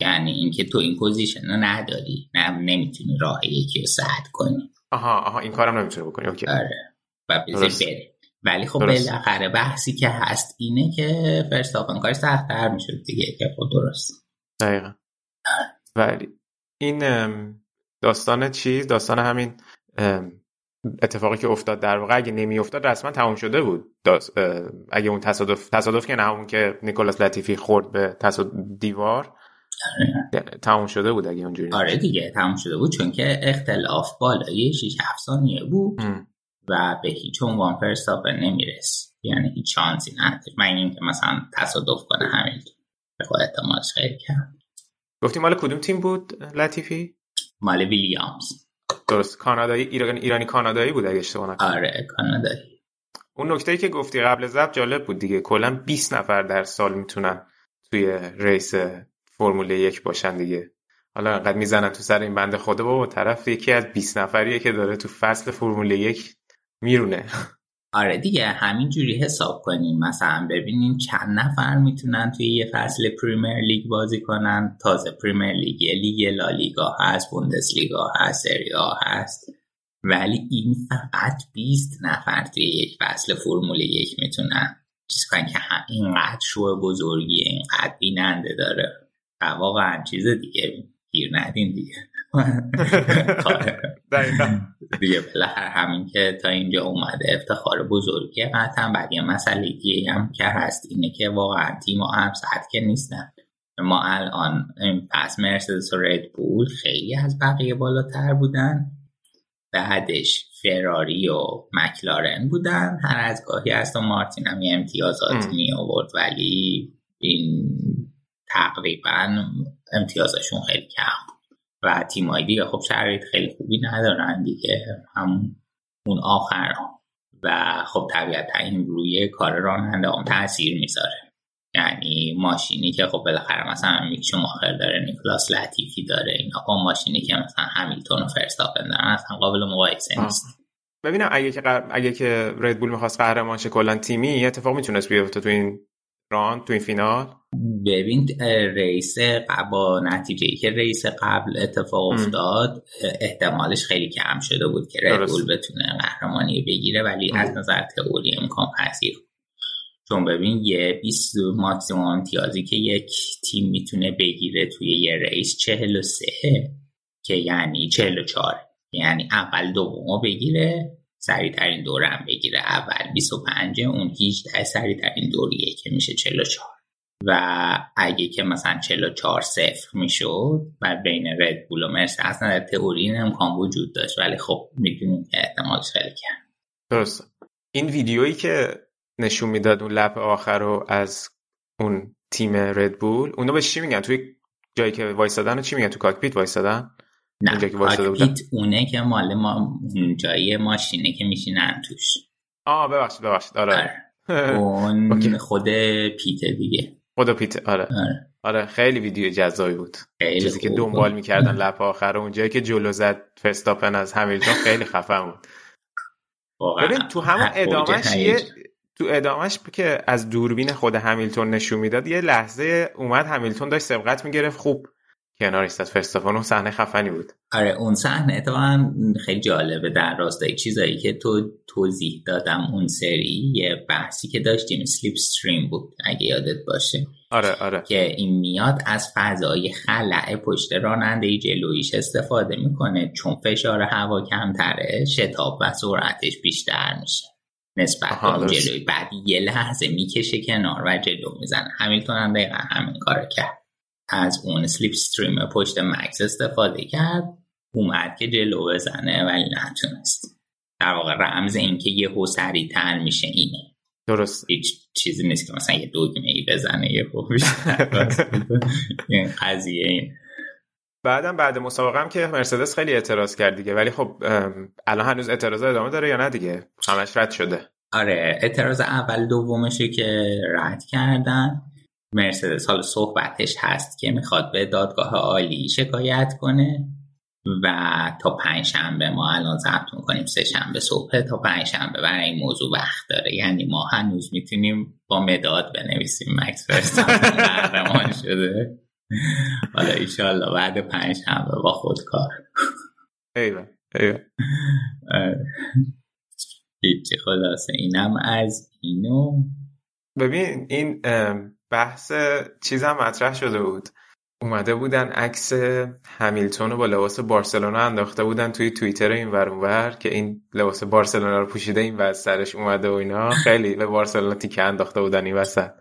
یعنی اینکه تو این پوزیشن رو نداری، نه نمی‌تونی راه یکی رو سد کنی. آها آها این کارم نمی‌تونی بکنی. اوکی. آره. و بزن بره. ولی خب بالاخره بحثی که هست اینه که فرستاپن کار سخت‌تر میشد دیگه، که خب درست. دقیقاً. ولی این داستان چی؟ داستان همین اتفاقی که افتاد در واقع اگه نمی افتاد رسما تموم شده بود. اگه اون تصادف تصادف که نه، اون که نیکولاس لاتیفی خورد به تصادف دیوار تموم شده بود اگه اونجوری. آره دیگه تموم شده بود، چون که اختلاف بالای شش هفت ثانیه بود. ام. و به هیچ عنوان فرستاپن نمیرس، یعنی هیچ شانسی نداره. من این که مثلا تصادف کنه همیلتون به خود اعتمادش خیلی کم. گفتی مال کدوم تیم بود لطیفی؟ مال ویلیامز. درست. کانادایی، ایران... ایرانی کانادایی بود اگه اشتباه نکنم. آره کانادایی. اون نکته‌ای که گفتی قبل از ضبط جالب بود دیگه، کلا بیست نفر در سال میتونن توی ریس فرمول یک باشن دیگه. حالا انقدر میزنن تو سر این بنده خدا، بابا طرف یکی از بیست نفریه که داره تو فصل فرمول یک میرونه. آره دیگه همینجوری حساب کنین، مثلا ببینین چند نفر میتونن توی یه فصل پریمیر لیگ بازی کنن. تازه پریمیر لیگ یه لیگ لالیگا هست، بوندسلیگا هست، سری آ هست، ولی این فقط بیست نفر توی یک فصل فرمول یک میتونن چیز کنن که اینقدر شو بزرگیه، اینقدر بیننده داره و واقعا چیز دیگه. گیر ندین دیگه. دیگه بالاخره همین که تا اینجا اومده افتخار بزرگیه. قطعا بعد یه مسئله دیگه هم که هست اینه که واقعا تیم هم سطح که نیستن. ما الان پس مرسدس و ردبول خیلی از بقیه بالاتر بودن، بعدش فراری و مکلارن بودن، هر از گاهی هست و مارتین هم یه امتیازات می آورد، ولی این تقریبا امتیازشون خیلی کم بود و تیمای دیگه خب شرایط خیلی خوبی ندارن دیگه، هم اون آخران. و خب طبیعتا این روی کار راننده هم تأثیر میذاره، یعنی ماشینی که خب بالاخره مثلا میک شوماخر داره، نیکلاس لاتیفی داره، اینا با ماشینی که مثلا همیلتون و فرستاپن دارن اصلا قابل مقایسه نیست. ببینم اگه که قر... اگه که ردبول میخواست قهرمان شه کلا تیمی اتفاق میتونست بیفته تو این ران، تو این فینال. ببین ریس قبل، نتیجه‌ای که ریس قبل اتفاق افتاد احتمالش خیلی کم شده بود که ردبول بتونه قهرمانی بگیره، ولی ام. از نظر تئوری امکان پذیر، چون ببین یه بیست ماکسیمم امتیازی که یک تیم میتونه بگیره توی یه ریس چهل و سه که یعنی چهل و چهار، یعنی اول دومو بگیره سریع ترین دوره هم بگیره، اول بیست و پنج اون هجده سریع ترین دوریه که میشه چهل و چهار. و اگه که مثلا چهل و چهار صفر میشد و بین ردبول و مرسدس اصلا در تئوری این امکان وجود داشت، ولی خب میدونیم که احتمالش خیلی کم. درست. این ویدیویی که نشون میداد اون لپ آخر رو از اون تیم ردبول، اونو به چی میگن؟ توی جایی که وایسادن رو چی میگن؟ تو کاکپیت وایسادن؟ نه، کاکپیت اونه که مال ما جایی ماشینه که میشینن توش. آه ببخشید ببخشید آره اون خود پیته دیگه، خود پیته. آره آره, آره. خیلی ویدیو جذابی بود، چیزی که دنبال میکردن لپ آخر، اونجایی که جلو زد فرستاپن از همیلتون خیلی خفن بود. ببین تو همون ادامهش یه تو ادامهش که از دوربین خود همیلتون نشون میداد یه لحظه اومد همیلتون داشت سبقت میگرفت خوب کنار ایستاد فرستافون. اون صحنه خفنی بود. آره اون صحنه اتفاقا خیلی جالبه، در راستای چیزایی که تو توضیح دادم اون سری یه بحثی که داشتیم سلیپ استریم بود اگه یادت باشه. آره آره که این میاد از فضای خلأ پشت راننده جلویش استفاده میکنه چون فشار هوا کمتره شتاب و سرعتش بیشتر میشه نسبت به اون جلوی، بعد یه لحظه میکشه کنار و جلو میزنه. همیلتون هم دقیقا همین کارو کرد، از اون سلیپ استریم پشت مکس استفاده کرد اومد که جلو بزنه ولی نتونست. در واقع رمز این که یه هو سریع‌تر میشه اینه. درست، هیچ چیزی نیست که مثلا یه دگمه ای بزنه یه هو بیشتر. این قضیه این. بعدم بعد مسابقه هم که مرسدس خیلی اعتراض کرد دیگه، ولی خب الان هنوز اعتراض ادامه داره یا نه دیگه؟ همش رد شده. آره اعتراض اول دومشه که رد کردن. مرسدس حالا صحبتش هست که میخواد به دادگاه عالی شکایت کنه و تا پنج شنبه، ما الان ضبط میکنیم سه شنبه صبح، تا پنج شنبه برای این موضوع وقت داره، یعنی ما هنوز میتونیم با مداد بنویسیم مکس فرستاپن قهرمان شده. حالا ایشالله بعد پنج شنبه با خودکار. ایوه ایوه هیچی. خلاصه اینم از اینو. ببین این بحث چیز هم مطرح شده بود، اومده بودن عکس همیلتون رو با لباس بارسلونا انداخته بودن توی توییتر این ور اون ور که این لباس بارسلونا رو پوشیده این واسه سرش اومده و اینا، خیلی به بارسلونا تیکه انداخته بودن این واسه.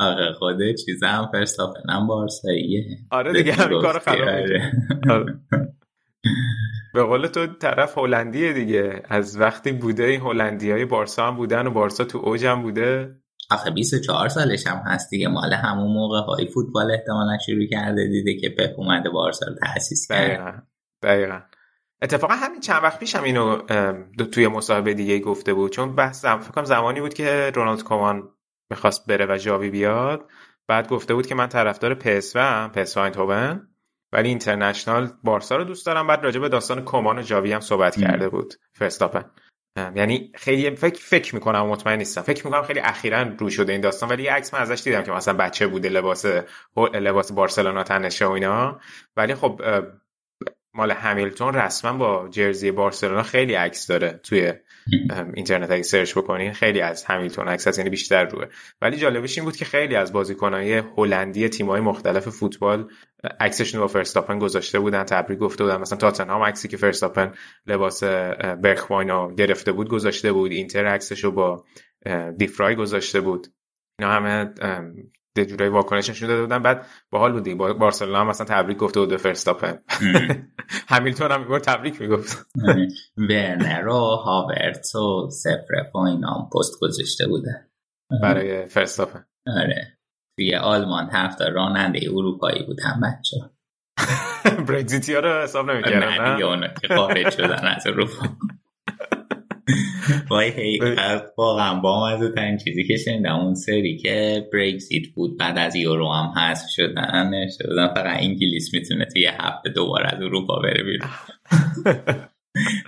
آره خود چیزا هم فرستاپنم بارساییه. آره دیگه همین کارو خراب کرد. به قول تو طرف هلندیه دیگه، از وقتی بوده این هلندیای بارسا هم بودن و بارسا تو اوج هم بوده. آخه بیست و چهار سالش هم هست دیگه، مال همون موقع های فوتبال احتمالاً شروع کرده، دیده که پپ اومده بارسا رو تأسیس کرد. دقیقاً دقیقاً. اتفاقا همین چند وقت پیش هم اینو توی مصاحبه دیگه گفته بود، چون بحث فکر کنم زمانی بود که رونالد کومان می‌خواست بره و ژاوی بیاد، بعد گفته بود که من طرفدار پی اس وام، پی اس وینتوبن، ولی اینترنشنال بارسا رو دوست دارم. بعد راجع به داستان کومان و ژاوی هم صحبت ام. کرده بود فرستاپن. یعنی خیلی فکر فکر میکنم و مطمئن نیستم، فکر میکنم خیلی اخیراً رو شده این داستان، ولی یه عکس من ازش دیدم که مثلا بچه بوده لباس لباس بارسلونا تنشه و اینا، ولی خب مال همیلتون رسما با جرزی بارسلونا خیلی عکس داره توی اینترنت، اگه سرچ بکنین خیلی از همیلتون عکس هست، یعنی بیشتر روه. ولی جالبش این بود که خیلی از بازیکن‌های هلندی تیم‌های مختلف فوتبال عکسشون با فرستاپن گذاشته بودن، تبریک گفته بودن. مثلا تاتنهام عکسی که فرستاپن لباس برخواینو گرفته بود گذاشته بود، اینتر عکسشو با دیفرای گذاشته بود، اینا همه یه جورایی واکنششون داده بودن. بعد باحال بود دیگه، بارسلونا هم مثلا تبریک گفته بود به فرستاپن، همیلتون هم میگفت تبریک میگفت، ورنر و هاورتس و سفرف و اینا پست گذاشته بوده برای فرستاپن. آره توی آلمان طرفدار راننده اروپایی بودن بچه برگزیتی ها رو حساب نمی‌کردن. نه دیگه اونا که خارج شدن از اروپا. وای هی واقعا با هم از تن چیزی که شنیدم اون سری که برگزیت بود بعد از یورو هم حذف شدن شدن فقط انگلیس میتونه توی یه هفته دوباره از اروپا بره بیرون.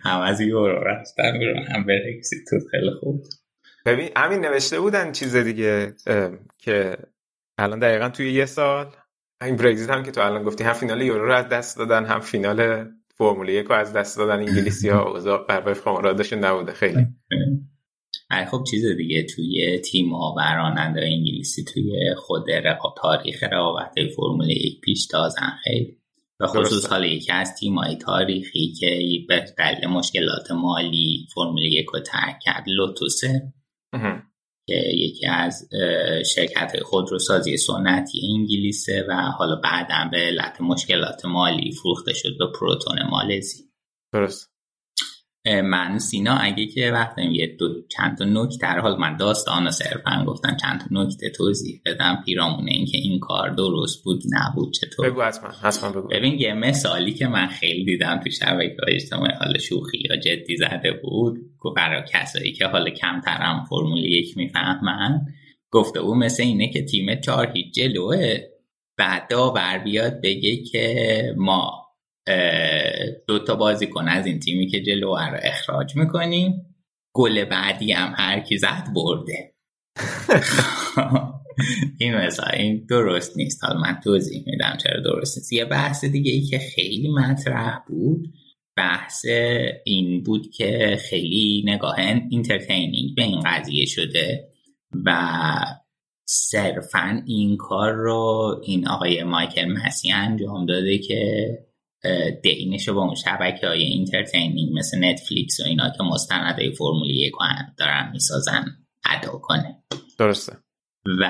هم از یورو رفتن بیرون هم برگزیت تو. خیلی خوب. ببین همین نوشته بودن چیز دیگه که الان دقیقا توی یه سال این برگزیت هم که تو الان گفتی هم فینال یورو رو از دست دادن هم فینال فرمول یک از دست دادن انگلیسی‌ها، اوضاع برای فرمولادشون نبوده خیلی. آره خب چیز دیگه توی تیم‌ها و راننده‌های انگلیسی توی خود رقابت تاریخ رقابت‌های فرمول یک پیش تازن خیلی، و خصوص حالا یکی از تیم‌های تاریخی که به دلیل مشکلات مالی فرمول یک رو ترک کرد لوتوسه که یکی از شرکت‌های خودروسازی سنتی انگلیسه و حالا بعداً به علت مشکلات مالی فروخته شد به پروتون مالزی. درست. من سینا اگه که وقتی یه دو چند تا نکته حالا من داستانو صرفاً گفتم چند تا نکته توضیح بدم پیرامون این که این کار درست بود نبود چطور. بگو حتما حتما بگو. ببین یه مثالی که من خیلی دیدم تو شبکه‌های اجتماعی حالا شوخی یا جدی زده بود برای کسایی که حالا کمتر هم فرمول یک میفهمن، گفته بود مثل اینه که تیم چهار هیچ جلوه بعد داور بیاد بگه که ما دوتا بازیکن از این تیمی که جلوه رو اخراج میکنیم، گل بعدی هم هر کی زد برده. این مثلا این درست نیست. حالا من توضیح میدم چرا درست نیست. یه بحث دیگه ای که خیلی مطرح بود بحث این بود که خیلی نگاه انترتینینگ به این قضیه شده و صرفاً این کار رو این آقای مایکل مسی انجام داده که دینش رو با اون شبکه های انترتینینگ مثل نتفلیکس و اینا که مستنده فرمولی یک دارن میسازن ادا کنه. درسته. و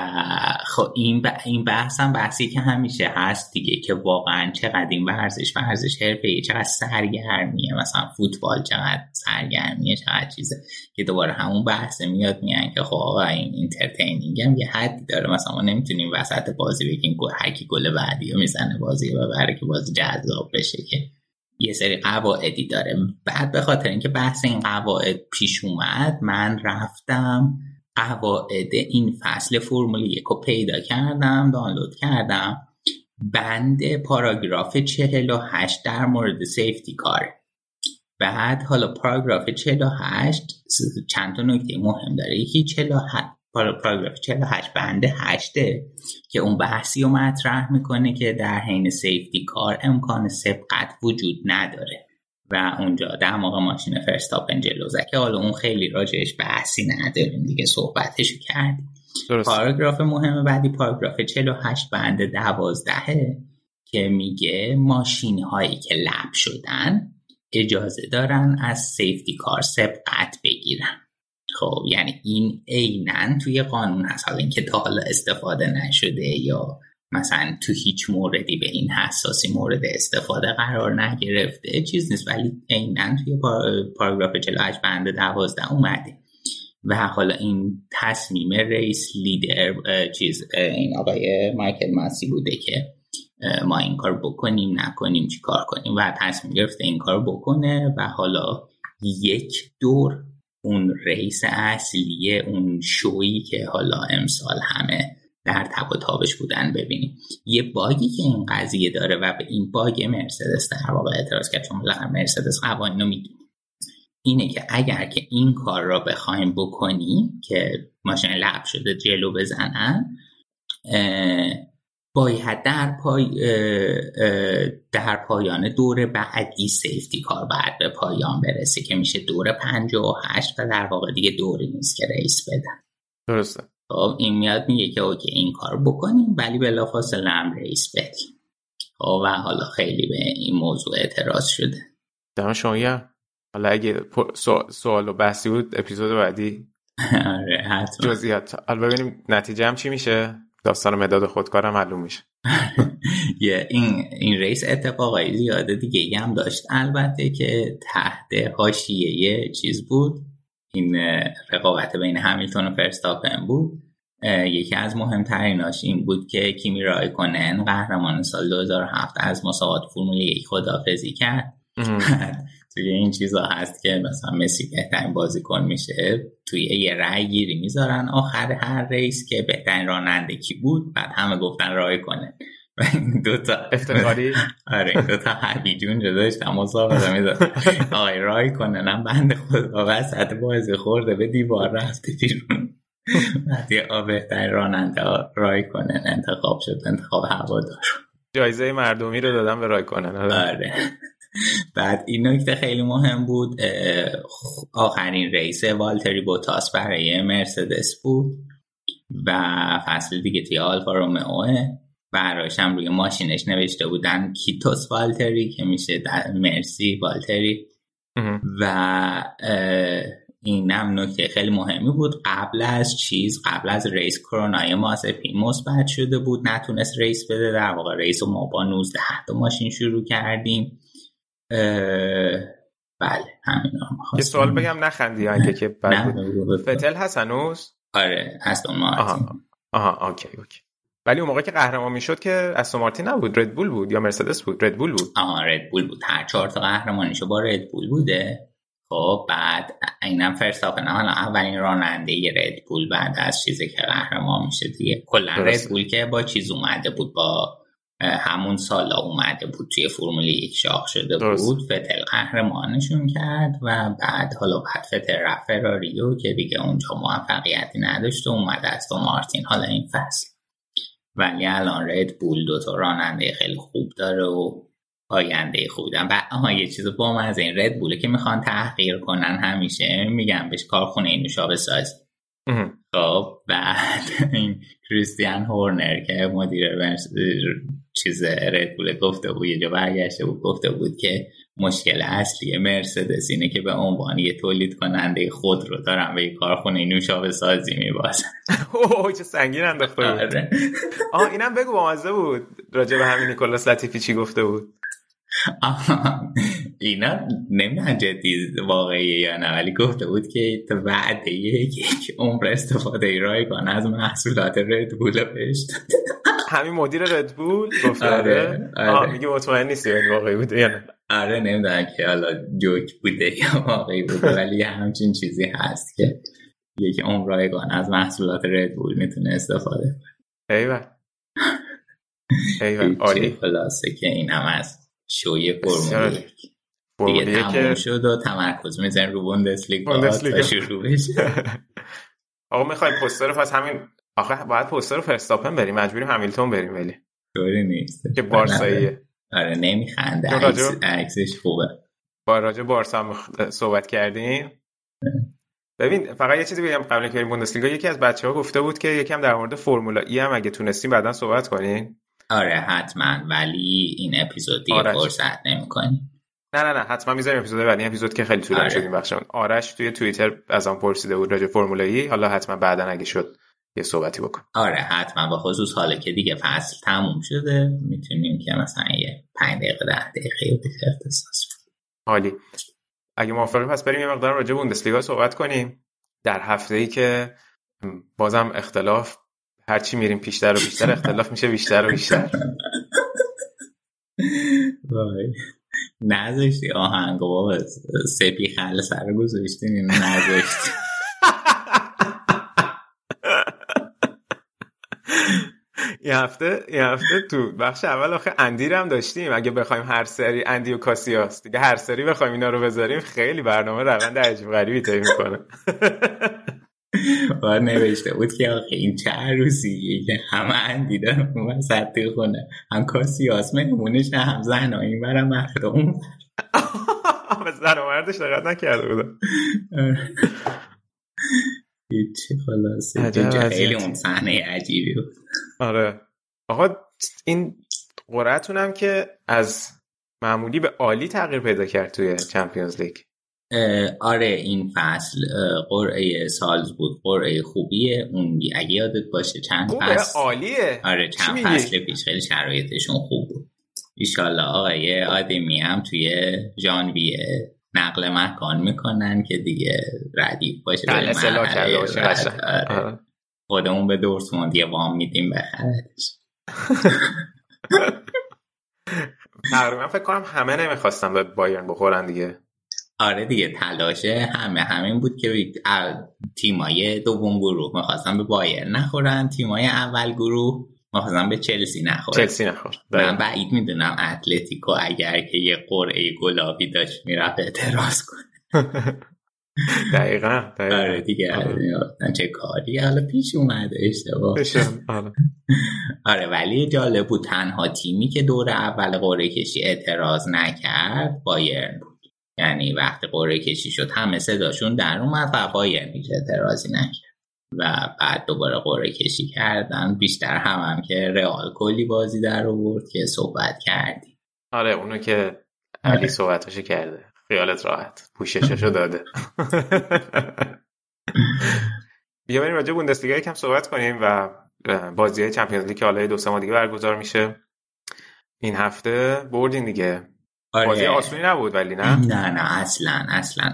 خب این ب... این بحث هم بحثی که همیشه هست دیگه که واقعا چقدر این ورزش ورزش حرفه‌ای چقدر سرگرمیه، مثلا فوتبال چقدر سرگرمیه چقدر چیزه که دوباره همون بحث میاد میان که خب آقا این اینترتینینگ هم یه حدی داره، مثلا ما نمیتونیم وسط بازی بگیم هر کی گل بعدی رو میزنه بازی و برای که بازی جذاب بشه که یه سری قواعدی داره. بعد به خاطر اینکه بحث این قواعد پیش اومد من رفتم قواعد این فصل فرمول یک رو پیدا کردم، دانلود کردم. بند پاراگراف چهل و هشت در مورد سیفتی کار. بعد حالا پاراگراف چهل و هشت چند تا نکته مهم داره. یکی چهل و هشت پاراگراف چهل و هشت بند هشت که اون بحثی رو مطرح میکنه که در حین سیفتی کار امکان سبقت وجود نداره و اونجا در موقع ماشین فرستاپن جلو زد که حالا اون خیلی راجعش بحثی نداریم دیگه، صحبتشو کردیم. پاراگراف مهم بعدی پاراگراف چهل و هشت بند دوازده که میگه ماشین هایی که لپ شدن اجازه دارن از سیفتی کار سبقت بگیرن. خب یعنی این عیناً توی قانون هست، حالا اینکه تا حالا استفاده نشده یا مثلا تو هیچ موردی به این حساسی مورد استفاده قرار نگرفته چیز نیست، ولی عیناً توی پاراگراف چهل و هشت بند دوازده اومده. و حالا این تصمیم رئیس لیدر چیز این آقای مایکل مسی بوده که ما این کار بکنیم نکنیم چی کار کنیم و تصمیم گرفته این کار بکنه و حالا یک دور اون رئیس اصلیه اون شویی که حالا امسال همه در تب و تابش بودن ببینیم. یه باگی که این قضیه داره و به این باگ مرسدس در واقع اعتراض کرد، چون لغا مرسدس قوانین رو میدونه اینه که اگر که این کار را بخوایم بکنیم که ماشین لپ شده جلو بزنن باید در, پای در پایان دور بعدی سیفتی کار بعد به پایان برسه که میشه دور پنجاه و هشت و در واقع دیگه دوری نیست که رئیس بدن. درسته. خب این میاد میگه که اوکی این کار بکنیم ولی بلافاصله هم رئیس بدیم. خب و حالا خیلی به این موضوع اعتراض شده. دم شما گرم. حالا اگه سوال و بحثی بود اپیزود بعدی آره حتما جزئیات. حالا ببینیم نتیجه هم چی میشه، داستان مداد خودکار هم معلوم میشه. یه این این رئیس اتفاقای زیاده دیگه هم داشت البته که تحت حاشیه یه چیز بود، این رقابت بین همیلتون و فرستاپن بود. یکی از مهمتریناش این بود که کیمی رایکونن قهرمان سال دو هزار و هفت از مسابقات فرمول یک خداحافظی کرد. توی این چیزا هست که مثلا مسی بهترین بازیکن میشه توی یه رأی گیری میذارن آخر هر ریس که بهترین راننده کی بود، بعد همه گفتن رایکونن. دو تا افتخاری آره دو تا حبی جون جداش تماسا میذاره آقای رایکونن بنده خدا وسط بازی خورده به دیوار رفته بیرون، بعد یا بهترین راننده رایکونن انتخاب شد، انتخاب هوادار جایزه مردمی رو دادن به رایکونن. آره بعد این نکته خیلی مهم بود، آخرین رئیس والتری بوتاس برای مرسدس بود و فصل دیگه توی آلفا رومئوه براش هم روی ماشینش نوشته بودن کیتوس والتری که میشه مرسی والتری. و این هم نکته خیلی مهمی بود، قبل از چیز قبل از رئیس کرونای مازپین مثبت شده بود نتونست رئیس بده، در واقع رئیس و ما با نوزده تا ماشین شروع کردیم. بله همینا می‌خواستم یه سوال بگم نخندی اگه که بعد فتل هست هنوز. آره استون مارتین. آها آها اوکی اوکی. ولی اون موقع که قهرمان میشد که استون مارتین نبود، ردبول بود یا مرسدس بود؟ ردبول بود. آها ردبول بود. هر چهار تا قهرمانیشو با ردبول بوده. خب بعد اینم فرستاپن اولین راننده ردبول بعد از چیزی که قهرمان میشه دیگه. کلا ردبول که با چیز اومده بود با همون سالا اومده بود توی فرمول یک شاخ شده درست. بود فتل قهرمانشون کرد و بعد حالا بعد فتل رفت فراریو که دیگه اونجا موفقیتی نداشت و اومده است و مارتین حالا این فصل، ولی الان رد بول دوتا راننده خیلی خوب داره و آینده خوبی دارن. و آها یه چیز با من از این رد بوله که میخوان تحقیر کنن، همیشه میگم بهش کارخونه نوشابه سازی. خب بعد این کریستیان هورنر که مدیر چیز رد بول گفته بود، یه جا برگشته بود گفته بود که مشکل اصلی مرسدس اینه که به عنوان یه تولید کننده خود رو دارن و یه کارخونه نوشابه سازی میبازن. اوه چه سنگین انداخته بود. آها اینم بگو بامزه بود راجع به همین نیکولاس لاتیفی چی گفته بود. اینا نمیدونم جدی واقعیه یا نه، ولی گفته بود که وعده یک عمر استفاده رایگان از محصولات ردبول بهش داد. همین مدیر ردبول گفته. آره آره میگه مطمئن نیستی واقعی بوده یا نه. آره نمیدونم که حالا جوک بوده یا واقعی بوده، ولی همچین چیزی هست که یک عمر رایگان از محصولات ردبول میتونه استفاده کنه. ایول ایول عالی. خلاصه که این هم هست شویه فرمول دیگه تموم شد و تمرکز میزن رو بوندسلیگا تا شروع بشه. آقا میخوای پوستر رو از همین آخه باید پوستر رو فرستاپن بریم، مجبوریم همیلتون بریم ولی طوری نیست که بارساییه. آره نمیخنده عکسش خوبه. با راجع بارسا هم صحبت کردیم. ببین فقط یه چیزی بگم قبل اینکه بریم بوندسلیگا، یکی از بچه‌ها گفته بود که یکم در مورد فرمول ای هم اگه تونستیم بعداً صحبت کنین. آره حتما، ولی این اپیزود دیگه فرصت نمی‌کنی. نه نه نه حتما می‌ذاریم اپیزود بعدی، اپیزود که خیلی طولانی شد این بخشمون. آرش توی توییتر ازم پرسیده بود راجع فرمول ای، حالا حتما بعداً اگه شد یه صحبتی بکن. آره حتما، با خصوص حالا که دیگه فصل تموم شده میتونیم که مثلا یه پنج دقیقه ده دقیقه بیشتر اختصاص بدیم. عالی. اگه موافقی پس بریم یه مقدار راجع به بوندسلیگا صحبت کنیم. در هفته‌ای که بازم اختلاف، هرچی میریم پیشتر و بیشتر اختلاف میشه بیشتر و بیشتر. وای نذاشتی آهنگ بابا سپی خل سر گذاشتی اینو نذاشتی. این هفته این هفته تو بخش اول آخه اندی رو هم داشتیم. اگه بخوایم هر سری اندی و کاسیاس دیگه هر سری بخوایم اینا رو بذاریم خیلی برنامه روند عجیب غریبی طی میکنه. باید نوشته بود که آخه این چه عروسیه که همه اندی دارم و سطح خونه هم کاسیاس مهمونش نه هم زن و این برم مردم و زن و مردش دقیق نکرده بودم هیچی. خلاصه خیلی اون صحنه عجیبی بود. آره آقا این قرعتون هم که از معمولی به عالی تغییر پیدا کرد توی چمپیونز لیگ. آره این فصل قرعه سالزبورگ قرعه خوبیه. اون اگه یادت باشه چند فصل عالیه. آره چند فصل پیش خیلی شرایطشون خوب بود. ایشالله آقای آدمی هم توی ژانویه نقل مکان میکنن که دیگه ردیف باشه. آره. خودمون به دورتموند یه وام میدیم بخردش. من فکر کنم همه نمیخواستم به بایرن بخورن دیگه. آره دیگه تلاشه همه همین بود که تیمای دوم گروه می‌خواستن به بایر نخورن، تیمای اول گروه می‌خواستن به چلسی نخورن. چلسی نخور. من بعید میدونم اتلتیکو اگر که یه قرعه گلابی داشت میرفت اعتراض کنه. دقیقاً. آره دیگه چه کاری حالا پیش اومد اشتباه. آره ولی جالب بود تنها تیمی که دور اول قرعه کشی اعتراض نکرد بایر بود. یعنی وقتی قرعه کشی شد همه صداشون در اومد و بایر هیچ اعتراضی نکرد و بعد دوباره قرعه کشی کردن. بیشتر هم هم که رئال کلی بازی در آورد که صحبت کردی. آره اونو که علی صحبتاشو کرده خیالت راحت پوشششو داده. بیا بریم راجع به بوندسلیگا یکم صحبت کنیم و بازی‌های چمپیونز لیگ که حالا دو سه ماه دیگه برگزار میشه. این هفته بردین دیگه. آره. بازی آسونی نبود ولی نه نه نه اصلا اصلا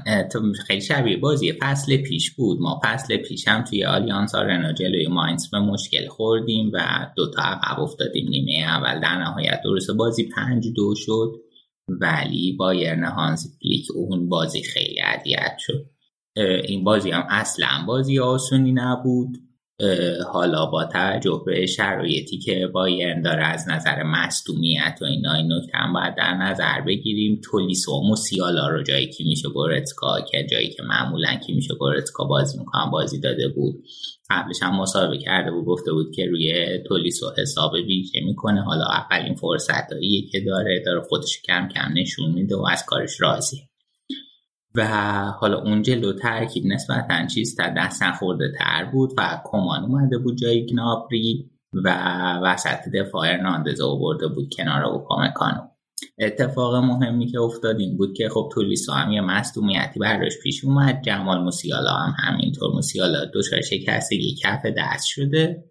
خیلی شبیه بازی فصل پیش بود. ما فصل پیش هم توی آلیانس آرنا جلوی ماینز به مشکل خوردیم و دوتا عقب افتادیم نیمه اول. در نهایت درست بازی پنج دو شد ولی بایرن هانز فلیک اون بازی خیلی اذیت شد. این بازی هم اصلا بازی آسونی نبود. حالا با توجه به شرایطی که بایرن داره از نظر مصدومیت و اینا، این نکته هم باید در نظر بگیریم. تولیسومو سیالا رو جایی که میشه گورتسکا، که جایی که معمولا که میشه گورتسکا بازی میکنن بازی داده بود. قبلش هم مصاحبه کرده بود، گفته بود که روی تولیسو حساب ویژه میکنه. حالا اولین فرصتایی که داره داره خودش کم کم نشون میده و از کارش راضیه. و حالا اون جلو ترکیب نسبتاً چیز تا دست نخورده تر بود و کمان اومده بود جای گنابری و وسط دفاع هرناندز آورده بود کنار اوپامکانو. اتفاق مهمی که افتاد این بود که خب تولیسو هم یه مصدومیتی براش پیش اومد، جمال موسیالا هم همینطور. موسیالا دچار شکستگی کف دست شده،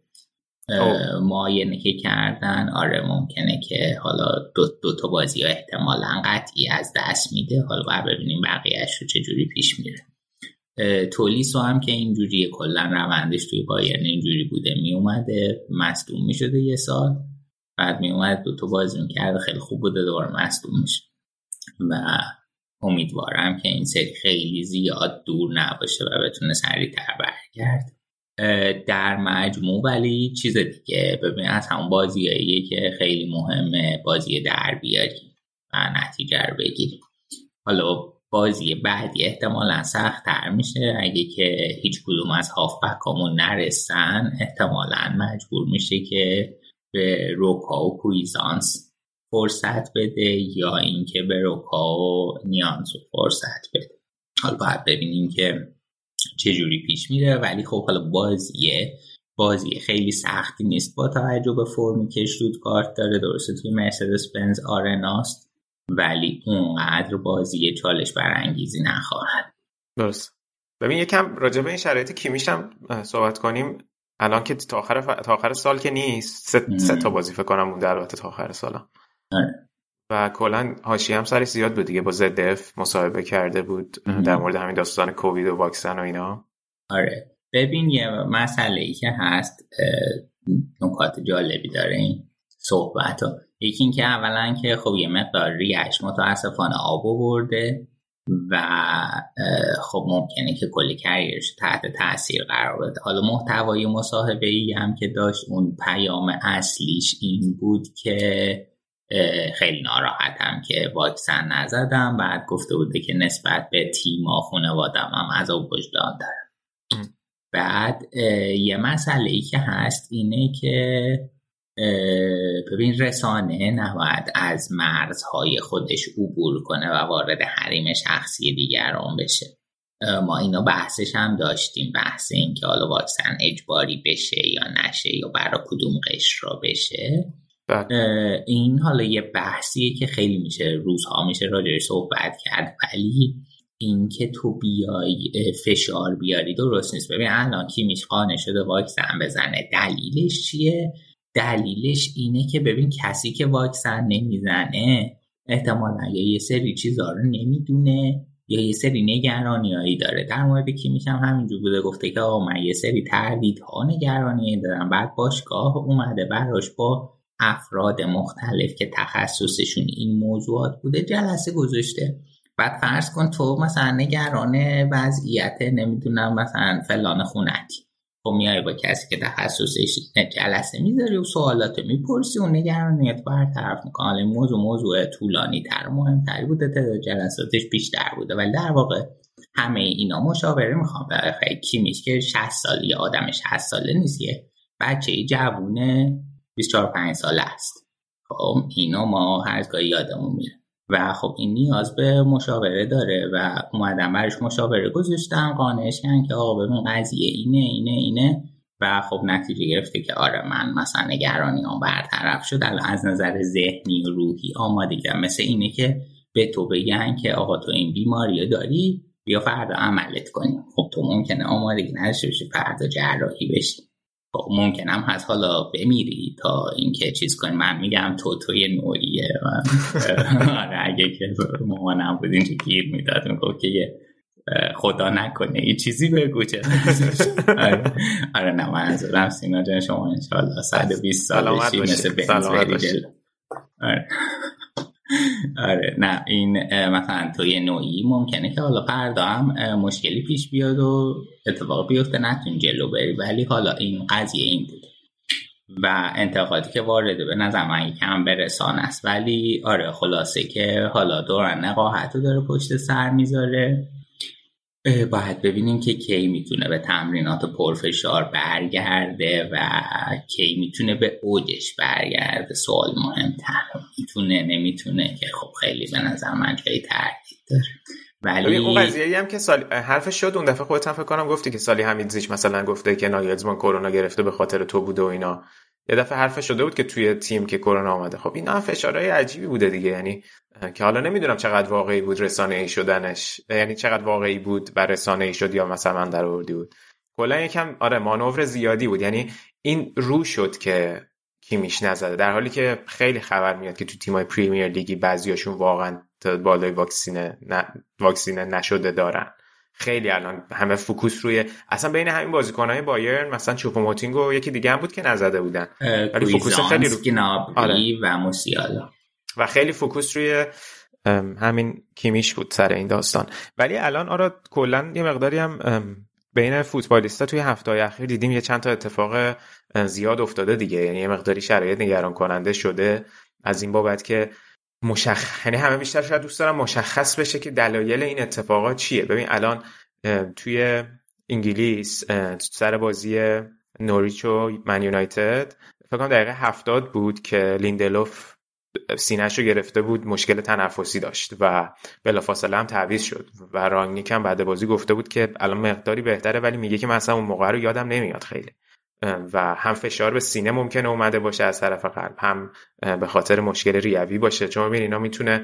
معاینه که کردن آره ممکنه که حالا دو, دو تا بازی ها احتمالا قطعی از دست میده. حالا باید ببینیم بقیهش رو چجوری پیش میره. تولیسو هم که اینجوری کلا روندش توی بایرن اینجوری بوده، میومده مصدوم میشده یه سال، بعد میومد دو تا بازی میکرده خیلی خوب بوده، دوباره مصدوم میشه. و امیدوارم که این سری خیلی زیاد دور نباشه و بتونه سریع‌تر برگرده. در مجموع ولی چیز دیگه، ببین از همون بازیاییه که خیلی مهمه بازی در بیاریم و نتیجه رو بگیریم. حالا بازی بعدی احتمالا سخت تر میشه، اگه که هیچ کدوم از هافبکامون نرسن احتمالا مجبور میشه که به روکا و کویزانس فرصت بده یا اینکه به روکا و نیانزو فرصت بده. حالا باید ببینیم که چجوری پیش میره، ولی خب حالا بازیه بازی خیلی سختی نیست با توجه به فرمی که شتوتگارت داره. درسته توی مرسدس بنز آرناست ولی اونقدر بازی چالش برانگیزی نخواهد. درست. ببین یکم راجع به این شرایط کیمیشم صحبت کنیم الان که تا آخر ف... تا آخر سال که نیست، سه, سه تا بازی فکر کنم مونده البته تا آخر سالم. و کلا حاشیه هم سرش زیاد بود دیگه، با زدف مصاحبه کرده بود در مورد همین داستان کووید و واکسن و اینا. آره ببین یه مسئله ای که هست نکات جالبی داره این صحبت ها. یکی این که اولا که خب یه مقدار ریش متاسفانه آب آورده و خب ممکنه که کل کریرش تحت تاثیر قرار بده. حالا محتوای مصاحبه ای هم که داشت اون پیام اصلیش این بود که خیلی ناراحتم که واکسن نزدم. بعد گفته بوده که نسبت به تیم و خانوادم هم عذاب وجدان دارم. بعد یه مسئله ای که هست اینه که ببین رسانه نباید از مرزهای خودش عبور کنه و وارد حریم شخصی دیگران بشه. ما اینا بحثش هم داشتیم، بحث این که حالا واکسن اجباری بشه یا نشه یا برای کدوم قشر را بشه. این حالا یه بحثیه که خیلی میشه روزها میشه راجعش صحبت کرد، ولی این که تو بیای فشار بیاری درست نیست. ببین الان کیمیش قانع شده واکسن بزنه، دلیلش چیه؟ دلیلش اینه که ببین کسی که واکسن نمیزنه احتمالا یا یه سری چیزا رو نمیدونه یا یه سری نگرانیایی داره. در مورد کیمیش هم همینجور بوده، گفته که آقا من یه سری تردیدها نگرانی دارم. بعد باشگاه اومده براش با افراد مختلف که تخصصشون این موضوعات بوده جلسه گذاشته. بعد فرض کن تو مثلا نگران وضعیت نمیدونم مثلا فلان خونتی، خب میای با کسی که تخصصش جلسه میذاری و سوالاتو میپرسی و نگرانیت برطرف میکنه. این موضوع موضوع طولانی تر مهمتری بوده، تعداد جلساتش بیشتر بوده، ولی در واقع همه اینا مشاوره میخوام. برای کیمیش که شصت سالی آدم شصت ساله نیست، یه بچه جوونه بیست و چهار پنج ساله است. خب اینو ما هرگاه یادمون میره و خب این نیاز به مشاوره داره و اومدم برش مشاوره گذاشتم، قانعش کردن که آقا ببین قضیه اینه اینه اینه و خب نتیجه گرفته که آره من مثلا نگرانیام برطرف شد. از نظر ذهنی و روحی آمادگی مثل اینه که به تو بگن که آقا تو این بیماری داری بیا فردا عملت کنیم. خب تو ممکنه آمادگی نداشته باشی فردا جراحی بشی، ممکنم هست حالا بمیری تا اینکه چیز کنی. من میگم تو توی نوعیه آره اگه که مامانم بود اینجا گیر میداد میگو که خدا نکنه این چیزی بگو چه آره. آره نه من منظورم سینا جان شما انشالله صد و بیست سال بشی مثل بینز بری جلو. آره آره نه این مثلا توی نوعی ممکنه که حالا فردا هم مشکلی پیش بیاد و اتفاق بیفته نتون جلو بری، ولی حالا این قضیه این بود و انتقادی که وارده به نظر من کم برسانه است. ولی آره خلاصه که حالا دوران نقاهت رو داره پشت سر میذاره، باید ببینیم که کی میتونه به تمرینات پرفشار برگرده و کی میتونه به اوجش برگرده. سوال مهم‌تره میتونه نمیتونه که خب خیلی به نظر من جای تردید داره. ولی اون قضیه‌ای هم که سال حرفش شد اون دفعه خودت هم فکر کنم گفتی که سالی حمیدزیچ مثلا گفته که ناگلزمان کرونا گرفته به خاطر تو بوده و اینا، یه دفعه حرفش شده بود که توی تیم که کرونا اومده. خب اینا فشارهای عجیبی بوده دیگه، یعنی که حالا نمیدونم چقدر واقعی بود رسانه‌ای شدنش، یعنی چقدر واقعی بود و رسانه‌ای شد یا مثلا در آوردی بود. کلا یکم آره مانور زیادی بود، یعنی این رو شد که کیمیش نزده، در حالی که خیلی خبر میاد که تو تیمای پریمیر لیگی بعضیاشون واقعا بالای واکسینه ن... واکسینه نشده دارن. خیلی الان همه فوکوس روی اصلا بین همین بازیکن‌های بایرن مثلا چوپوموتینگ و یکی دیگه هم بود که نزده بودن، ولی فوکوس خیلی رو گنابری آره. و موسیالا و خیلی فوکوس روی همین کیمیش بود سر این داستان. ولی الان آره کلا یه مقداری هم بین فوتبالیستا توی هفته‌های اخیر دیدیم یه چند تا اتفاق زیاد افتاده دیگه، یعنی یه مقداری شرایط نگران کننده شده از این بابت که مشخص، یعنی همه بیشتر شاید دوست دارم مشخص بشه که دلایل این اتفاقات چیه. ببین الان توی انگلیس سر بازی نوریچ و من یونایتد فکر کنم دقیقه هفتاد بود که لیندلوف سینه‌شو گرفته بود، مشکل تنفسی داشت و بلافاصله هم تعویض شد و رانگنیک هم بعد بازی گفته بود که الان مقداری بهتره، ولی میگه که مثلا اون موقع رو یادم نمیاد خیلی، و هم فشار به سینه ممکنه اومده باشه از طرف قلب، هم به خاطر مشکل ریوی باشه، چون ببین اینا میتونه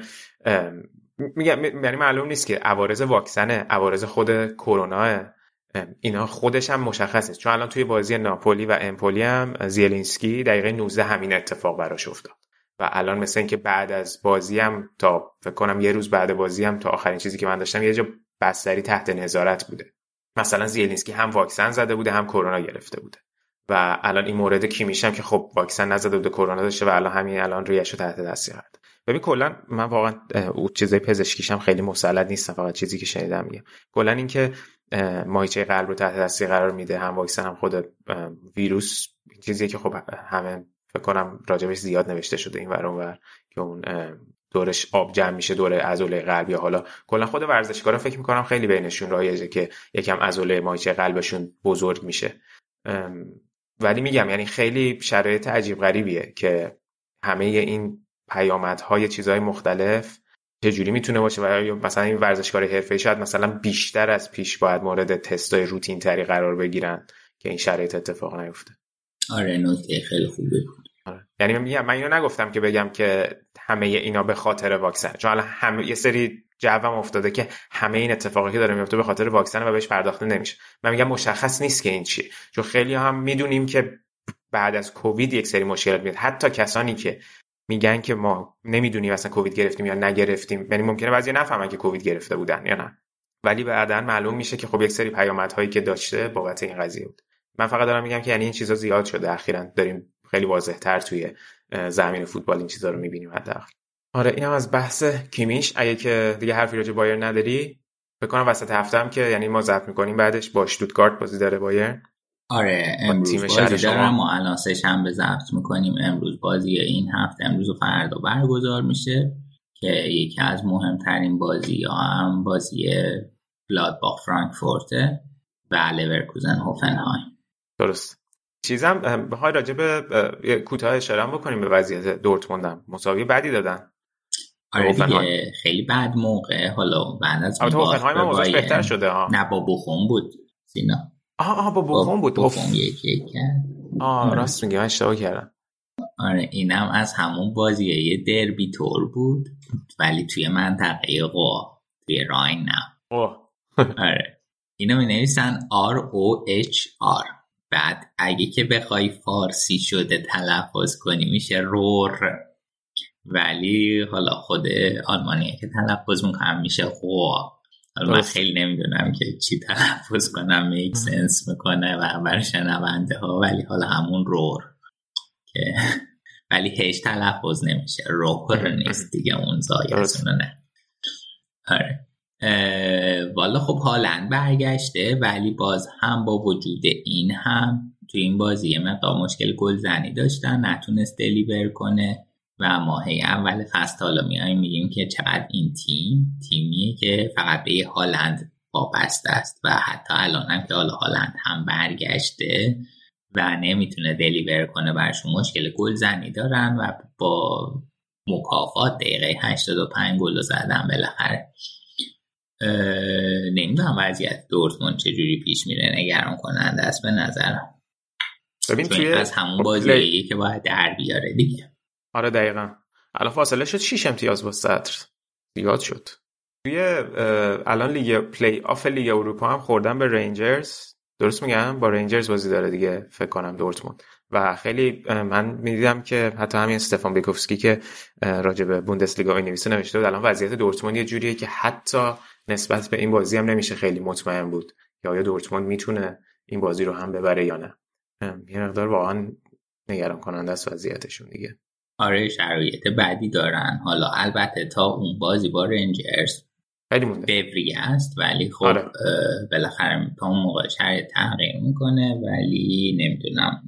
میگم یعنی معلوم نیست که عوارض واکسنه عوارض خود کرونا اینا خودش هم مشخص نیست. چون الان توی بازی ناپولی و امپولی هم زیلینسکی دقیقه نوزده همین اتفاق براش افتاد و الان مثلا اینکه بعد از بازی هم تا فکر کنم یه روز بعد بازی هم تا آخرین چیزی که من داشتم یه جا بستری تحت نظارت بوده. مثلا زیلینسکی هم واکسن زده بوده هم کرونا گرفته بوده و الان این مورد کیمیش هم که خب واکسن نزده بوده کرونا داشته و الان همین الان ریشو تحت تاثیر قرار. ببین کلا من واقعا اون چیزای پزشکیشم خیلی مسلط نیستم، فقط چیزی که شنیدم میگم. کلا اینکه ماهیچه قلب رو تحت تاثیر قرار میده هم واکسن هم خود ویروس، چیزی که خب همه فکر کنم راجبش زیاد نوشته شده این ور اون ور که اون دورش آب جمع میشه دور عضله قلب، یا حالا کلا خود ورزشکارا فکر میکنم خیلی بینشون رایجه که یکم عضله ماهیچه قلبشون بزرگ میشه. ولی میگم یعنی خیلی شرایط عجیب غریبیه که همه این پیامدهای چیزهای مختلف چه جوری میتونه باشه و مثلا این ورزشکار حرفه‌ای شاید مثلا بیشتر از پیش باید مورد تستای روتین تری قرار بگیرن که این شرایط اتفاق نیفته. آره نکته خیلی خوبه بود. آره. یعنی میگم من اینو نگفتم که بگم که همه اینا به خاطر واکسن، چون الان هم یه سری جوام افتاده که همه این اتفاقی که داره میفته به خاطر واکسن و بهش پرداخته نمیشه. من میگم مشخص نیست که این چیه، چون خیلی هم میدونیم که بعد از کووید یک سری مشکلات میاد، حتی کسانی که میگن که ما نمیدونیم اصلا کووید گرفتیم یا نگرفتیم، یعنی ممکنه بعضی نفهمن که کووید گرفته بودن یا نه، ولی بعداً معلوم میشه که خب یک سری پیامدهایی که داشته بابت این قضیه بود. من فقط دارم میگم که یعنی این چیزا زیاد شده اخیراً، داریم خیلی واضح‌تر توی زمین فوتبال این چیزا رو میبینیم حداقل. آره اینم از بحث کیمیش. اگه که دیگه حرفی راجع بایرن نداری فکر کنم وسط هفته هم که یعنی ما ضبط می‌کنیم بعدش با اشتوتگارت بازی داره بایرن. آره امروز با تیم بازی داره، ما الان سه شنبه ضبط می‌کنیم، امروز بازی این هفته امروز و فردا برگزار میشه که یکی از مهمترین بازی‌ها هم بازی گلادباخ فرانکفورت و لورکوزن هوفنهایم. درست. چیزام بخوای راجع به کوتاه اشاره بکنیم به وضعیت دورتموند، مساوی بعدی دادن. آره دیگه خیلی بد موقع، حالا بعد از هوفنهایم موضوعش بهتر شده ها. نه با بخون بود سینا. آها آها با بخون بود. بخون یکی یکی کرد. آه راست میگی من اشتباه کردم. آره اینم از همون بازیه دربی تور بود ولی توی منطقه قوا توی راین نه. قوا. آره. اینو مینویسن آر او اچ آر. بعد اگه که بخوای فارسی شده تلفظ کنی میشه رور، ولی حالا خود آلمانیه که تلفظ میکنم میشه قوا. حالا من خیلی نمیدونم که چی تلفظ کنم میک سنس میکنه و برای شنونده ها، ولی حالا همون رور که ولی هیچ تلفظ نمیشه، روپر نیست دیگه اون زایتونه نه. آره والا خب هالند برگشته، ولی باز هم با وجود این هم تو این بازی یه مقدار مشکل گلزنی داشتن، نتونست دلیور کنه و ماهی اول فصل حالا میایم میگیم که چقدر این تیم تیمیه که فقط به هالند وابسته است و حتی الان هم که حالا هالند هم برگشته و نمیتونه دلیور کنه برشون مشکل گلزنی دارن و با مکافات دقیقه هشتاد و پنج گل زدن بالاخره. نمیدونم وضعیت دورتموند چجوری پیش میره، نگران کننده است به نظرم. ببین از همون بازیه که باید در بیاره دیگه. آره دقیقاً. الان فاصله شد شش امتیاز با صدر. زیاد شد. توی الان لیگ پلی آف لیگ اروپا هم خوردن به رنجرز. درست میگم؟ با رنجرز بازی داره دیگه فکر کنم دورتموند. و خیلی من میدیدم که حتی همین استفان بیکوفسکی که راجع به بوندسلیگا اینویسو نوشته بود الان وضعیت دورتموند یه جوریه که حتی نسبت به این بازی هم نمیشه خیلی مطمئن بود که آیا دورتموند میتونه این بازی رو هم ببره یا نه. یه مقدار واقعا نگران کننده است وضعیتشون دیگه. آره شرایط بعدی دارن حالا، البته تا اون بازی با رنجرز خیلی مونده فوریه است، ولی خب آره. بالاخره تا اون موقع شرایط تغییر میکنه، ولی نمیدونم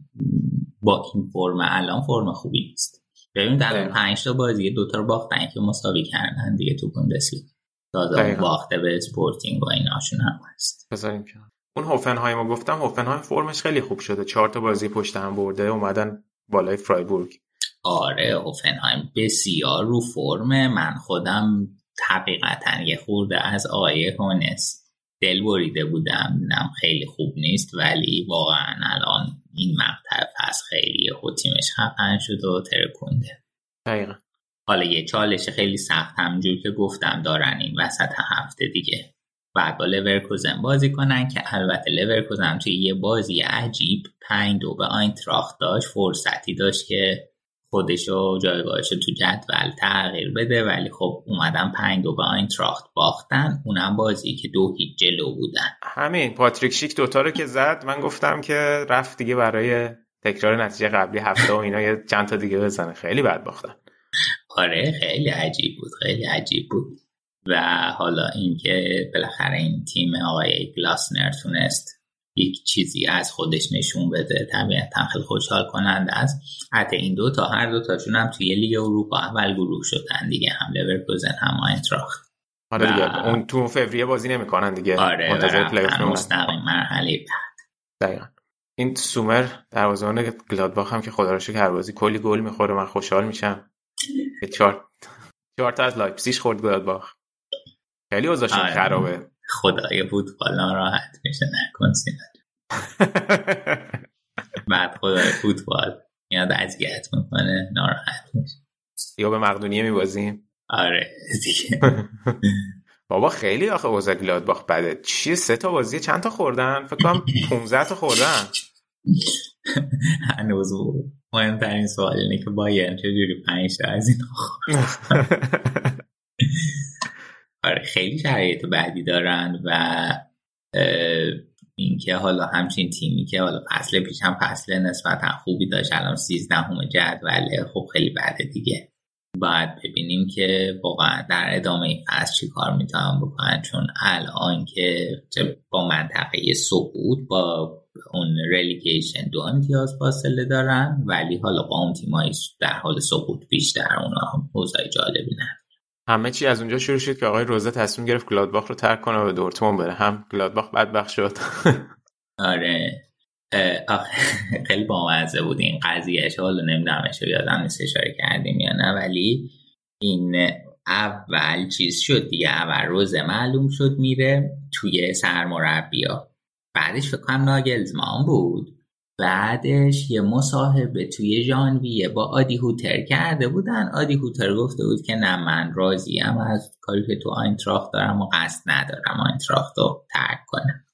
با این فرم الان فرم خوبی نیست. ببین در پنج تا بازی دو تا رو باختن که مساوی کردن دیگه تو بوندسلیگا، تازه باخته به اسپورتینگ و ایناشون هم هست. بذاریم که اون هوفنهایم گفتم، هوفنهایم فرمش خیلی خوب شده، چهار تا بازی پشت هم برده، اومدن بالای فرایبورگ. آره هوفنهایم بسیار رو فرمه. من خودم حقیقتا یه خورده از آیه هونس دل بریده بودم، دیدم خیلی خوب نیست، ولی واقعا الان این مقطع پس خیلی تیمش خفن شد و ترکونده. دقیقا حالا یه چالش خیلی سخت همجور که گفتم دارن این وسط هفته دیگه، بعد با لیورکوزن بازی کنن که البته لیورکوزن توی یه بازی عجیب پنج دو به آینتراخت داشت، فرصتی داشت که خودشو جایگاهشو تو جدول تغییر بده، ولی خب اومدن پنج دو به آینتراخت باختن، اونم بازی که دو هیچ جلو بودن. همین پاتریک شیک دوتا رو که زد من گفتم که رفت دیگه برای تکرار نتیجه قبلی هفته و اینا یه چند تا دیگه بزنه، خیلی بد باختن. آره خیلی عجیب بود، خیلی عجیب بود. و حالا اینکه بالاخره این تیم آقای گلاسنر تونست یک چیزی از خودش نشون بده طبیعتا خیلی خوشحال کننده است. حتی این دو تا هر دو تاشون هم توی لیگ اروپا اول گروه شدن دیگه، هم لیورکوزن هم آینتراخت. آره دیگه اون تو فوریه بازی نمی‌کنن دیگه، منتظر پلی آف مستقیم مرحله بعد. دقیقاً این سومر دروازه‌بان گلادباخ هم که خدا رو شکر هر بازی کلی گل می‌خوره، من خوشحال میشم. چهار چهار تا از لایپزیگ خورد گلادباخ، خیلی وضعشون خرابه. خدای فوتبالان راحت میشه نکن سینار. بعد خدای فوتبال میاد اذیت میکنه ناراحت میشه. یا به مقدونیه میبازیم. آره دیگه. بابا خیلی آخه وضع گلادباخ بده. چیه سه تا بازی چند تا خوردن؟ فکر کنم پانزده تا خوردن. هنوز مهمترین سوال اینه که بایرن چجوری پنج تا از اینا خورد. آره خیلی شرایط بعدی دارن و اینکه حالا همچین تیمی که حالا فصل پیش هم فصل نسبتا خوبی داشت الان سیزدهم جدوله، خب خیلی بده دیگه. باید ببینیم که واقعا در ادامه این فصل چی کار میتونن بکنن، چون الان که با منطقه سقوط با اون ریلیگیشن دو امتیاز فاصله دارن، ولی حالا با اون تیمایی در حال سقوط بیشتر اونها اوضاع جالبی ندارن. همه چی از اونجا شروع شد که آقای روزه تصمیم گرفت گلادباخ رو ترک کنه و به دورتموند بره، هم گلادباخ بدبخت شد. آره خیلی بامزه بود این قضیهش، حالا نمیدونمش یادم نیست اشاره کردیم یا نه، ولی این اول چیز شد دیگه، اول روزه معلوم شد میره توی سرمربیا، بعدش فکر کنم ناگلزمان بود، بعدش یه مصاحبه توی ژانویه با آدی هوتر کرده بودن، آدی هوتر گفته بود که نه من راضیم از کاری که تو آینتراخت دارم و قصد ندارم آینتراخت رو ترک کنم.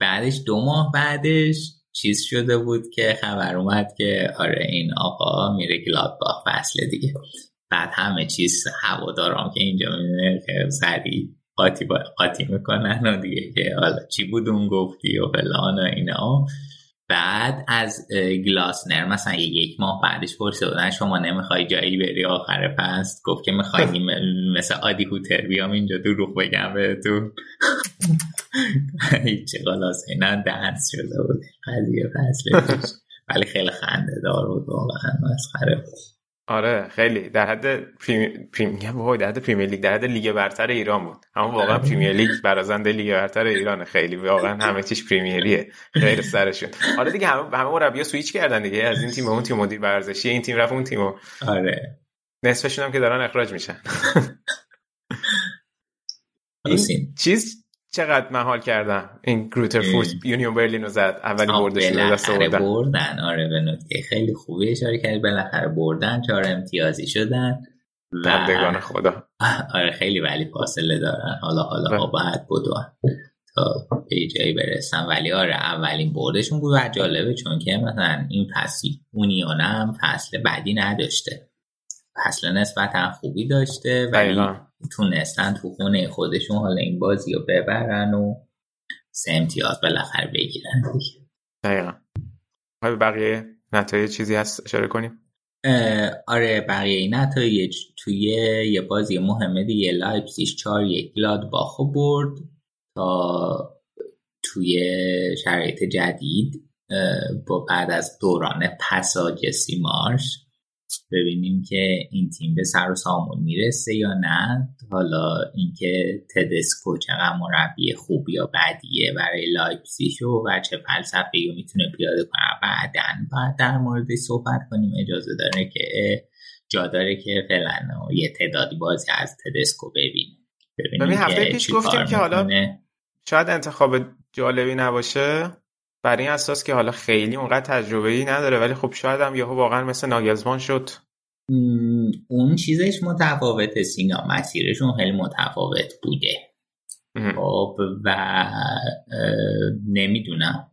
بعدش دو ماه بعدش چیز شده بود که خبر اومد که آره این آقا میره گلادباخ فصل دیگه. بعد همه چیز هوادارم که اینجا میدونه که سریع قاطی, قاطی میکنن و دیگه که حالا چی بود اون گفتی و فلان و اینا، بعد از گلاسنر مثلا یک ماه بعدش پرسیدن شما نمیخوای جایی بری آخر فصل؟ گفت که میخوایم مثل آدی هوتر بیام اینجا دروغ بگم بهتون. هیچ خلاص اینا دنس شده بود قضیه فصلش، ولی خیلی خنده دار بود واقعا، مسخره بود. آره خیلی در حد پریم... پریمیر وای در حد پریمیر لیگ، در حد لیگ برتر ایران بود، اما واقعا پریمیر لیگ برازنده لیگ برتر ایرانه، خیلی واقعا همه چیش پریمیریه، خیلی سرشون. آره دیگه همه همه مربیا سوئیچ کردن دیگه، از این تیم به اون تیم، مدیر ورزشی این تیم رفت اون تیمو. آره نصفشون هم که دارن اخراج میشن. این چیز چقدر محال کردم، این گروترفورت یونیون برلین رو زد، اولین بردشون رو دست آوردن، بردن. آره به نکته خیلی خوبی اشاره کردی، بالاخره بردن، چهار امتیازی شدن و بندگان خدا. آره خیلی ولی فاصله دارن، حالا حالا ها باید بدون تا به جایی برسن، ولی آره اولین بردشون بود و جالبه چون که مثلا این فصل اونیون هم فصل بعدی نداشته، فصل نسبتا خوبی داشته ولی تونستن تو خونه خودشون حالا این بازی رو ببرن و سه امتیاز بالاخره بگیرن دیگه. دقیقا. آیا بقیه نتایج چیزی هست اشاره کنیم؟ آره بقیه نتایج توی یه بازی مهمه دیگه، لایپزیگ چهار یک گلادباخو برد تا توی شرایط جدید با بعد از دوران پساج سیمارش ببینیم که این تیم به سر و سامون میرسه یا نه. حالا اینکه تدسکو چقدر مربی خوب یا بدیه برای لایپزیگ و چه فلسفه‌ای رو میتونه پیاده کنه بعدن بعد در مورد صحبت کنیم، اجازه داره که جا داره که فعلا یه تعدادی بازی از تدسکو ببینیم. ببینیم هفته پیش گفتیم که حالا شاید انتخاب جالبی نباشه بر این اساس که حالا خیلی اونقدر تجربه‌ای نداره، ولی خب شاید هم یهو واقعا مثل ناگلزمان شد. اون چیزش متفاوته سینا، مسیرشون خیلی متفاوت بوده خب و نمیدونم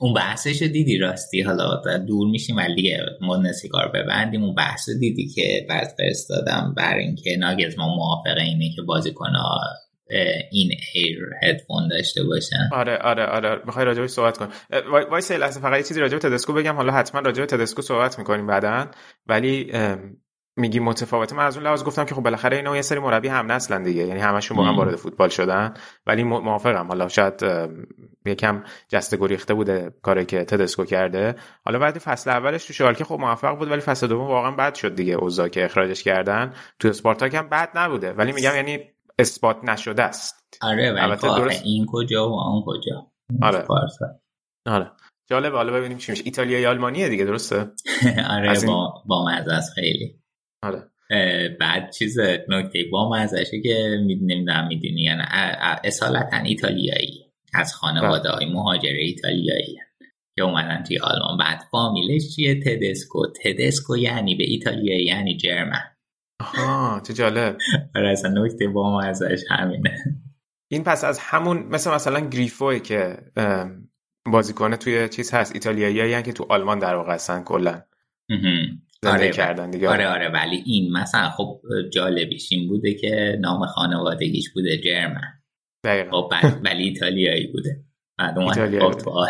اون بحثش رو دیدی راستی، حالا دور میشیم ولی دیگه ما نسیگار ببندیم، اون بحث رو دیدی که بعد فرستادم بر اینکه ناگلزمان موافقه اینه که بازیکن‌ها این ایر هدفون داشته باشن. آره آره آره میخوای راجع بهش صحبت کنیم. وای سیل اصلا فقط یه چیزی راجع به تدسکو بگم، حالا حتما راجع به تدسکو صحبت میکنیم بعدن، ولی میگی متفاوته. من از اون لحاظ گفتم که خب بالاخره اینا یه سری مربی هم نسلن دیگه، یعنی همشون با هم وارد فوتبال شدن، ولی موافقم حالا شاید یکم جسته گریخته بوده کاری که تدسکو کرده. حالا بعد فصل اولش تو شالکه خب موفق بود، ولی فصل دوم واقعا بد شد دیگه، اوزا که اخراجش کردن، تو اسپارتاک هم بد نبوده، ولی میگم یعنی اثبات نشده است. آره ولی درست این کجا و آن کجا. آره آره جالب، حالا ببینیم چی میشه. ایتالیایی آلمانیه دیگه درسته. آره این... با با مزه است خیلی. آره بعد چیز نکته با مزه شه که نمیدونم میدونی یعنی اصالتا ایتالیایی از خانواده های مهاجر ایتالیایی که اومدن توی آلمان. بعد فامیلش چیه؟ تدسکو. تدسکو یعنی به ایتالیایی یعنی جرمن. آها چه جالب. آره اصلا نکته با ما ازش همینه. این پس از همون مثل مثلا گریفوی که بازیکن توی چیز هست ایتالیایی هن که تو آلمان در واقع هستن کلا. آره کردن دیگه. آره آره ولی این مثلا خب جالبیش این بوده که نام خانوادگیش بوده جرمن دقیقا. خب ولی ایتالیایی بوده. بعد اومد خب تو آلمان.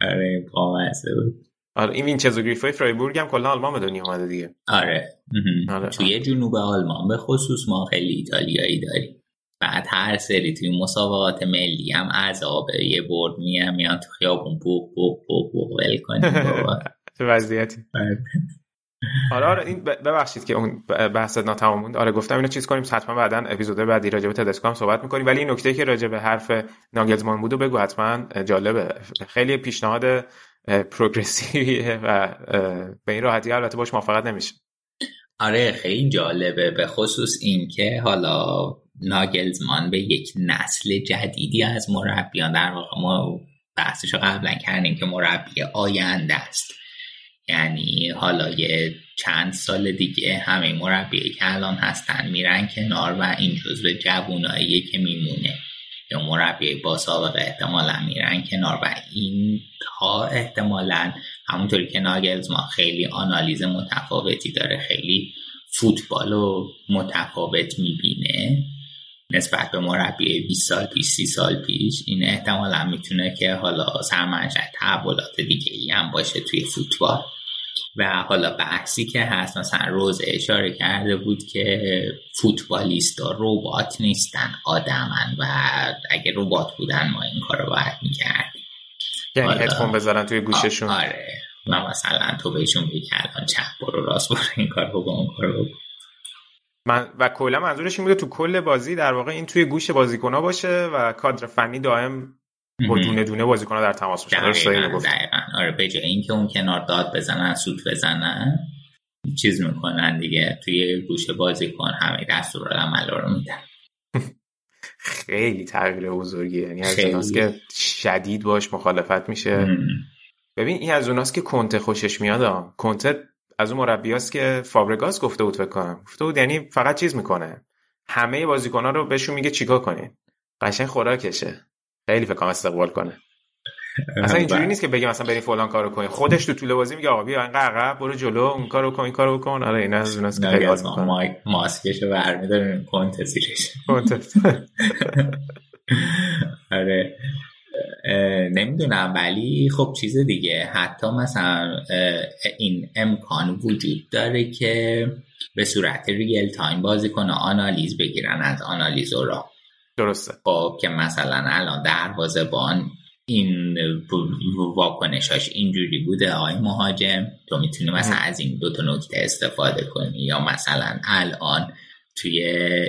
آره با ما بود. آره این وینچزو گریفوی فرایبورگ هم کلا آلمان به دنیا اومده دیگه. آره. آره توی جنوب آلمان به خصوص ما خیلی ایتالیایی داریم. بعد هر سری توی مسابقات ملی هم عذاب یه برد میام میان تو خیابون بو بو بو بو ول کنیم بابا. چه وضعیتی. آره آره این ببخشید که اون بحث ناتمام بود. آره گفتم اینو چیز کنیم حتما بعداً اپیزود بعدی راجع به تدسکو هم صحبت می‌کنیم، ولی این نکته که راجع به حرف ناگلزمان بود بگو حتما جالبه. خیلی پیشنهاد پروگرسیویه و به این راحتی البته باش موافقت نمیشه. آره خیلی جالبه به خصوص این که حالا ناگلزمان به یک نسل جدیدی از مربیان در واقع ما بحثشو قبلا کردیم که مربی آینده است، یعنی حالا یه چند سال دیگه همه مربیایی که الان هستن میرن کنار و این جزو جووناییه که میمونه یا مربی با سابقه احتمالا میرن کنار و این تا احتمالا همونطوری که ناگلزمان خیلی آنالیز متفاوتی داره، خیلی فوتبال رو متفاوت میبینه نسبت به مربی بیست سال پیش سی سال پیش، این احتمالا میتونه که حالا سرمنشأ تحولات دیگه ای هم باشه توی فوتبال. و حالا بحثی که هست، مثلا روز اشاره کرده بود که فوتبالیستا ربات نیستن، آدمن و اگه ربات بودن ما این کارو باید میکردیم، یعنی هدفون بذارن توی گوششون. آره، من مثلا تو بهشون بگردن چپ برو راست برو این کار رو با اون کار رو من و کلا منظورش این بوده تو کل بازی در واقع این توی گوش بازیکن‌ها باشه و کادر فنی دائم با دونه دونه بازیکن‌ها در تماس باشه. درسته، اینو گفتم. آره، به جای اینکه اون کنار داد بزنن، سوت بزنن، چیز میکنن دیگه، توی گوش بازیکن همه دستورالعمل رو میدن. خیلی تغییر بزرگی، یعنی از اوناست که شدید باش مخالفت میشه. ببین این از اوناست که کنته خوشش میاد. کنته از اون مربیاست که فابرگاس گفته بود فکر کنم، گفته بود یعنی فقط چیز میکنه، همه بازیکن‌ها رو بهشون میگه چیکار کنین، قشنگ خوراکشه. خیلی فکر کنم استقبال کنه. اصلا اینجوری نیست که بگیم مثلا بریم فلان کارو کنین، خودش تو طول بازی میگه آقا بیا اینقدر عقب برو جلو، اون کارو کن این کارو کن. آره این از اوناست که خیلی از اون ماسکشو برمی‌داره کنته زیرش. آره نمیدونم، ولی خب چیز دیگه، حتی مثلا این امکان وجود داره که به صورت ریل تایم بازیکن آنالیز بگیرن از آنالیزورا. درسته. خب که مثلا الان دروازه‌بان این واکنشاش اینجوری بوده، آی مهاجم تو میتونی مثلا از این دو تا نکته استفاده کنی، یا مثلا الان توی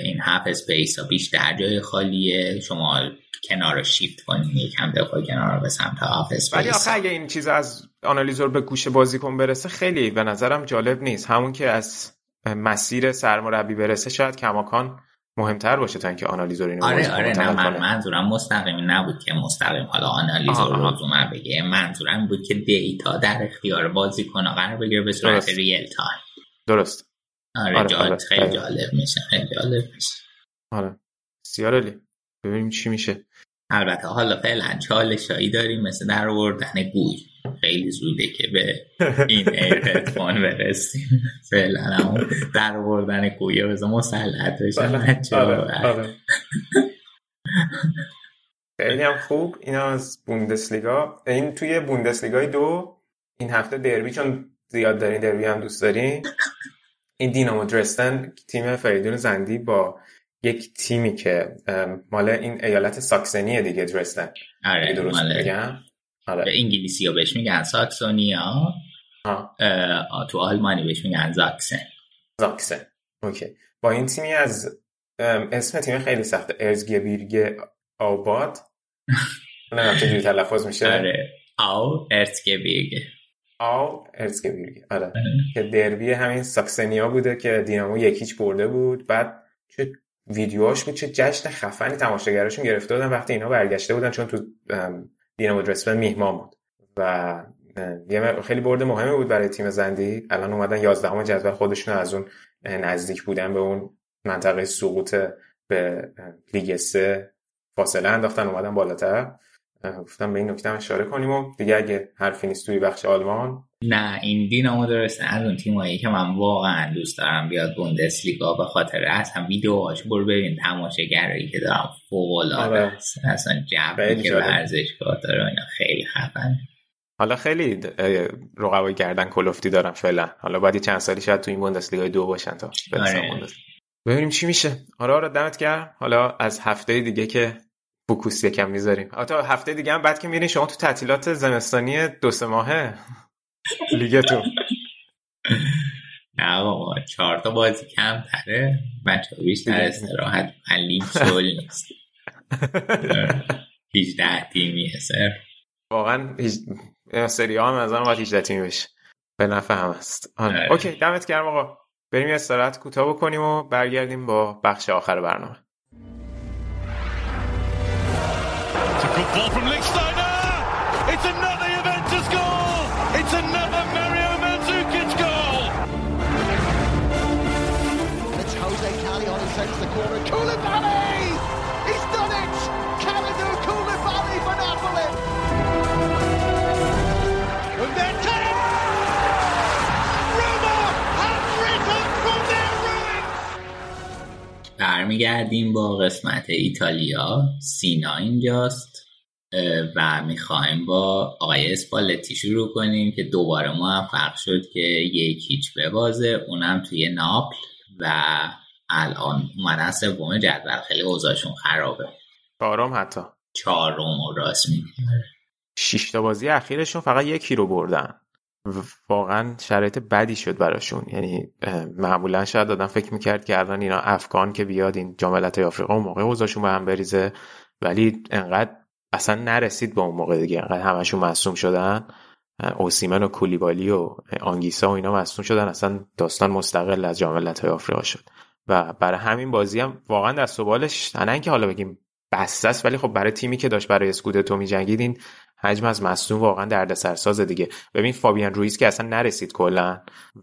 این هاف اسپیس ها بیشتر جای خالیه، شما کنار رو شیفت کنین یکم دفعه کنار رو به سمت هاف اسپیس. ولی آخه اگه این چیز از آنالیزور به گوش بازیکن برسه خیلی به نظرم جالب نیست. همون که از مسیر سرمربی برسه شاید کماکان مهمتر باشه تا اینکه آنالیزور اینو. آره آره نه، من منظورم مستقیمی نبود که مستقیم حالا آنالیزور رو زومر بگه، منظورم بود که دیتا در اختیار بازیکن قرار بگیره به صورت ریل تایم. درست. آره, آره جالب، خیلی جالب میشه، خیلی جالب میشه. آره سیارلی ببینیم چی میشه. البته حالا فعلا چالشایی داریم مثل در آوردن گوی، خیلی زوده که به این ایرتفون برسیم. فعلا همون در آوردن گویه بذار مسلط بشن. خیلی هم خوب. این از بوندسلیگا. این توی بوندسلیگای دو این هفته دربی، چون زیاد دارین دربی هم دوست دارین، این دینامو درستن تیم فریدون زندی با یک تیمی که مال این ایالت ساکسونیه دیگه. درستن آره درست بگم؟ آره انگلیسی ها بهش میگن ساکسونی ها، تو آلمانی بهش میگن زاکسن. زاکسن اوکی. با این تیمی از اسم تیم خیلی سخته، ارزگبیرگ آباد. نمیدونم چجوری تلفظ میشه. آره آو ارزگبیرگ آو ارزگبیرگ آره که دربی همین ساکسنیا بوده که دینامو یک هیچ برده بود. بعد چه ویدیوهاش بود، چه جشن خفنی تماشاگراشون گرفته بودن وقتی اینا برگشته بودن، چون تو دینامو درستن میهمان بود و یه خیلی برد مهمی بود برای تیم زندی. الان اومدن یازدهم جدول، خودشون از اون نزدیک بودن به اون منطقه سقوط به لیگ سه فاصله انداختن، اومدن بالاتر. گفتم به این نکته اشاره کنیم و دیگه اگه حرفی نیست توی بخش آلمان. نه این دینامو درستن از اون تیمایی که من واقعا دوست دارم بیاد بوندسلیگا به خاطر اصلا ویدیوهاش. برو ببین تماشاگرایی که دارم، فوق العاده است اصلا، جوی که ورزشگاه داره اینا خیلی خفنه. حالا خیلی رقبای گردن کلفتی دارم فعلا، حالا بعد چند سالی شاید تو این بوندسلیگای دو باشن تا ببینیم چی میشه. آره آره دمت گرم. حالا از هفته دیگه که فوکوس یکم میذاریم، آتا هفته دیگه هم بعد که میرین شما تو تعطیلات زمستانی دو سه ماهه لیگه تو. نه بابا چهار تا بازی کم تره، بچه ها بیشتر استراحت لیگ سول نیست. هجده تیمیه سر واقعا، سری ها هم از آن باید هجده تیمی بشه، به نفع هم است. اوکی دمت گرم آقا، بریم یه استراحت کوتاه بکنیم و برگردیم با بخش آخر برنامه. Good ball from Lichtsteiner. It's another Juventus goal. It's another Mario Mandzukic goal. It's Jose Callejon who takes the corner. Koulibaly! He's done it! Kalidou Koulibaly for Napoli. And then Roma have written from their ruins. برمیگردیم با قسمت ایتالیا. سینا اینجاست و میخوایم با آقای اسپالتی شروع کنیم که دوباره موفق شد که یک هیچ ببازه، اونم توی ناپل، و الان اومدن سوم جدول. خیلی اوضاعشون خرابه، چهارم حتی چهارم و راست میگیره. شش تا بازی اخیرشون فقط یکی رو بردن، واقعا شرایط بدی شد براشون. یعنی معمولا شاید آدم فکر میکرد که الان اینا افغان که بیاد این جام ملت‌های آفریقا اون موقع اوضاعشون به هم بریزه، ولی انقدر اصلا نرسید به اون موقع دیگه، انقدر همشون معصوم شدن. اوسیمن و کولیبالی و آنگیسا و اینا معصوم شدن، اصلا داستان مستقل از جام ملت‌های آفریقا شد. و برای همین بازی هم واقعا دست و بالش، نه اینکه حالا بگیم بسته است، ولی خب برای تیمی که داشت برای اسکودتو می‌جنگید این حجم از مصدوم واقعا دردسر سازه دیگه. ببین فابیان رویز که اصلا نرسید کلا،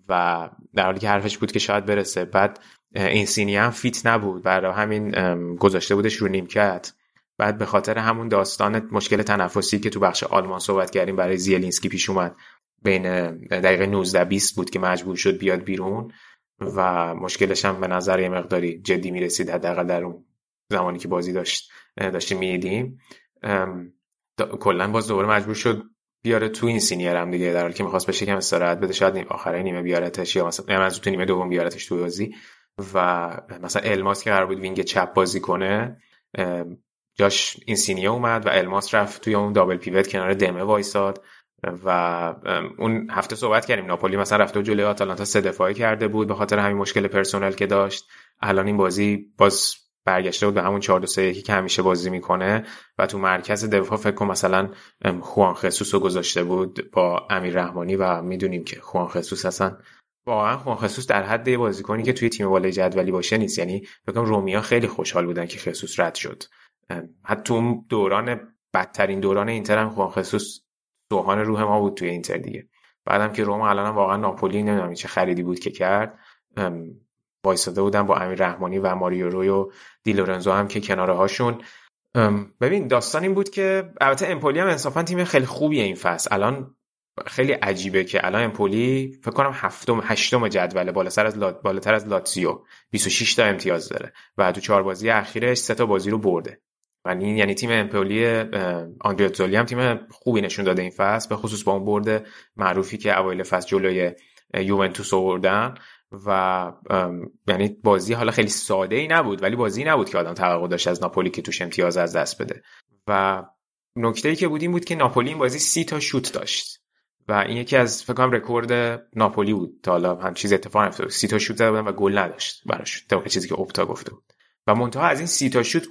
و در حالی که حرفش بود که شاید برسه. بعد اینسینی هم فیت نبود، برای همین گذاشته بودش رو نیمکت. بعد به خاطر همون داستان مشکل تنفسی که تو بخش آلمان صحبت کردیم برای زیلینسکی پیش اومد، بین دقیقه نوزده بیست بود که مجبور شد بیاد بیرون و مشکلش هم به نظر یه مقداری جدی می‌رسید، حداقل در اون زمانی که بازی داشت داشتیم می‌دیدیم. کلا باز دوباره مجبور شد بیاره تو این سینیر هم دیگه، در حالی که می‌خواست بشه کم استراحت بده، شاید نیم آخره نیمه بیارتش یا مثلا از تو نیمه دوم بیارتش تو بازی. و مثلا الماس که قرار بود وینگ چپ بازی کنه، جاش این سینیر اومد و الماس رفت توی اون دابل پیوت کنار دمه وایساد. و اون هفته صحبت کردیم ناپولی مثلا رفته جلوی آتالانتا سه دفاعی کرده بود به خاطر همین مشکل پرسونل که داشت. الان این بازی باز برگشته بود به همون چهار دو سه یک که همیشه بازی میکنه و تو مرکز دفاع فکر کنم مثلا خوان خسوسو گذاشته بود با امیر رحمانی، و میدونیم که خوان خسوس اصلا واقعا خوان خسوس در حد بازیکنی که توی تیم بالای جدولی باشه نیست. یعنی فکر کنم رومیا خیلی خوشحال بودن که خسوس رد شد، حتی اون دوران بدترین دوران اینتر هم خوان خسوس سوهان روح ما بود توی اینتر دیگه. بعدم که روم الانم واقعا ناپولی نمیدونم چه خریدی بود که کرد، وایساده بودن با امیر رحمانی و ماریو روی و دی لورنزو هم که کناره هاشون. ببین داستان این بود که البته امپولی هم انصافا تیم خیلی خوبیه این فصل. الان خیلی عجیبه که الان امپولی فکر کنم هفتم هشتم جدول، بالاتر از لات بالاتر از لاتزیو، بیست و شش تا امتیاز داره و تو چهار بازی اخیرش سه تا بازی رو برده. یعنی یعنی تیم امپولی آندرزولی هم تیم خوبی نشون داده این فصل، به خصوص با اون برد معروفی که اوایل فصل جلوی یوونتوس آوردن. و یعنی بازی حالا خیلی ساده ای نبود، ولی بازی نبود که آدم توقع داشت از ناپولی که توش امتیاز از دست بده. و نکته‌ای که بود این بود که ناپولی این بازی سی تا شوت داشت و این یکی از فکر کنم رکورد ناپولی بود تا حالا هم چیز اتفاق افتاد، سی تا شوت زده بودن و گل نداشت براش، تا چیزی که اوپتا گفته بود. و منتها از این سی تا شوت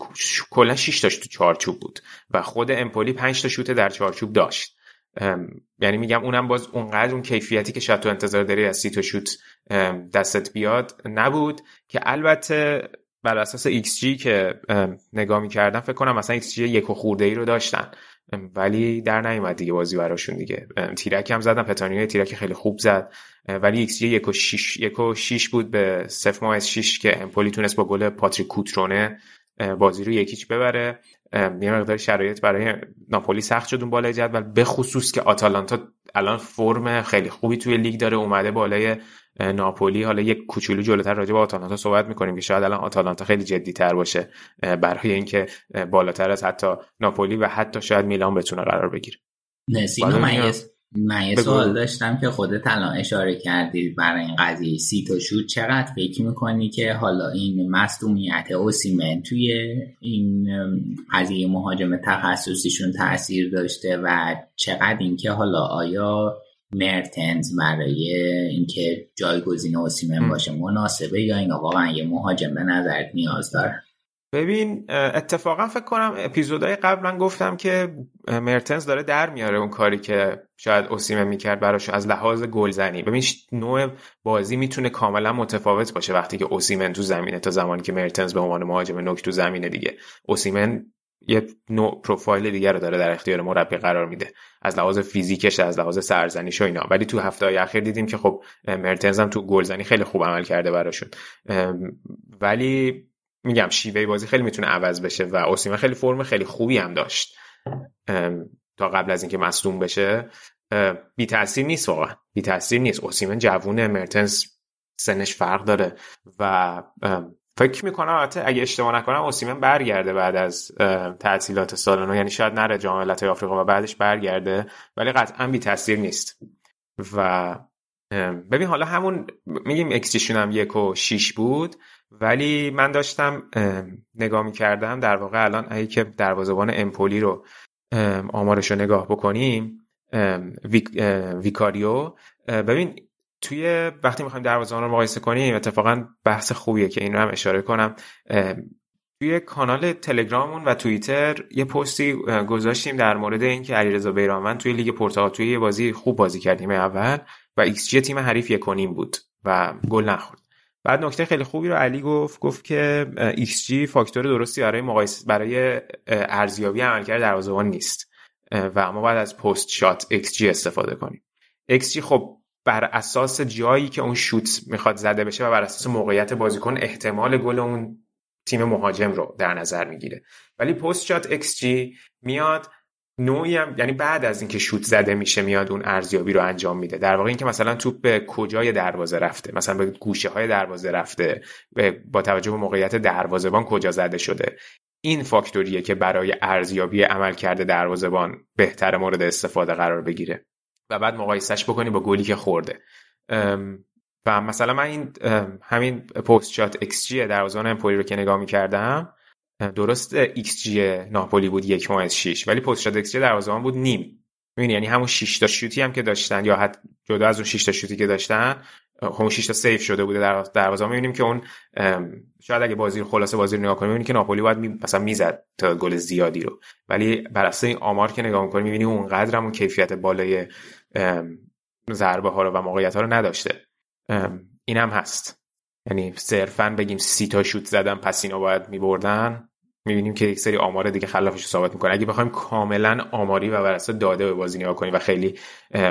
کلا شش تاش تو چارچوب بود و خود امپولی پنج تا شوت در چارچوب داشت. یعنی میگم اونم باز اونقدر اون کیفیتی که شاید تو انتظار داری از سی تا شوت دستت بیاد نبود، که البته بر اساس ایکس جی که نگاه می‌کردن فکر کنم مثلا ایکس جی یک و خورده ای رو داشتن، ولی در نیومد دیگه بازی براشون دیگه. تیرک هم زدن، پتانیو تیرک خیلی خوب زد، ولی ایکس جی یک و شش یک و شش بود به صفر ممیز شش که امپولی تونست با گل پاتریک کوترونه بازی رو یکیچ ببره. یه مقدار شرایط برای ناپولی سخت شد اون بالای جدول، به خصوص که آتالانتا الان فرم خیلی خوبی توی لیگ داره، اومده بالای ناپولی. حالا یک کوچولو جلوتر راجع به آتالانتا صحبت می‌کنیم که شاید الان آتالانتا خیلی جدی‌تر باشه برای اینکه بالاتر از حتی ناپولی و حتی شاید میلان بتونه قرار بگیره. نسینا مایس من سوال داشتم که خودت الان اشاره کردی برای این قضیه سی تا شوت، چقدر فکر میکنی که حالا این مصدومیت اوسیمن توی این قضیه مهاجم تخصصیشون تأثیر داشته و چقدر اینکه حالا آیا مرتنز برای اینکه جایگزین اوسیمن باشه مناسبه یا این واقعا یه مهاجم به نظرت نیاز داره؟ ببین اتفاقا فکر کنم اپیزودهای قبلا گفتم که مرتنز داره در میاره اون کاری که شاید اوسیمن میکرد براش از لحاظ گلزنی. ببین نوع بازی میتونه کاملا متفاوت باشه وقتی که اوسیمن تو زمینه تا زمانی که مرتنز به عنوان مهاجم نوک تو زمینه دیگه. اوسیمن یه نوع پروفایل دیگه رو داره در اختیار مربی قرار میده، از لحاظ فیزیکش، از لحاظ سرزنیش و اینا. ولی تو هفته‌های اخیر دیدیم که خب مرتنز هم تو گلزنی خیلی خوب عمل کرده براشون، ولی میگم شیوه بازی خیلی میتونه عوض بشه و اوسیمن خیلی فرم خیلی خوبی هم داشت تا قبل از اینکه مصدوم بشه. بی تاثیر نیست، واقعا بی تاثیر نیست. اوسیمن جوونه، مرتنز سنش فرق داره و فکر میکنم حتی اگه اشتباه نکنم اوسیمن برگرده بعد از تعطیلات سالانه، یعنی شاید نره جام ملت‌های آفریقا و بعدش برگرده، ولی قطعا بی تاثیر نیست. و ببین حالا همون میگیم اکسشون هم یک و شیش بود، ولی من داشتم نگاه میکردم در واقع الان اگه که دروازه‌بان امپولی رو آمارش رو نگاه بکنیم، ویکاریو، ببین توی وقتی میخوایم دروازه‌بان رو مقایسه کنیم اتفاقا بحث خوبیه که این رو هم اشاره کنم. توی کانال تلگراممون و توییتر یه پستی گذاشتیم در مورد اینکه علیرضا بیرانوند توی لیگ پرتغال توی یه بازی خوب بازی کردیم اول و ایکس جی تیم حریف یک و نیم بود و گل نخورد. بعد نکته خیلی خوبی رو علی گفت، گفت که ایکس جی فاکتور درستی برای مقایسه برای ارزیابی عملکرد دروازه‌بان نیست و ما باید از پست شات ایکس جی استفاده کنیم. ایکس جی خب بر اساس جایی که اون شوت میخواد زده بشه و بر اساس موقعیت بازیکن احتمال گل اون تیم مهاجم رو در نظر میگیره، ولی پست شات ایکس جی میاد نوعی هم، یعنی بعد از اینکه شوت زده میشه میاد اون ارزیابی رو انجام میده، در واقع اینکه مثلا توپ به کجای دروازه رفته، مثلا به گوشه های دروازه رفته، با توجه به موقعیت دروازه‌بان کجا زده شده. این فاکتوریه که برای ارزیابی عملکرد دروازه‌بان بهتر مورد استفاده قرار بگیره و بعد مقایسهش بکنی با گلی که خورده. و مثلا من این همین پست شات ایکس جی دروازه‌بان امپولی رو که نگاه می‌کردم، درست ایکس جی ناپولی بود یک و شش دهم، ولی پست شات ایکس جی دروازه‌بان بود نیم. می‌بینی، یعنی همون شش تا شوتی هم که داشتن یا حتی جدا از اون شش تا شوتی که داشتن، همون شش تا سیو شده بوده در دروازه‌بان. می‌بینیم که اون شاید اگه بازی رو خلاصه بازی رو نگاه کنیم می‌بینی که ناپولی باید می... مثلا می‌زد تا گل زیادی رو، ولی بر اساس این آمار که نگاه می‌کنی می‌بینی اونقدر هم اون کیفیت بالای ضربه ها رو و موقعیت ها رو نداشته. این هم هست، یعنی صرفاً بگیم سی تا شوت زدن پس اینا باید می‌بردن، می‌بینیم که یک سری آمار دیگه خلافش رو ثابت می‌کنه. اگه بخوایم کاملاً آماری و بر اساس داده به بازی نگاه کنیم و خیلی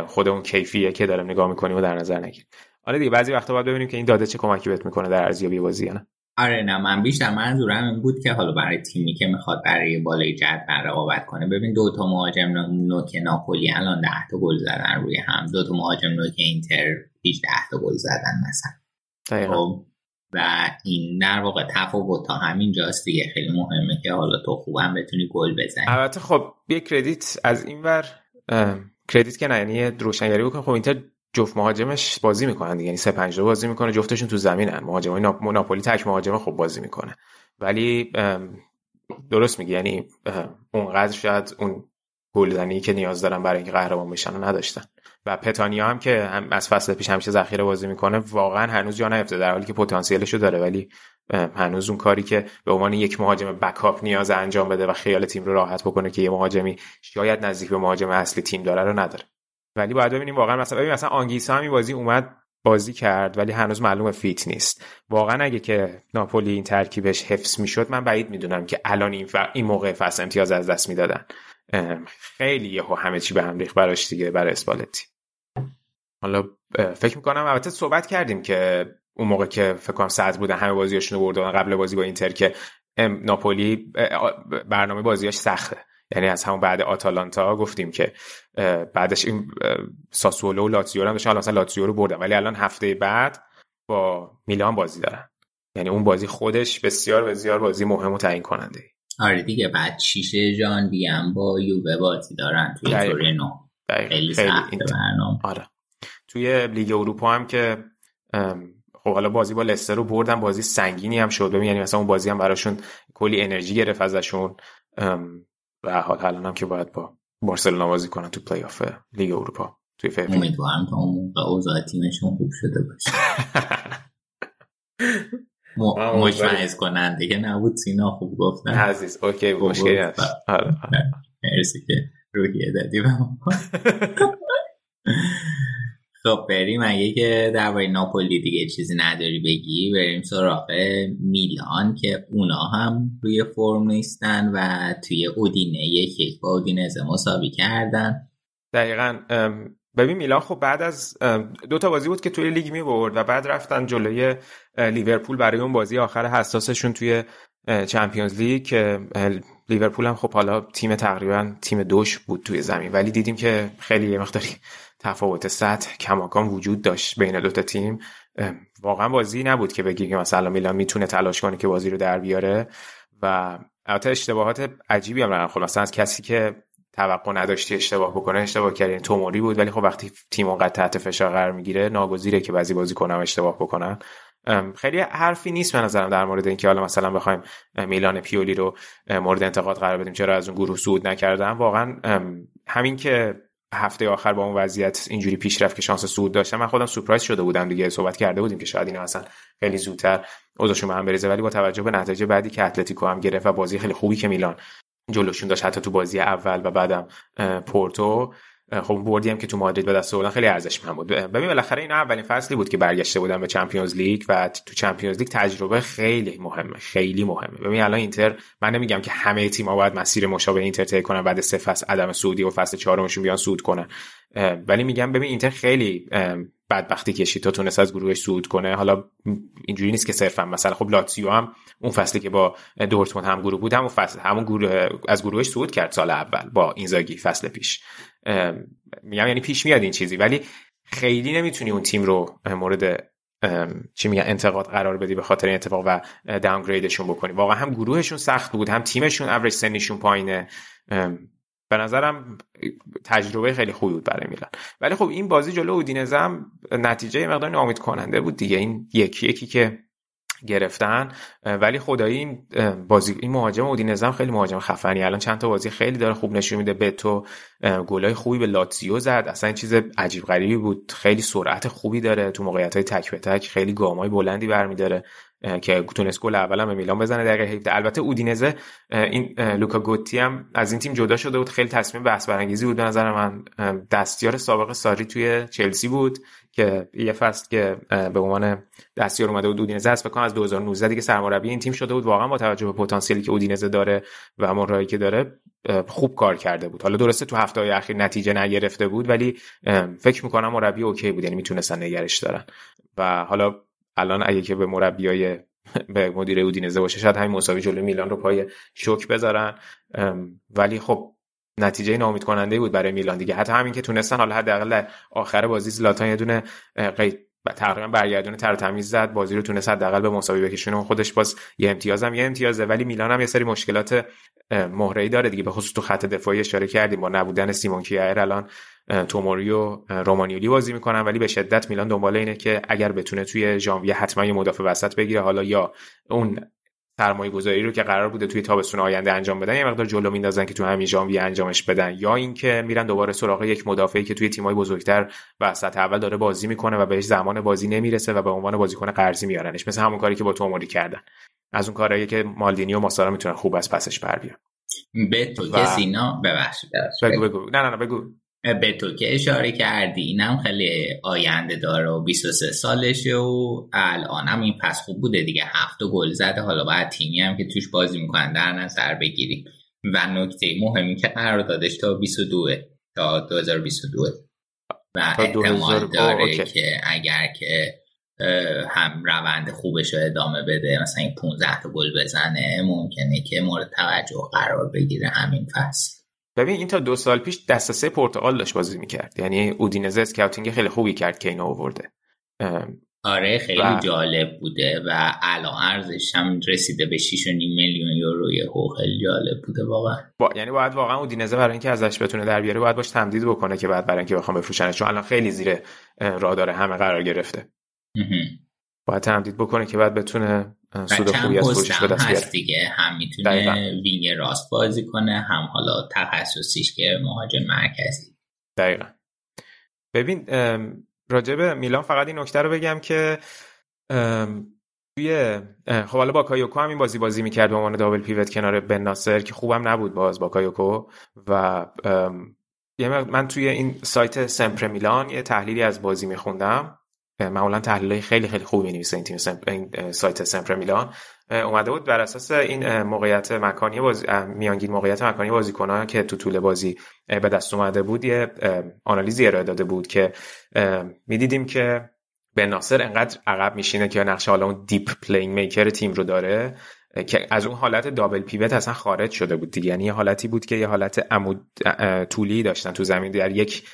خود اون کیفیه که داریم نگاه می‌کنیم و در نظر نگیریم، آره دیگه بعضی وقتا باید ببینیم که این داده چه کمکی بهت می‌کنه در ارزیابی بازی یا نه. آره نه، من بیشتر منظورم این بود که حالا برای تیمی که میخواد برای بالای جدول رقابت کنه، ببین دو تا مهاجم نوک ناپولی الان ده تا گل زدن روی هم، دو تا مهاجم نوک اینتر هجده تا گل زدن مثلا. دقیقاً. و این در واقع تفاوت تا همین جاست دیگه، خیلی مهمه که حالا تو خوبم بتونی گل بزنی. البته خب یه کردیت از اینور کردیت که نه، یعنی روشنگری بکنه، خب اینتر جفت مهاجمش بازی میکنن دیگه، یعنی سه پنج دو بازی میکنه، جفتشون تو زمینن. مهاجمای ناپولی تک مهاجمه خوب بازی میکنه، ولی درست میگی، یعنی اونقدر شاید اون گلزنی که نیاز دارن برای اینکه قهرمان بشن رو نداشتن. و پتانیا هم که هم از فصل پیش همیشه ذخیره بازی میکنه، واقعا هنوز جا نیفته، در حالی که پتانسیلشو داره، ولی هنوز اون کاری که به عنوان یک مهاجم بکاپ نیاز انجام بده و خیال تیم رو راحت بکنه که یه مهاجمی شاید نزدیک به مهاجم اصلی تیم داره رو نداره. ولی باید ببینیم واقعا، مثلا ببین مثلا آنگیسا هم این بازی اومد بازی کرد ولی هنوز معلومه فیت نیست. واقعا اگه که ناپولی این ترکیبش حفظ میشد، من بعید میدونم که الان این, ف... این موقع فصل امتیاز از دست میدادن. خیلی یهو همه چی به هم ریخت براش دیگه، برای اسپالتی. حالا فکر میکنم البته صحبت کردیم که اون موقع که فکر کنم صد بودن همه بازیاشونو بردن قبل بازی با اینتر، که ناپولی برنامه بازیاش سخته، یعنی از همون بعد آتالانتا گفتیم که بعدش این ساسولو و لاتزیو هم داشتن، مثلا لاتزیو رو بردن ولی الان هفته بعد با میلان بازی دارن، یعنی اون بازی خودش بسیار بسیار بازی مهم و تعیین کننده. آره دیگه، بعد شیشه ژانویه هم با یووه بازی دارن توی تورینو، خیلی سخت برنامه. آره توی لیگ اروپا هم که خب حالا بازی با لستر رو بردن، بازی سنگینی هم شد، یعنی مثلا اون بازی هم براشون کلی انرژی گرفت ازشون و حالا الان هم که باید با بارسلونا بازی کنن تو پلی آف لیگ اروپا توی فوریه. امیدوارم تا اون موقع اوضاع تیمشون خوب شده باشه. مشمئز کنن دیگه نبود. سینا خوب گفت نه عزیز، اوکی مشکلی هست. مرسی که روحیه دادی به ما. خب بریم، اگه که درباره ناپولی دیگه چیزی نداری بگی، بریم سراغ میلان که اونا هم روی فرم نیستن و توی اودینه یک یک با اودینزه مساوی کردن. دقیقاً. ببین میلان خب بعد از دو تا بازی بود که توی لیگ می برد و بعد رفتن جلوی لیورپول برای اون بازی آخر حساسشون توی چمپیونز لیگ، که لیورپول هم خب حالا تیم تقریباً تیم دوش بود توی زمین، ولی دیدیم که خیلی یه مقداری تفاوت سطح کماکان وجود داشت بین دو تا تیم. واقعا بازی نبود که بگی که مثلا میلان میتونه تلاش کنه که بازی رو در بیاره و البته اشتباهات عجیبی هم خلاص مثلا از کسی که توقع نداشتی اشتباه بکنه اشتباه کرد. این توموری بود، ولی خب وقتی تیم اونقدر تحت فشار قرار میگیره ناگزیره که بعضی بازیکن‌ها اشتباه بکنن. خیلی حرفی نیست به نظرم در مورد اینکه حالا مثلا بخوایم میلان پیولی رو مورد انتقاد قرار بدیم چرا از اون گروه صعود نکردم. واقعا همین که هفته آخر با اون وضعیت اینجوری پیش رفت که شانس صعود داشتم، من خودم سورپرایز شده بودم دیگه. صحبت کرده بودیم که شاید اینا اصلا خیلی زودتر اوضاعشون به هم بریزه، ولی با توجه به نتیجه بعدی که اتلتیکو هم گرفت و بازی خیلی خوبی که میلان جلوشون داشت حتی تو بازی اول و بعدم پورتو، خب بردی هم که تو مادرید به دست آوردن خیلی ارزشمند بود. ببین بالاخره اینا اولین فصلی بود که برگشته بودن به چمپیونز لیگ و تو چمپیونز لیگ تجربه خیلی مهمه، خیلی مهمه. ببین الان اینتر، من نمیگم که همه تیم‌ها باید مسیر مشابه اینتر طی کنن بعد سه فصل عدم صعودی و فصل چهارمشون بیان صعود کنن، ولی میگم ببین اینتر خیلی بدبختی کشید تا تونست از گروهش صعود کنه. حالا اینجوری نیست که صرفا مثلا خب لاتزیو هم اون فصلی که با دورتموند هم گروه بود همون فصل همون گروه از گروهش صعود کرد سال اول با اینزاگی فصل پیش. میگم یعنی پیش میاد این چیزی، ولی خیلی نمیتونی اون تیم رو مورد چی میگن انتقاد قرار بدی به خاطر این اتفاق و داونگریدشون بکنی. واقعا هم گروهشون سخت بود، هم تیمشون اوریج سنشون پایینه. به نظرم تجربه خیلی خوبی بود برای میلان، ولی خب این بازی جلو اودینزه هم نتیجه مقدار ناامید کننده بود دیگه. این یکی یکی که گرفتن، ولی خدایی این بازی این مهاجم اودینزه هم خیلی مهاجم خفنی، الان چند تا بازی خیلی داره خوب نشون میده. بتو گلای خوبی به لاتزیو زد، اصلا این چیز عجیب غریبی بود. خیلی سرعت خوبی داره تو موقعیت‌های تک به تک، خیلی گامای بلندی برمی‌داره که تونس گل اولام به میلان بزنه دقیقه هفده. البته اودینزه این لوکا گوتی هم از این تیم جدا شده بود، خیلی تصمیم بحث برانگیزی بود به نظر من. دستیار سابق ساری توی چلسی بود که یه فصل که به عنوان دستیار اومده بود اودینزه است، فکر کنم از دو هزار و نوزده دیگه سرمربی این تیم شده بود. واقعا با توجه به پتانسیلی که اودینزه داره و همون راهی که داره خوب کار کرده بود. حالا درسته تو هفته‌های اخیر نتیجه نگرفته بود، ولی فکر می‌کنم مربی اوکی بود، یعنی میتونستن نگرش دارن. و حالا الان اگه که به مربیای به مدیر اودینزه باشه شاید همین مساوی جلوی میلان رو پای شوک بذارن، ولی خب نتیجه ناامید کننده بود برای میلان دیگه. حتی همین که تونستن حالا حداقل آخر بازی زلاتان یه دونه قید تقریبا برگردون تر تمیز زد، بازی رو تونست حداقل به مساوی بکشونه. خودش باز یه امتیازم یه امتیازه، ولی میلان هم یه سری مشکلات مهره‌ای داره دیگه، به خصوص تو خط دفاعی اشاره کردیم. با نبودن سیمون کیایر الان توموری و رومانیولی بازی میکنن، ولی به شدت میلان دنبال اینه که اگر بتونه توی ژانویه حتما یه مدافع وسط بگیره، حالا یا اون سرمایه‌گذاری رو که قرار بوده توی تابستون آینده انجام بدن یه مقدار جلو میندازن که تو همین ژانویه انجامش بدن، یا اینکه میرن دوباره سراغ یک مدافعی که توی تیم‌های بزرگتر وسط اول داره بازی میکنه و بهش زمان بازی نمیرسه و به عنوان بازیکن قرضی میارنش، مثل همون کاری که با توموری کردن. از اون کارهایی که مالدینی و ماسارا میتونن خوب از پسش بر بیان. بتو و... کسینا ببخشید بگو بگو نه نه نه بگو بتو که اشاره کردی اینم خیلی آینده داره و بیست و سه سالشه و الانم این پس خوب بوده دیگه، هفت گل زده. حالا باید تیمی هم که توش بازی میکنن در نظر بگیریم و نکته مهمی که قراردادش تا بیست و دو تا دو هزار و بیست و دو و احتمال داره که اگر که هم روند خوبش رو ادامه بده مثلا این پانزده تا گل بزنه ممکنه که مورد توجه قرار بگیره همین فصل. ببین این تا دو سال پیش دسته سه پرتغال داشت بازی میکرد، یعنی اودینزه اسکاوتینگ خیلی خوبی کرد که اینو آورده. آره خیلی و... جالب بوده و الان ارزش هم رسیده به شش و نیم میلیون یورو، یه خیلی جالب بوده واقعا. با... یعنی باید واقعا اودینزه برای اینکه ازش بتونه در بیاره باید باش تمدید بکنه که بعد برای اینکه بخوام بفروشنش، چون الان خیلی زیر رادار همه قرار گرفته. باید تمدید بکنه که بعد بتونه سود خوبی از فروشش به دست بیاره دیگه. هم میتونه وینگ راست بازی کنه، هم حالا تخصصیش که مهاجم مرکزی. دقیقاً. ببین راجع به میلان فقط این نکته رو بگم که توی خب حالا با کایوکو هم این بازی بازی میکرد به عنوان دابل پیوت کنار بن ناصر که خوبم نبود باز با کایوکو. و من توی این سایت سمپر میلان یه تحلیلی از بازی میخوندم، معمولا تحلیل‌های خیلی خیلی خوبی می‌نویسه این تیم سمپ... این سایت سمپر میلان. اومده بود بر اساس این موقعیت مکانی بازی میانگین موقعیت مکانی بازیکن‌ها که تو طول بازی به دست اومده بود یه آنالیزی ارائه داده بود که می‌دیدیم که بن ناصر انقدر عقب میشینه که نقش حالا اون دیپ پلینگ میکر تیم رو داره که از اون حالت دابل پیوت اصلا خارج شده بود دیگه، یعنی یه حالتی بود که یه حالت عمود طولی داشتن تو زمین، در یک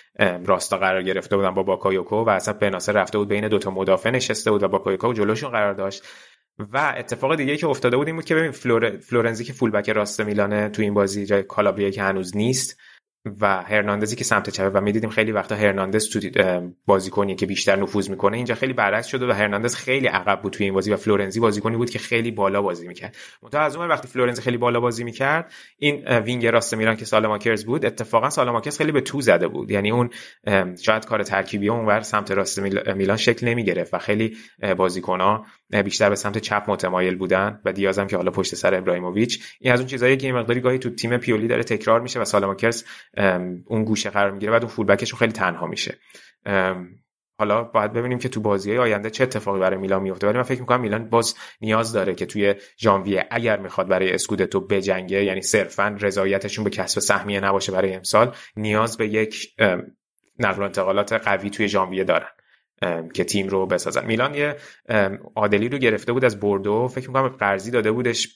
راستا قرار گرفته بودن با باکایوکو و اصلا بناصر رفته بود بین دوتا مدافع نشسته بود و باکایوکو جلوشون قرار داشت. و اتفاق دیگه که افتاده بود این بود که ببین فلور... فلورنزی که فولبک راست میلانه تو این بازی جای کالابریا که هنوز نیست و هرناندزی که سمت چپه و میدیدیم خیلی وقتا هرناندز تو بازیکنی که بیشتر نفوذ میکنه، اینجا خیلی برعکس شده و هرناندز خیلی عقب بود توی این بازی و فلورنزی بازیکنی بود که خیلی بالا بازی میکرد. منتها از اون وقتی فلورنزی خیلی بالا بازی میکرد، این وینگ راست میلان که سالاماکرز بود، اتفاقا سالاماکرز خیلی به تو زده بود، یعنی اون شاید کار ترکیبی اونور سمت راست میلان شکل نمیگرفت و خیلی بازیکن‌ها بیشتر به سمت چپ متمایل بودن و دیاز هم که حالا پشت سر ابراهیموویچ. این از اون چیزاییه که این مقداری گاهی تو تیم پیولی داره تکرار میشه و سالاماکرز اون گوشه قرار میگیره و اون فولبکش خیلی تنها میشه. حالا باید ببینیم که تو بازی‌های آینده چه اتفاقی برای میلان میفته، ولی من فکر می‌کنم میلان باز نیاز داره که توی ژانویه اگر میخواد برای اسکودتو بجنگه، یعنی صرفاً رضایتشون به کسب سهمیه نباشه، برای امسال نیاز به یک نقل و انتقالات قوی توی ژانویه دارن که تیم رو بسازن. میلان یه عادلی رو گرفته بود از بوردو، فکر می‌کنم قرضی داده بودش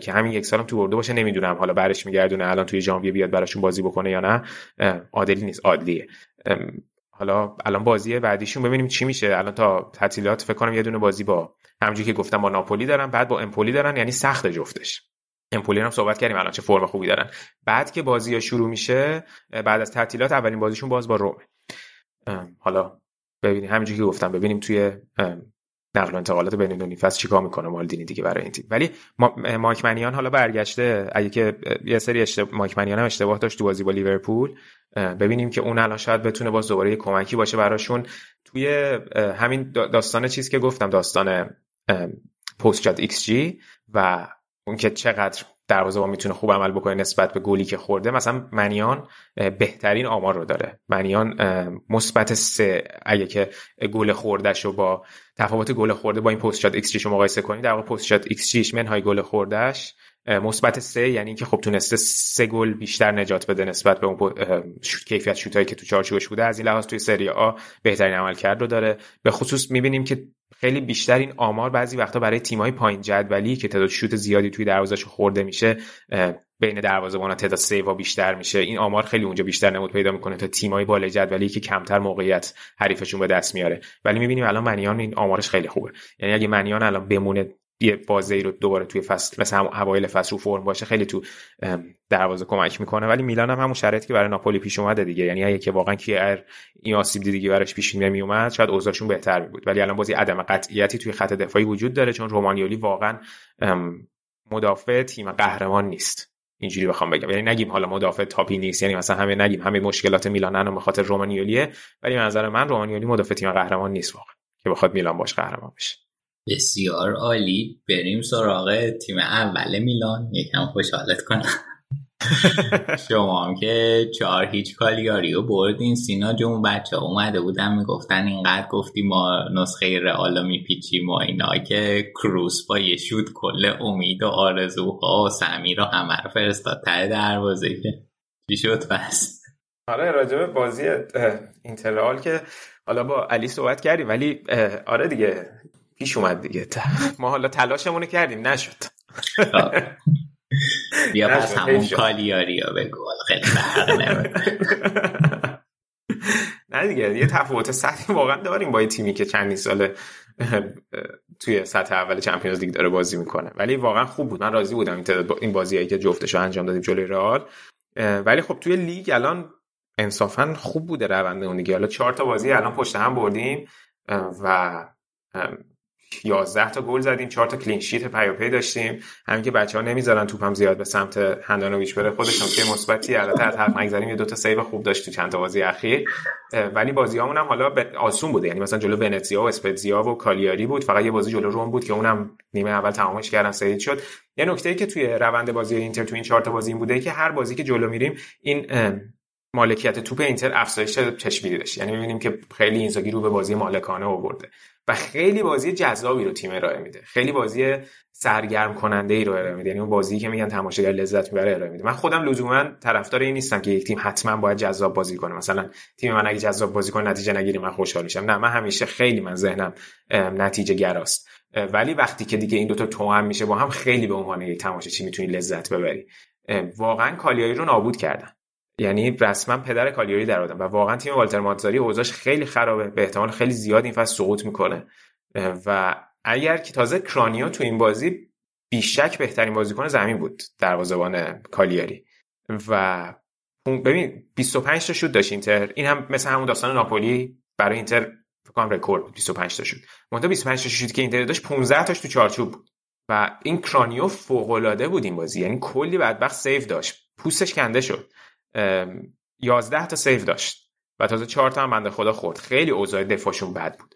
که همین یک سالم تو بوردو باشه، نمیدونم حالا برش میگردونه الان توی ژانویه بیاد براشون بازی بکنه یا نه. عادلی نیست، عادلیه. حالا الان بازی بعدیشون ببینیم چی میشه. الان تا تعطیلات فکر کنم یه دونه بازی با همونجوری که گفتم با ناپولی دارن، بعد با امپولی دارن، یعنی سخت جفتش. امپولی هم صحبت کردیم الان چه فرم خوبی دارن. بعد که بازی‌ها شروع میشه بعد از تعطیلات اولین بازیشون باز با رومه. حالا ببینیم همونجوری که گفتم، ببینیم توی نقل و انتقالات بین دو نیم فصل چیکار میکنه مالدینی دیگه برای این تیم. ولی ما... ماکمنیان حالا برگشته، اگه که یه سری اشتباه ماکمنیان هم اشتباه داشت تو بازی با لیورپول، ببینیم که اون الان شاید بتونه باز دوباره یه کمکی باشه براشون توی همین داستان چیز که گفتم، داستان پست چت ایکس جی و اون که چقدر دروازه‌بان میتونه خوب عمل بکنه نسبت به گلی که خورده. مثلا منیان بهترین آمار رو داره، منیان مثبت سه، اگه که گل خوردهشو با تفاوت گل خورده با این پست شات ایکس جیش رو مقایسه کنی، در واقع پست شات ایکس جیش منهای گل خوردهش مثبت سه، یعنی اینکه خب تونسته سه گل بیشتر نجات بده نسبت به اون شوت، کیفیت شوتایی که تو چارچوبش بوده. از این لحاظ توی سری آ بهترین عملکرد رو داره. به خصوص می‌بینیم که خیلی بیشتر این آمار بعضی وقتا برای تیم‌های پایین جدولی که تعداد شوت زیادی توی دروازه‌اش خورده میشه، بین دروازه‌بانا تعداد سیو بیشتر میشه، این آمار خیلی اونجا بیشتر نمود پیدا میکنه تا تیم‌های بالای جدولی که کمتر موقعیت حریفشون به دست میاره. ولی می‌بینیم الان منیان این آمارش خیلی خوبه، یعنی اگه منیان الان بمونه یه بازی رو دوباره توی فصل مثلا هم اوایل فصل رو فرم باشه، خیلی تو دروازه کمک میکنه. ولی میلان هم همون شرایطی که برای ناپولی پیش اومده دیگه، یعنی اگه که واقعا کیر این آسیب دیدگی براش پیش می اومد شاید اوضاعشون بهتر می بود. ولی الان بازی عدم قطعیتی توی خط دفاعی وجود داره، چون رومانیولی واقعا مدافع تیم قهرمان نیست، اینجوری بخوام بگم، یعنی نگیم حالا مدافع تاپی نیست، یعنی مثلا همه نگیم همه مشکلات میلان الان به خاطر رومانیولیه، ولی نظر من رومانیولی مدافع تیم قهرمان نیست واقعا که بخواد میلان باش قهرمان بشه. بسیار عالی، بریم سراغ تیم اول میلان، یکم خوشحالت کنم. شما هم که چهار هیچ کالیاریو بردین. سینا جون بچه اومده بودن میگفتن اینقدر گفتی ما نسخه رئال میپیچیم و اینا که کروس با یه شوت کل امید و آرزوها و سمیر و همه رو فرستاد ته دروازه که چی شد پس؟ آره راجب بازی اینتر رئال که حالا با علی صحبت کردیم، ولی آره دیگه پیش اومد دیگه، ما حالا تلاشمونو کردیم نشد. بیا پس همون کالیاریا بگو، خیلی فرق نمیکنه. نه دیگه یه تفاوت سطحی واقعا داریم با یه تیمی که چندین ساله توی سطح اول چمپیونز لیگ داره بازی میکنه، ولی واقعا خوب بود، من راضی بودم این بازیایی که جفتشو انجام دادیم جلوی رئال. ولی خب توی لیگ الان انصافا خوب بوده روند اون دیگه، حالا چهار تا بازی الان پشت هم بردیم و یازده تا گل زدیم، چهار تا کلین شیت پیاپی داشتیم. همین که بچه‌ها نمیذارن توپم زیاد به سمت هندانویچ بره، خودشون که مثبتی، البته از حق نگذریم یه دو تا سیو خوب داشت تو چند تا بازی اخیر. ولی بازیامون هم حالا آسون بوده، یعنی مثلا جلو ونتزیا و اسپتزیا و کالیاری بود، فقط یه بازی جلو روم بود که اونم نیمه اول تمامش کردن سه شد. یه نکته‌ای که توی روند بازی اینتر تو این چهار تا بازی این بوده که هر بازی که جلو میریم این مالکیت توپ اینتر افزایش چشمگیری داشت. یعنی می‌بینیم که خیلی اینزاگی رو به بازی مالکانه آورده و خیلی بازی جذابی رو تیم ارائه میده، خیلی بازی سرگرم کننده ای رو ارائه میده، یعنی اون بازی که میگن تماشاگر لذت میبره ارائه میده. من خودم لزوما طرفدار این نیستم که یک تیم حتما باید جذاب بازی کنه، مثلا تیم من اگه جذاب بازی کنه نتیجه نگیری من خوشحال میشم، نه، من همیشه خیلی من ذهنم نتیجه گراست. ولی وقتی که دیگه این دو تا توأم میشه با هم، خیلی به عنوان یک تماشاچی میتونی لذت ببری. واقعا کالیاری رو نابود کردن، یعنی رسما پدر کالیاری در آدم و واقعا تیم والتر ماتزاری اوضاعش خیلی خرابه، به احتمال خیلی زیاد این فصل سقوط میکنه. و اگر که تازه کرانیو تو این بازی بیشک بهترین بازیکن زمین بود، دروازه‌بان کالیاری، و ببین بیست و پنج تا شوت داشت اینتر، این هم مثل همون داستان ناپولی برای اینتر فکر کنم رکورد بود، بیست و پنج تا شوت. منتها بیست و پنج تا شوت که اینتر داشت پانزده تاش تو چارچوب بود و این کرانیو فوق‌العاده بود این بازی، یعنی کلی بدبخت سیو داشت، پوستش کنده شد. یازده تا سیو داشت و تازه چهار تا هم بنده خدا خورد. خیلی اوضاع دفاعشون بد بود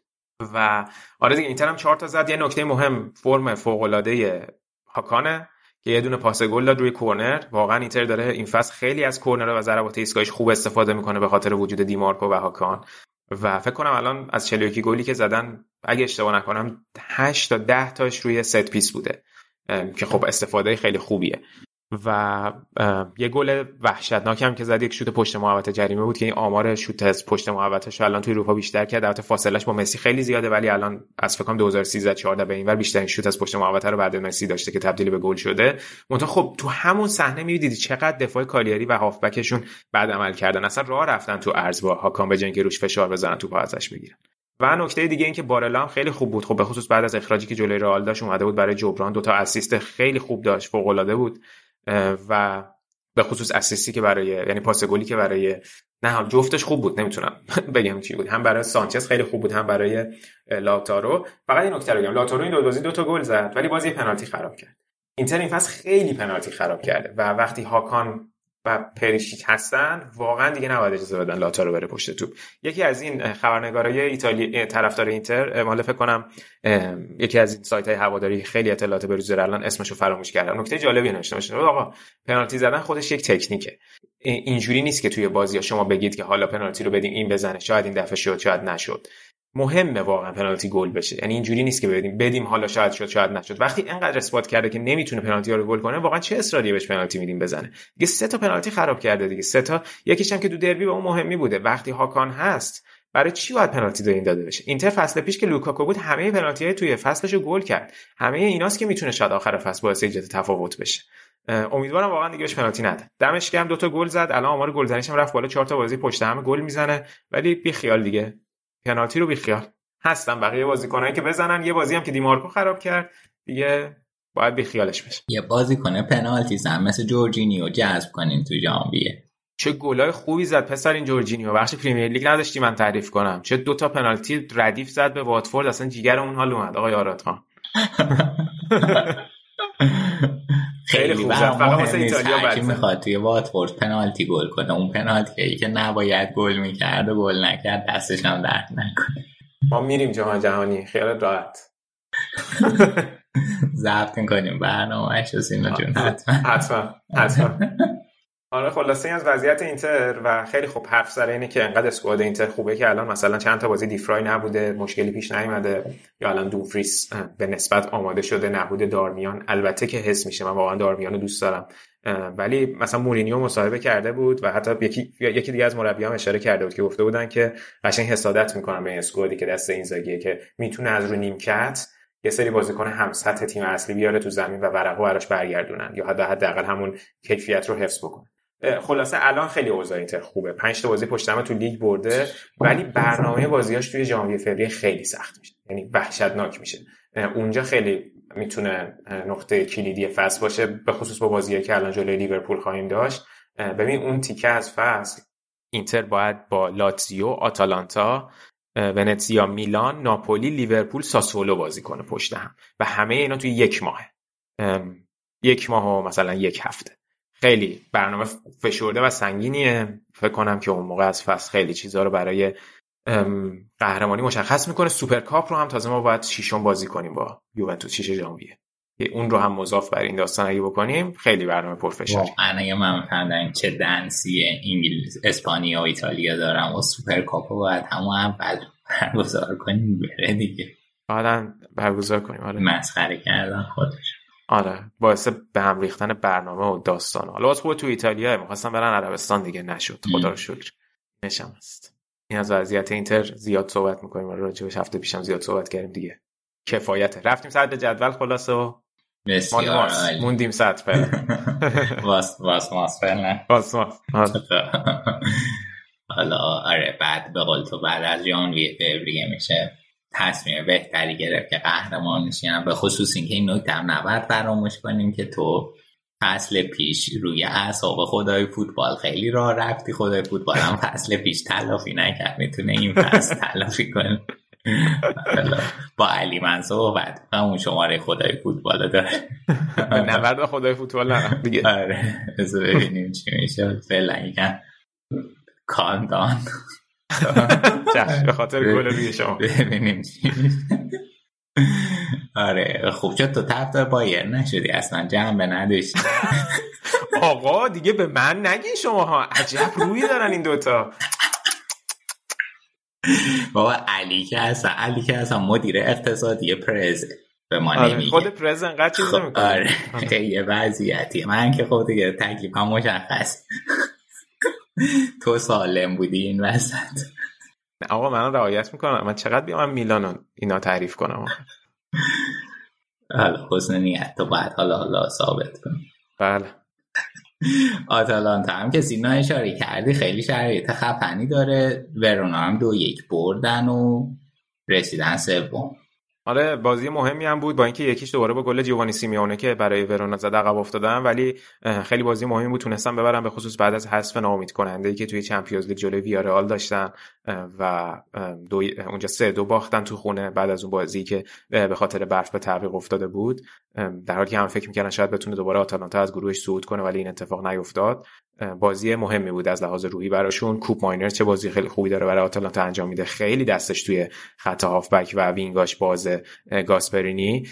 و آره دیگه اینتر هم چهار تا زد. یه نکته مهم، فرم فوق العاده هاکانه که یه دونه پاس گل داد روی کورنر. واقعا اینتر داره این فصل خیلی از کورنرها و ضربات ایستگاهیش خوب استفاده میکنه به خاطر وجود دیمارکو و هاکان. و فکر کنم الان از چهل و یک گلی که زدن اگه اشتباه نکنم هشت تا ده تاش روی ست پیس بوده که خب استفاده خیلی خوبیه. و یه گل وحشتناک هم که زد، یک شوت پشت محوطه جریمه بود که این آمار شوت از پشت محوطه‌اش الان توی اروپا بیشتر کرد. البته فاصله‌اش با مسی خیلی زیاده ولی الان از فکر کنم دو هزار و سیزده چهارده به اینور بیشترین شوت از پشت محوطه رو بعد مسی داشته که تبدیل به گل شده. منتها خب تو همون صحنه می‌بینید چقدر دفاع کالیاری و هافبکشون بد عمل کردن، اصلا راه رفتن تو عرض با هاکان به جنگ روش فشار بزنن تو پا ازش بگیرن. و نکته دیگه این که بارلا هم خیلی خوب بود، خب به خصوص بعد از اخراجی که جلوی رئال داشت اومده بود برای جبران، دو تا اسیست خیلی خوب داشت، فوق‌العاده بود. و به خصوص اسیستی که برای یعنی پاس گلی که برای نه جفتش خوب بود، نمیتونم بگم چی بود، هم برای سانچز خیلی خوب بود هم برای لاتارو. فقط این نکته رو بگم، لاتارو این دو بازی دو تا گل زد ولی بازی پنالتی خراب کرد. اینتر این فصل خیلی پنالتی خراب کرده و وقتی هاکان و پریشیچ هستن واقعا دیگه نباید اجازه بدن لاتارو بره پشت توپ. یکی از این خبرنگارای ایتالیایی طرفدار اینتر، مال فکر کنم یکی از این سایت‌های هواداری خیلی اطلاعات به روز الان اسمشو فراموش کردم، نکته جالبی نوشته بود آقا پنالتی زدن خودش یک تکنیکه، اینجوری نیست که توی بازی شما بگید که حالا پنالتی رو بدیم این بزنه، شاید این دفعه شد شاید نشد. مهمه واقعا پنالتی گل بشه، یعنی اینجوری نیست که بدیم بدیم حالا شاید شد شاید نشد. وقتی اینقدر اثبات کرده که نمیتونه پنالتی رو گل کنه، واقعا چه اصراری بهش پنالتی میدیم بزنه دیگه. سه تا پنالتی خراب کرده دیگه، سه تا، یکیش هم که دو دربی به اون مهمی بوده. وقتی هاکان هست برای چی باید پنالتی دادین داده بشه؟ اینتر فصل پیش که لوکاکو بود همه پنالتی‌های توی فصلش رو گل کرد، همه ایناست که میتونه شاید آخر فصل باعث ایجاد تفاوت بشه. امیدوارم واقعا دیگه اش پنالتی نده. دمش گرم، دو تا گل زد، الان آمار گلزنیش هم رفت بالا، چهار تا بازی پشت هم گل میزنه. ولی بی خیال دیگه، پنالتی رو بی خیال هستن بقیه بازیکنایی که بزنن. یه بازی هم که دیمارکو خراب کرد دیگه باید بی خیالش بشه. یه بازیکن پنالتی زن مثل جورجینیو جذب کنین تو ژانویه. چه گلای خوبی زد پسر این جورجینیو، بخش پریمیر لیگ نداشتی من تعریف کنم. چه دوتا پنالتی ردیف زد به واتفورد، اصلا جیگر اون حال اومد آقای آرادخان. خیلی خوب زد، فقط واسه ایتالیا بد میخواد توی واتفورد پنالتی گل کنه، اون پنالتی که نباید گل میکرد و گل نکرد دستش هم درد نکنه. ما میریم جام جهانی، خیالت راحت. ضبط میکنیم برنامه‌اش رو سینا جون، حتما حتما حتما. آره خلاصه این از وضعیت اینتر و خیلی خوب حرف سر اینه که انقدر اسکواد اینتر خوبه که الان مثلا چند تا بازی دیفرای نبوده، مشکلی پیش نیومده، یا الان دومفریس به نسبت آماده شده، نبوده دارمیان البته که حس میشه، من واقعا دارمیانو دوست دارم ولی مثلا مورینیو مصاحبه کرده بود و حتی یکی یکی دیگه از مربیام اشاره کرده بود که گفته بودن که قشنگ حسادت میکنم به اسکوادی که دست اینزاگیه که میتونه از رو نیمکت یه سری بازیکن هم سطح تیم اصلی بیاره تو زمین و ورقو براش برگردونن یا حداقل همون کیفیت رو حفظ بکنه. خلاصه الان خیلی اوضاع اینتر خوبه، پنج تا بازی پشت هم تو لیگ برده ولی برنامه بازیاش توی ژانویه فوریه خیلی سخت میشه، یعنی وحشتناک میشه. اونجا خیلی میتونه نقطه کلیدی فصل باشه، به خصوص با بازیایی که الان جلوی لیورپول خواهیم داشت. ببین اون تیکه از فصل اینتر باید با لاتزیو، آتالانتا، ونتسیا، میلان، ناپولی، لیورپول، ساسولو بازی کنه پشت هم و همه اینا توی یک ماه، یک ماه و مثلا یک هفته. خیلی برنامه فشرده و سنگینیه. فکر کنم که اون موقع از فصل خیلی چیزا رو برای قهرمانی مشخص میکنه. سوپرکاپ رو هم تازه ما باید شیشون بازی کنیم با یوونتوس، شیش ژانویه. که اون رو هم مضاف بر این داستان اگه بکنیم خیلی برنامه پرفشاری. واقعا اگه من فهمیدم چه دنسی انگلیس، اسپانیا و ایتالیا دارم و سوپرکاپ باید همون اول برگزار کنیم بره دیگه. حالا برگزار کنیم. آره مسخره کردن خودش. آره باعث به هم ریختن برنامه و داستان. حالا واسه خود تو ایتالیا می‌خواستن برن عربستان دیگه نشد. خدا رو شکر. نشم است. این از وضعیت اینتر زیاد صحبت می‌کنیم و راجعش هفته پیشم زیاد صحبت کردیم دیگه. کفایت. رفتیم صدر جدول خلاصه. بسیار عالی موندیم ساعت فعلا واس واس واس فعلا واس واس حالا آره بعد به قول تو بعد از ژانویه فوریه میشه تصمیم بهتری گرفت که قهرمان میشیم، به خصوص اینکه این نکته هم نباید فراموش کنیم که تو فصل پیش روی اعصاب خدای فوتبال خیلی راه رفتی، خدای فوتبال هم فصل پیش تلافی نکرد، میتونه این فصل تلافی کنه. با علی منصور صحبت همون شماره خدای فوتبال داره نبرد خدای فوتبال هم دیگه. آره ببینیم چی میشه فعلا یکم کاندان به خاطر گل روی شما ببینیم چی میشه. آره خوب شد تو طرفدار بایر نشدی، اصلا جنبه نداشتی. آقا دیگه به من نگین شماها، عجب روی دارن این دوتا. بابا علی که اصلا علی که اصلا مدیر اقتصادی پرز به ما آره. نمیگه خود پرز انقدر چیز نمیکنه. آره یه وضعیتیه. من که خب دیگه تکلیفم مشخص. تو سالم بودی این وسط. آقا من رعایت میکنم، من چقدر بیام میلانو اینا تعریف کنم. حالا حسن نیت تو باید حالا حالا ثابت کنم. بله آتالانتا هم که سینا اشاره کردی خیلی شرایط خفنی داره، ورونا هم دو یک بردن و رسیدن سوم. آره بازی مهمی هم بود، با اینکه یکیش دوباره با گل جیوانی سیمیونه که برای ورونا زد عقب افتادن، ولی خیلی بازی مهمی بود، تونستن ببرن، به خصوص بعد از حذف ناامید کننده ای که توی چمپیونز لیگ جلوی ویارئال داشتن و دو اونجا سه دو باختن تو خونه بعد از اون بازی که به خاطر برف به تعویق افتاده بود، در حالی که هم فکر می‌کردن شاید بتونه دوباره آتالانتا از گروهش صعود کنه ولی این اتفاق نیفتاد. بازی مهمی بود از لحاظ روحی براشون. کوپ ماینر چه بازی خیلی خوبی داره برای آتالانتا انجام میده، خیلی دستش توی خط هافبک و وینگاش باز گاسپرینی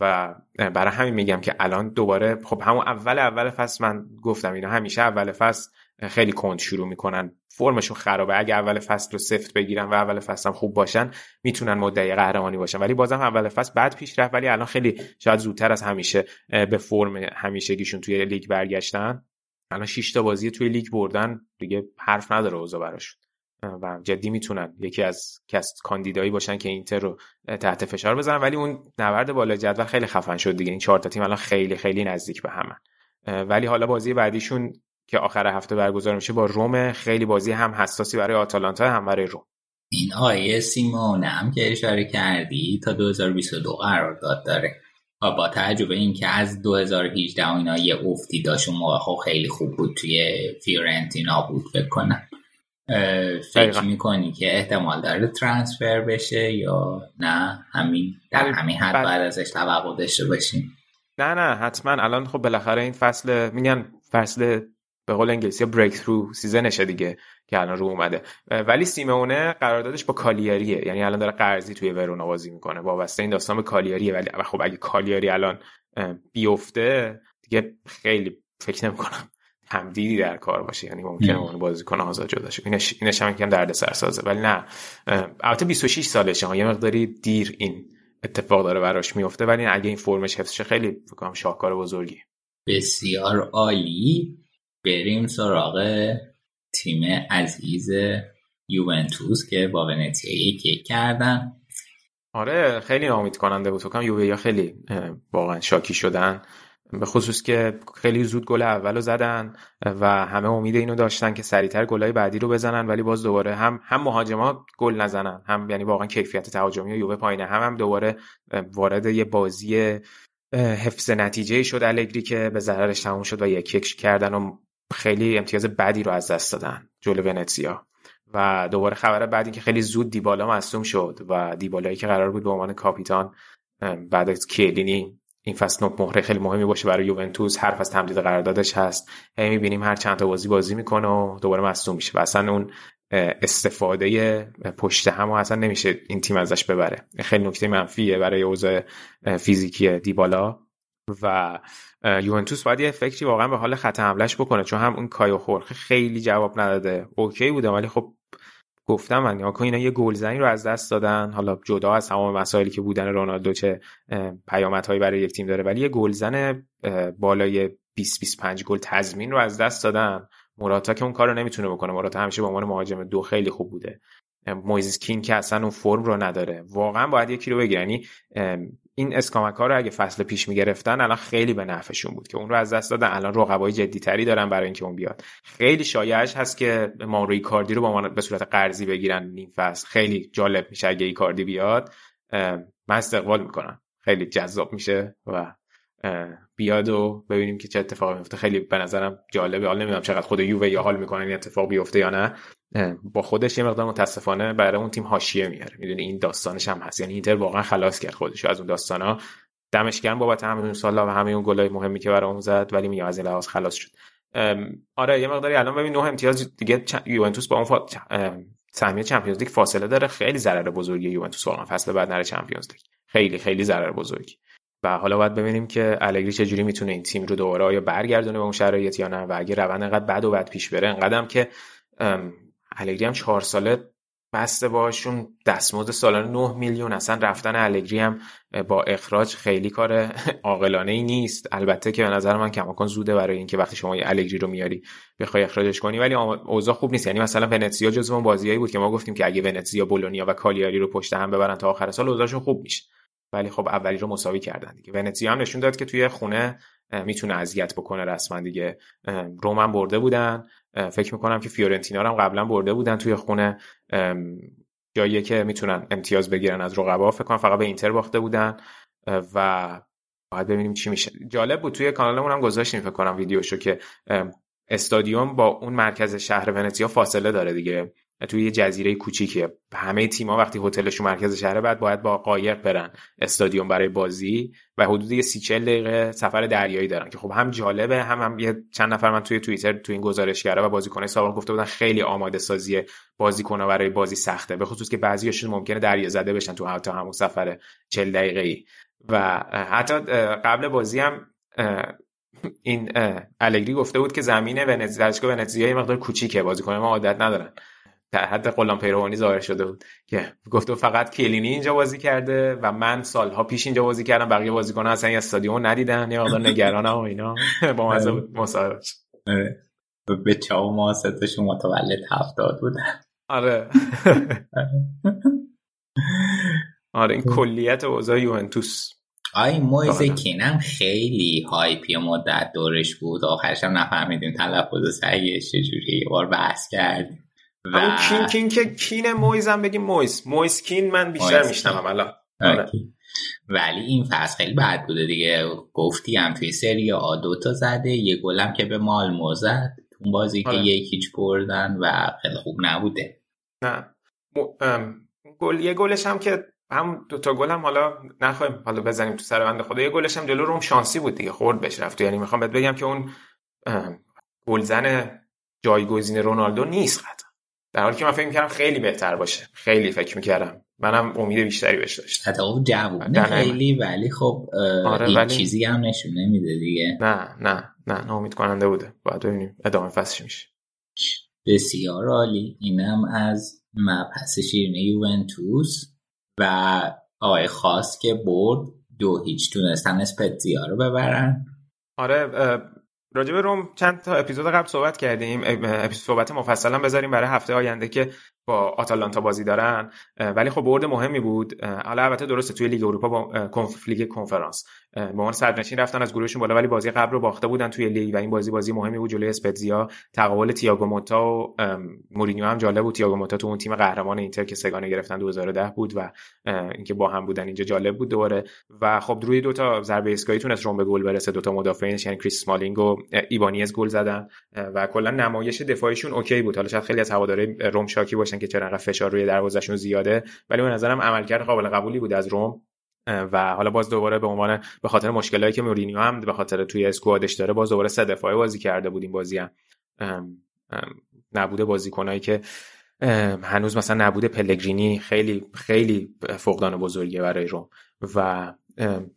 و برای همین میگم که الان دوباره خب همون اول اول فصل من گفتم اینا همیشه اول فصل خیلی کند شروع میکنن، فرمشون خرابه، اگه اول فصل رو سفت بگیرن و اول فصل هم خوب باشن میتونن مدعی قهرمانی باشن، ولی بازم اول فصل بعد پیش رفت، ولی الان خیلی شاید زودتر از همیشه به فرم همیشگیشون توی لیگ برگشتن. الان شش تا بازی توی لیگ بردن دیگه، حرف نداره اوضاع براشون و جدی میتونن یکی از کاندیدایی باشن که اینتر رو تحت فشار بزنن، ولی اون نبرد بالا جدول خیلی خفن شد دیگه، این چهار تا تیم الان خیلی خیلی نزدیک به همن. ولی حالا بازی بعدیشون که آخر هفته برگزار میشه با روم، خیلی بازی هم حساسی برای آتالانتا هم برای روم. این آیه سیمون هم که اشاره کردی تا دو هزار و بیست و دو قرارداد داره و با تعجب این که از دو هزار و هجده اینا یه افتی داشت، اون موقع خیلی خوب بود توی فیورنتینا بود بکنم. فکر میکنی که احتمال داره ترانسفر بشه یا نه همین در همین حد بعد ازش توقع داشته باشیم؟ نه نه حتما. الان خب بالاخره این فصل میگن فصل به قول انگلیسی بریک ثرو سیزنشه دیگه که الان رو اومده، ولی سیمونه قراردادش با کالیاریه، یعنی الان داره قرضی توی ورونا بازی میکنه، وابسته این داستان به کالیاریه، ولی خب اگه کالیاری الان بیفته دیگه خیلی فکر نمی‌کنم تمدیدی در کار باشه، یعنی ممکنه اون بازیکن آزاد جدا شه، اینش اینش هم یکم دردسر سازه، ولی نه البته بیست و شش سالشه ها، یه مقداری دیر این اتفاق داره براش میفته، ولی اگه این فرمش حفظ شه خیلی فکر کنم شاهکار بزرگی. بسیار عالی. بریم سراغ تیم عزیز یوونتوس که با ونتیا یک کردن. آره خیلی ناامید کننده بود، فکر یووه یا خیلی واقعا شاکی شدن، به خصوص که خیلی زود گل اولو زدن و همه امید اینو داشتن که سریعتر گلای بعدی رو بزنن، ولی باز دوباره هم هم مهاجما گل نزنن، هم یعنی واقعا کیفیت تهاجمی یووه پایینه، هم هم دوباره وارد یه بازی حفظ نتیجه شد الگری که به ضررش تموم شد و یک یک کردن و خیلی امتیاز بدی رو از دست دادن جلو ونتیا. و دوباره خبر بعد این که خیلی زود دیبالا مصدوم شد و دیبالایی که قرار بود به عنوان کاپیتان بعد از کیلینی این فصل نوک مهره خیلی مهمی باشه برای یوونتوس، حرف از تمدید قراردادش هست، هی می‌بینیم هر چند تا بازی بازی میکنه و دوباره مصدوم میشه و اصلا اون استفاده پشت هم اصلا نمیشه این تیم ازش ببره، خیلی نکته منفیه برای اوضاع فیزیکی دیبالا و یوونتوس باید یه فکری واقعا به حال خط حملهش بکنه، چون هم اون کایو خورخه خیلی جواب نداده، اوکی بودم ولی خب گفتم من یا اینا یه گلزنی رو از دست دادن، حالا جدا از تمام مسائلی که بودن رونالدو چه پیامدهایی برای یک تیم داره، ولی یه گلزن بالای بیست بیست و پنج گل تضمین رو از دست دادن. موراتا که اون کارو نمیتونه بکنه، موراتا همیشه به عنوان مهاجم دو خیلی خوب بوده، مویزس کین که اصلا اون فرم رو نداره، واقعا باید یکی رو بگیرن. این اسکامکا رو اگه فصل پیش میگرفتن الان خیلی به نفعشون بود که اون رو از دست دادن، الان رقبای جدی‌تری دارن برای اینکه اون بیاد. خیلی شایعش هست که مارو ایکاردی رو با به صورت قرضی بگیرن نیم فصل، خیلی جالب میشه اگه ایکاردی بیاد، من استقبال میکنم، خیلی جذاب میشه و بیاد و ببینیم که چه اتفاقی میفته. خیلی به نظرم جالبه، حالا نمیدونم چقدر خود یووه یا حال میکنه این اتفاق بیفته یا نه، با خودش یه مقدار متاسفانه برای اون تیم حاشیه میاره، میدونی این داستانش هم هست، یعنی اینتر واقعا خلاص کرد خودشو از اون داستانا، دمش گرم بابت همه اون سالا و همه اون گلای مهمی که برامون زد، ولی میگم از این لحاظ خلاص شد. آره یه مقداری الان ببین نه امتیاز دیگه یوونتوس با اون فا... سهمیه چمپیونز لیگ فاصله داره، خیلی ضرر بزرگی یوونتوس واقعا فصل بعد نره چمپیونز لیگ، خیلی خیلی ضرر بزرگی و حالا باید ببینیم که الگری چه جوری میتونه این تیم رو دوباره آیا برگردونه به اون شرایط یا نه، و اگه روند انقدر بد و بد پیش بره، انقدرم که الگری هم چهار ساله بسته باشون، دستمزد سالانه نه میلیون، اصلا رفتن الگری هم با اخراج خیلی کار عاقلانه ای نیست. البته که به نظر من کماکان زوده برای اینکه وقتی شما یه الگری رو میاری بخوای اخراجش کنی، ولی اوضاع خوب نیست. یعنی مثلا ونتسیا جزو اون بازیایی بود که ما گفتیم که اگه ونتسیا بولونیا و کالیاری رو پشت هم ببرن تا آخر سال اوضاعشون خوب میشه، ولی خب اولی رو مساوی کردن دیگه. ونتسیا هم نشون داد که توی خونه میتونه اذیت بکنه رسما دیگه، روم هم برده بودن، فکر میکنم که فیورنتینا رو هم قبلا برده بودن توی خونه، جاییه که میتونن امتیاز بگیرن از رقبا، فکر کنم فقط به اینتر باخته بودن و باید ببینیم چی میشه. جالب بود توی کانالمون هم گذاشتیم فکر کنم ویدیوشو که استادیوم با اون مرکز شهر ونتسیا فاصله داره دیگه، توی یه جزیره کوچیکه، همه تیم‌ها وقتی هتلشون مرکز شهر بعد باید با قایق برن استادیوم برای بازی و حدود سی چهل دقیقه سفر دریایی دارن که خب هم جالبه هم هم یه چند نفر من توی توییتر توی این گزارشگرا و بازیکنای سابق گفته بودن خیلی آماده سازی بازیکن‌ها برای بازی سخته، به خصوص که بعضیاشون ممکنه دریا زده بشن تو حتی همون سفر چهل دقیقه‌ای. و حتی قبل بازی هم این الگری گفته بود که زمین ونتزیا ونتزیا یه مقدار کوچیکه، بازیکن‌ها عادت ندارن، در حد غلام پیروانی ظاهر شده بود که گفته فقط کلینی اینجا بازی کرده و من سالها پیش اینجا بازی کردم، بقیه بازیکن‌ها اصلا این استادیوم ندیدن، یا آقا نگرانم و اینا. با مزه مصاحبه به چاو ما ستشون متولد هفتاد بودن. آره آره این کلیت اوضاع یوونتوس. آی مویزه کینم خیلی هایپی مدت دورش بود، آخرش هم نفهمیدیم تلفظ سگش چجوریه، یه بار بحث کردیم و کین کین که کین مویزم بگیم مویز مویز کین من بیشتر میشنم الان. ولی این فصل خیلی بد بوده دیگه، گفتیم توی سری آ دوتا زده، یه گلم که به مالمو زد اون بازی آره. که یکیچ بردن و خیلی خوب نبوده. نه گل یه گلش هم که هم دوتا گل هم حالا نخواهیم حالا بزنیم تو سر بنده خدا، یه گلش هم جلو روم شانسی بود دیگه، خورد بهش رفت. یعنی میخوام بهت بگم که اون گلزن جایگزین رونالدو نیست قطعا، در حالی که من فکر می‌کردم خیلی بهتر باشه، خیلی فکر می‌کردم، منم امید بیشتری بهش داشتم. حتی اون جوونه خیلی، ولی خب آره این ولی... چیزی هم نشون نمیده دیگه. نه نه نه ناامید کننده بوده، باید ببینیم ادامه فصلش میشه. بسیار عالی، اینم از مبحث شیرینه یوونتوس و آقای خاص که برد دو هیچ تونستن اسپتزیا رو ببرن. آره راجب روم چند تا اپیزود قبل صحبت کردیم، اپیزود صحبت مفصلا بذاریم برای هفته آینده که با آتالانتا بازی دارن، ولی خب برد مهمی بود. البته درسته توی لیگ اروپا با لیگ کنفرانس به عنوان صدرنشین رفتن از گروهشون بالا، ولی بازی قبل رو باخته بودن توی لیگ و این بازی بازی مهمی بود جلوی اسپتزیا. تقابل تییاگو موتا و مورینیو هم جالب بود، تییاگو موتا تو اون تیم قهرمان اینتر که سگانه گرفتن دو هزار و ده بود و اینکه با هم بودن اینجا جالب بود دوباره. و خب روی دو تا ضربه ایستگاهی تونست روم به گل برسه، دو تا مدافعینش یعنی کریس اسمالینگ و ایبانیز گل زدن و کلا نمایش دفاعیشون اوکی بود. حالا شاید خیلی از هواداری روم شاکی باشن که چرا فشار روی دروازه‌شون زیاده، ولی به نظرم عملکرد قابل قبولی بود از روم. و حالا باز دوباره به عنوان به خاطر مشکلاتی که مورینیو هم به خاطر توی اسکوادش داره، باز دوباره سه دفاعی بازی کرده بود. این بازی هم نبوده بازیکنایی که هنوز مثلا نبوده، پلگرینی خیلی خیلی فقدان بزرگیه برای روم و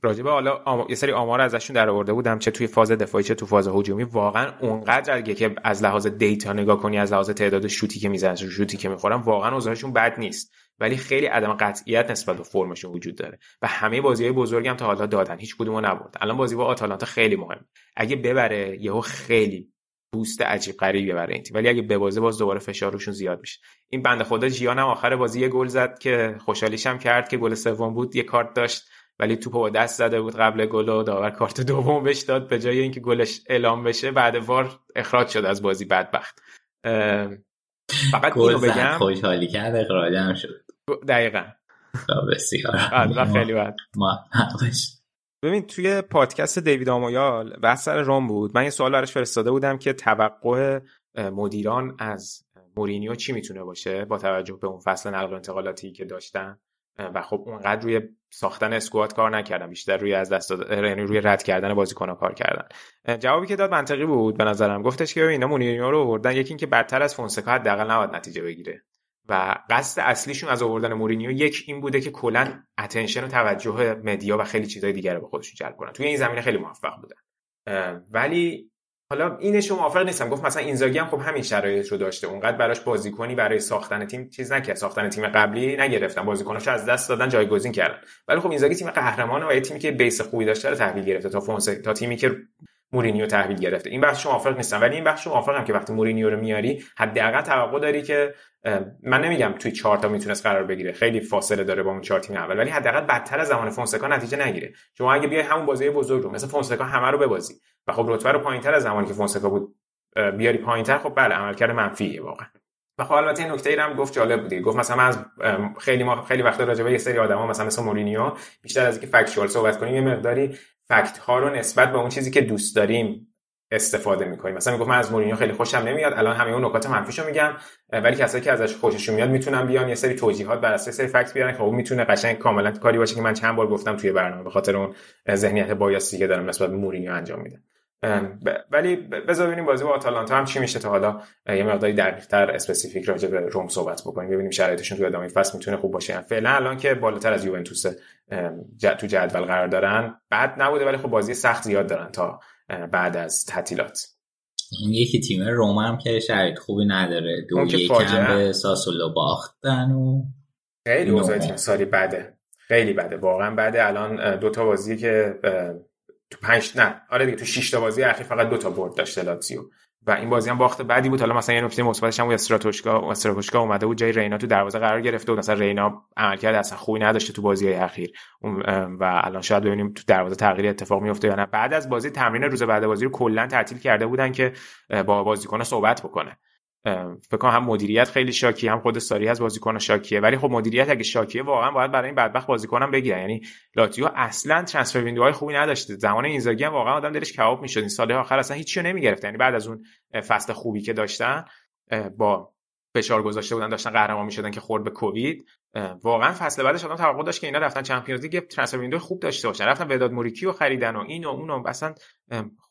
راجبه حالا آم... یه سری آمار ازشون در آورده بودم، چه توی فاز دفاعی چه توی فاز هجومی، واقعا اونقدر اگه که از لحاظ دیتا نگاه کنی، از لحاظ تعداد شوتی که میزنن، شوتی که میخورن، واقعا اوضاعشون بد نیست، ولی خیلی عدم قطعیت نسبت به فرمشون وجود داره و همه بازی‌های بزرگم تا حالا دادن، هیچ کدومو نبرد. الان بازی با آتالانتا خیلی مهمه، اگه ببره یهو خیلی بوست عجیب غریبی برای این تیم، ولی اگه ببازه باز دوباره فشارشون زیاد میشه. این بنده خدا جیان هم آخر بازی یه گل زد که خوشحالیشم کرد که گل سوم بود، یه کارت داشت ولی توپو با دست زده بود قبل گل و داور کارت دوم بهش داد به جای اینکه گلش اعلام بشه، بعد وار اخراج شد از بازی، بدبخت. فقط اینو بگم خوشحالی کرد، اخراجم شد. دقیقاً. بسیار. بعد خیلی بعد. ما ببین توی پادکست دیوید آمویال بحث سر روم بود، من یه سوال براش فرستاده بودم که توقع مدیران از مورینیو چی میتونه باشه با توجه به اون فصل نقل و انتقالاتی که داشتن و خب اونقدر روی ساختن اسکواد کار نکردن، بیشتر روی از دست یعنی روی رد کردن بازیکن‌ها کار کردن. جوابی که داد منطقی بود به نظرم، گفتش که اینا مورینیو رو آوردن، یکی این که بدتر از فونسکا حداقل نباید نتیجه بگیره و قصد اصلیشون از آوردن مورینیو یک این بوده که کلا اتنشن و توجه مدیا و خیلی چیزای دیگه رو به خودشون جلب کنن. توی این زمینه خیلی موفق بودن، ولی حالا اینش موافق نیستم. گفت مثلا اینزاگی هم خب همین شرایط رو داشته، اونقدر براش بازیکنی برای ساختن تیم چیز نکرد، ساختن تیم قبلی نگرفتن، بازیکناشو از دست دادن جایگزین کردن، ولی خب اینزاگی تیم قهرمانه و یه تیمی که بیس خوبی داشته رو تحویل گرفته تا فونسکا، تا تیمی که مورینیو تحویل گرفته. این بخش موافق نیستم، ولی این بخش موافقم که وقتی مورینیو رو میاری حداقل توقع داری که من نمیگم توی چهار تا میتونست قرار بگیره، خیلی فاصله داره با اون چهار تیم اول، ولی حداقل بدتر از زمان فونسکا نتیجه نگیره. شما اگه بیای همون بازی بزرگ رو مثلا فونسکا همه رو ببازی و خب رتبه رو پایینتر از زمانی که فونسکا بود بیاری پایینتر، خب بله عملکرد منفیه واقعا. و خب البته این نکته ای هم گفت جالب بود، گفت مثلا از خیلی ما خیلی وقت راجع به یه سری آدما مثلا مثل مورینیو بیشتر از اینکه فکتوال صحبت کنیم یه مقداری فکت ها رو نسبت به اون چیزی که دوست داریم استفاده میکنیم. مثلا میگم من از مورینیو خیلی خوشم نمیاد، الان همه اون نکات منفیشو میگم، ولی کسایی که ازش خوششون میاد میتونن بیان یه سری توجیهات بر اساس سری فکت بیارن که خب میتونه قشنگ کاملا کاری باشه که من چند بار گفتم توی برنامه به خاطر اون ذهنیت بایاسی که دارم نسبت به مورینیو انجام میدم. ولی بذار ببینیم بازی با آتالانتا هم چی میشه تا حالا یه مقداری دقیق‌تر اسپسیفیک راجع به روم صحبت بکنیم، ببینیم شرایطشون توی ادامه فصل میتونه خوب باشه. فعلا الان که بالاتر از یوونتوس تو جدول قرار دارن، بد نبوده ولی خب بازی سخت زیاد دارن تا بعد از تعطیلات. این یکی تیم روم هم که شرایط خوبی نداره، دو یکم به ساسولو باختن و خیلی اوضاع تیم ساری بده، خیلی بده واقعا بده. الان دو تا بازی که تو پنج نه آره دیگه تو شش تا بازی اخیر فقط دو تا برد داشته لاتزیو و این بازی هم باخت بعدی بود. حالا مثلا یه نکته مثبتش هم استراتوشکا استراتوشکا اومده بود جای رینا تو دروازه قرار گرفته بود، مثلا رینا عملکرد اصلا خوبی نداشته تو بازی‌های اخیر و الان شاید ببینیم تو دروازه تغییری اتفاق میفته یا نه. بعد از بازی تمرین روز بعد بازی رو کلا تعطیل کرده بودن که با بازیکن‌ها صحبت بکنه. فکر کنم هم مدیریت خیلی شاکی، هم خود ساری از بازیکن‌ها شاکیه، ولی خب مدیریت اگه شاکیه واقعا باید برای این بدبخت بازیکنام بگیرن. یعنی لاتیو اصلا ترانسفر ویندوهای خوبی نداشته، زمان اینزاگی هم واقعا آدم دلش کباب می‌شد، این سال آخر اصلا هیچیو نمی‌گرفت. یعنی بعد از اون فصل خوبی که داشتن با فشار گذاشته بودن داشتن قهرمان می‌شدن که خورد به کووید، واقعا فصل بعدش آدم توقع داشت که اینا رفتن چمپیونز لیگ ترانسفر ویندو خوب داشته باشن، رفتن وداد موریکی رو خریدن و این و اونم اصلا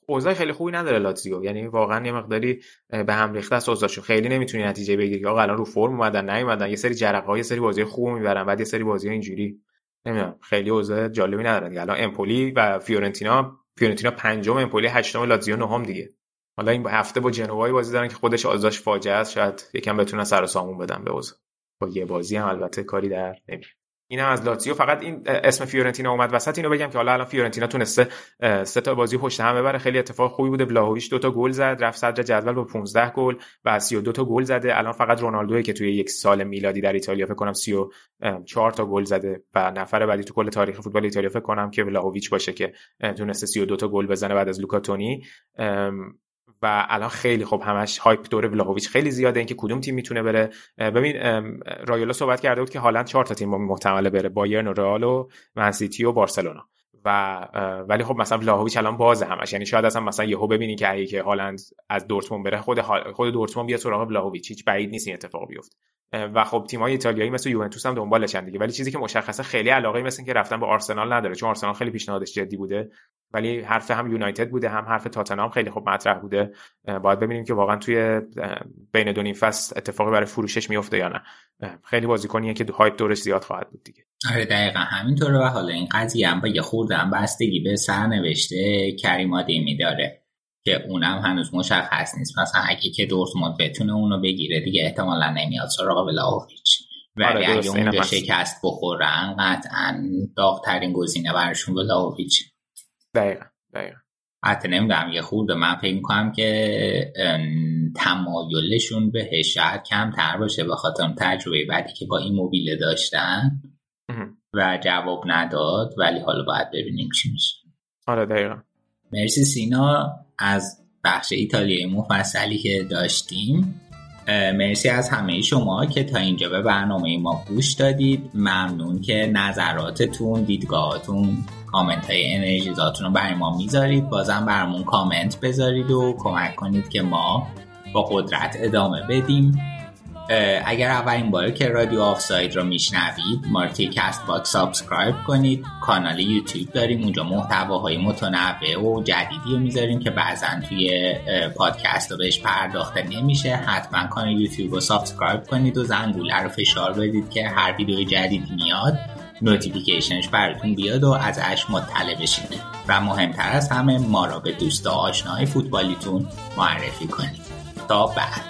اوضاع خیلی خوبی نداره لاتزیو. یعنی واقعا یه مقداری به هم ریخته است اوضاعشون، خیلی نمیتونی نتیجه بگیری. آقا الان رو فرم اومدن نیومدن، یه سری جرقه‌ها یه سری بازی خوب میبرن بعد یه سری بازی اینجوری، نمیدونم خیلی اوضاع جالبی نداره دیگه. الان امپولی و فیورنتینا، فیورنتینا پنجم، امپولی هشتم، لاتزیو نهم دیگه. حالا این هفته با جنوا بازی دارن که خودش اوضاعش فاجعه است، شاید یکم بتونن سر و سامون بدن به اوضاع. با یه بازی هم البته کاری در نمیاد. این هم از لاتزیو. فقط این اسم فیورنتینا اومد وسط، اینو بگم که حالا الان فیورنتینا تونسته سه تا بازی پشت هم ببره، خیلی اتفاق خوبی بوده. بلاهویچ دو تا گل زد، رفت صدر جدول با پانزده گل و سی و دو تا گل زده. الان فقط رونالدوئه که توی یک سال میلادی در ایتالیا فکر کنم سی و چهار تا گل زده و نفر بعدی تو کل تاریخ فوتبال ایتالیا فکر کنم که بلاهویچ باشه که تونسته سی و دو تا گل بزنه بعد از لوکاتونی. و الان خیلی خب همش هایپ دور ولاهویچ خیلی زیاده، اینکه کدوم تیم میتونه بره. ببین رایولا صحبت کرده بود که هالند چهار تا تیم با محتمله بره، بایرن و رئال و من سیتی و بارسلونا و ولی خب مثلا ولاهویچ الان باز همش، یعنی شاید اصلا مثلا یهو ببینی که اگه که هالند از دورتموند بره خود خود دورتموند بیاد سراغ ولاهویچ، هیچ بعید نیست این اتفاق بیفته. و خب تیم‌های ایتالیایی مثل یوونتوس هم دنبالشن دیگه، ولی چیزی که مشخصه خیلی علاقه مثل که رفتن به آرسنال نداره، چون آرسنال خیلی پیشنهادش جدی بوده، ولی حرف هم یونایتد بوده هم حرف تاتنهام خیلی خوب مطرح بوده. باید ببینیم که واقعا توی بین دو نیم فصل اتفاقی برای فروشش میفته یا نه. خیلی بازیکنیه که هایپ دورش زیاد خواهد بود دیگه. آره دقیقا همینطوره. و حالا این قضیه هم با یه خوردن بستگی به سرنوشته کریم‌آدمی داره که اونم هنوز مشخص نیست. مثلا اگه که دورتموند بتونه اونو بگیره دیگه احتمالا نمیاد سراغ ولاهویچ، ولی آره اگه اونجا شکست بخورن قطعا داغ‌ترین گزینه برشون ولاهویچ. دقیقا دقیقا حتی نمیدونم یه خورده من فکر میکنم که تمایلشون به شاید کمتر باشه به خاطر تجربه بعدی که با این موبیله داشتن و جواب نداد، ولی حالا باید ببینیم چی میشه. آره دقیقا. مرسی سینا از بخش ایتالیایی مفصلی که داشتیم. مرسی از همه شما که تا اینجا به برنامه ما گوش دادید. ممنون که نظراتتون، دیدگاهاتون، کامنت های انرژیزاتون رو برای ما میذارید. بازم برامون کامنت بذارید و کمک کنید که ما با قدرت ادامه بدیم. اگر اولین باره که رادیو آفساید رو میشنوید، ما رو توی کست باکس سابسکرایب کنید. کانال یوتیوب داریم، اونجا محتواهای متنوع و جدیدی رو میذاریم که بعضا توی پادکست رو بهش پرداخته نمیشه. حتما کانال یوتیوب رو سابسکرایب کنید و زنگوله رو فشار بدید که هر ویدیو جدید میاد نوتیفیکیشنش براتون بیاد و ازش مطلع بشید. و مهمتر از همه، ما را به دوست و آشنای فوتبالیتون معرفی کنید. تا بعد.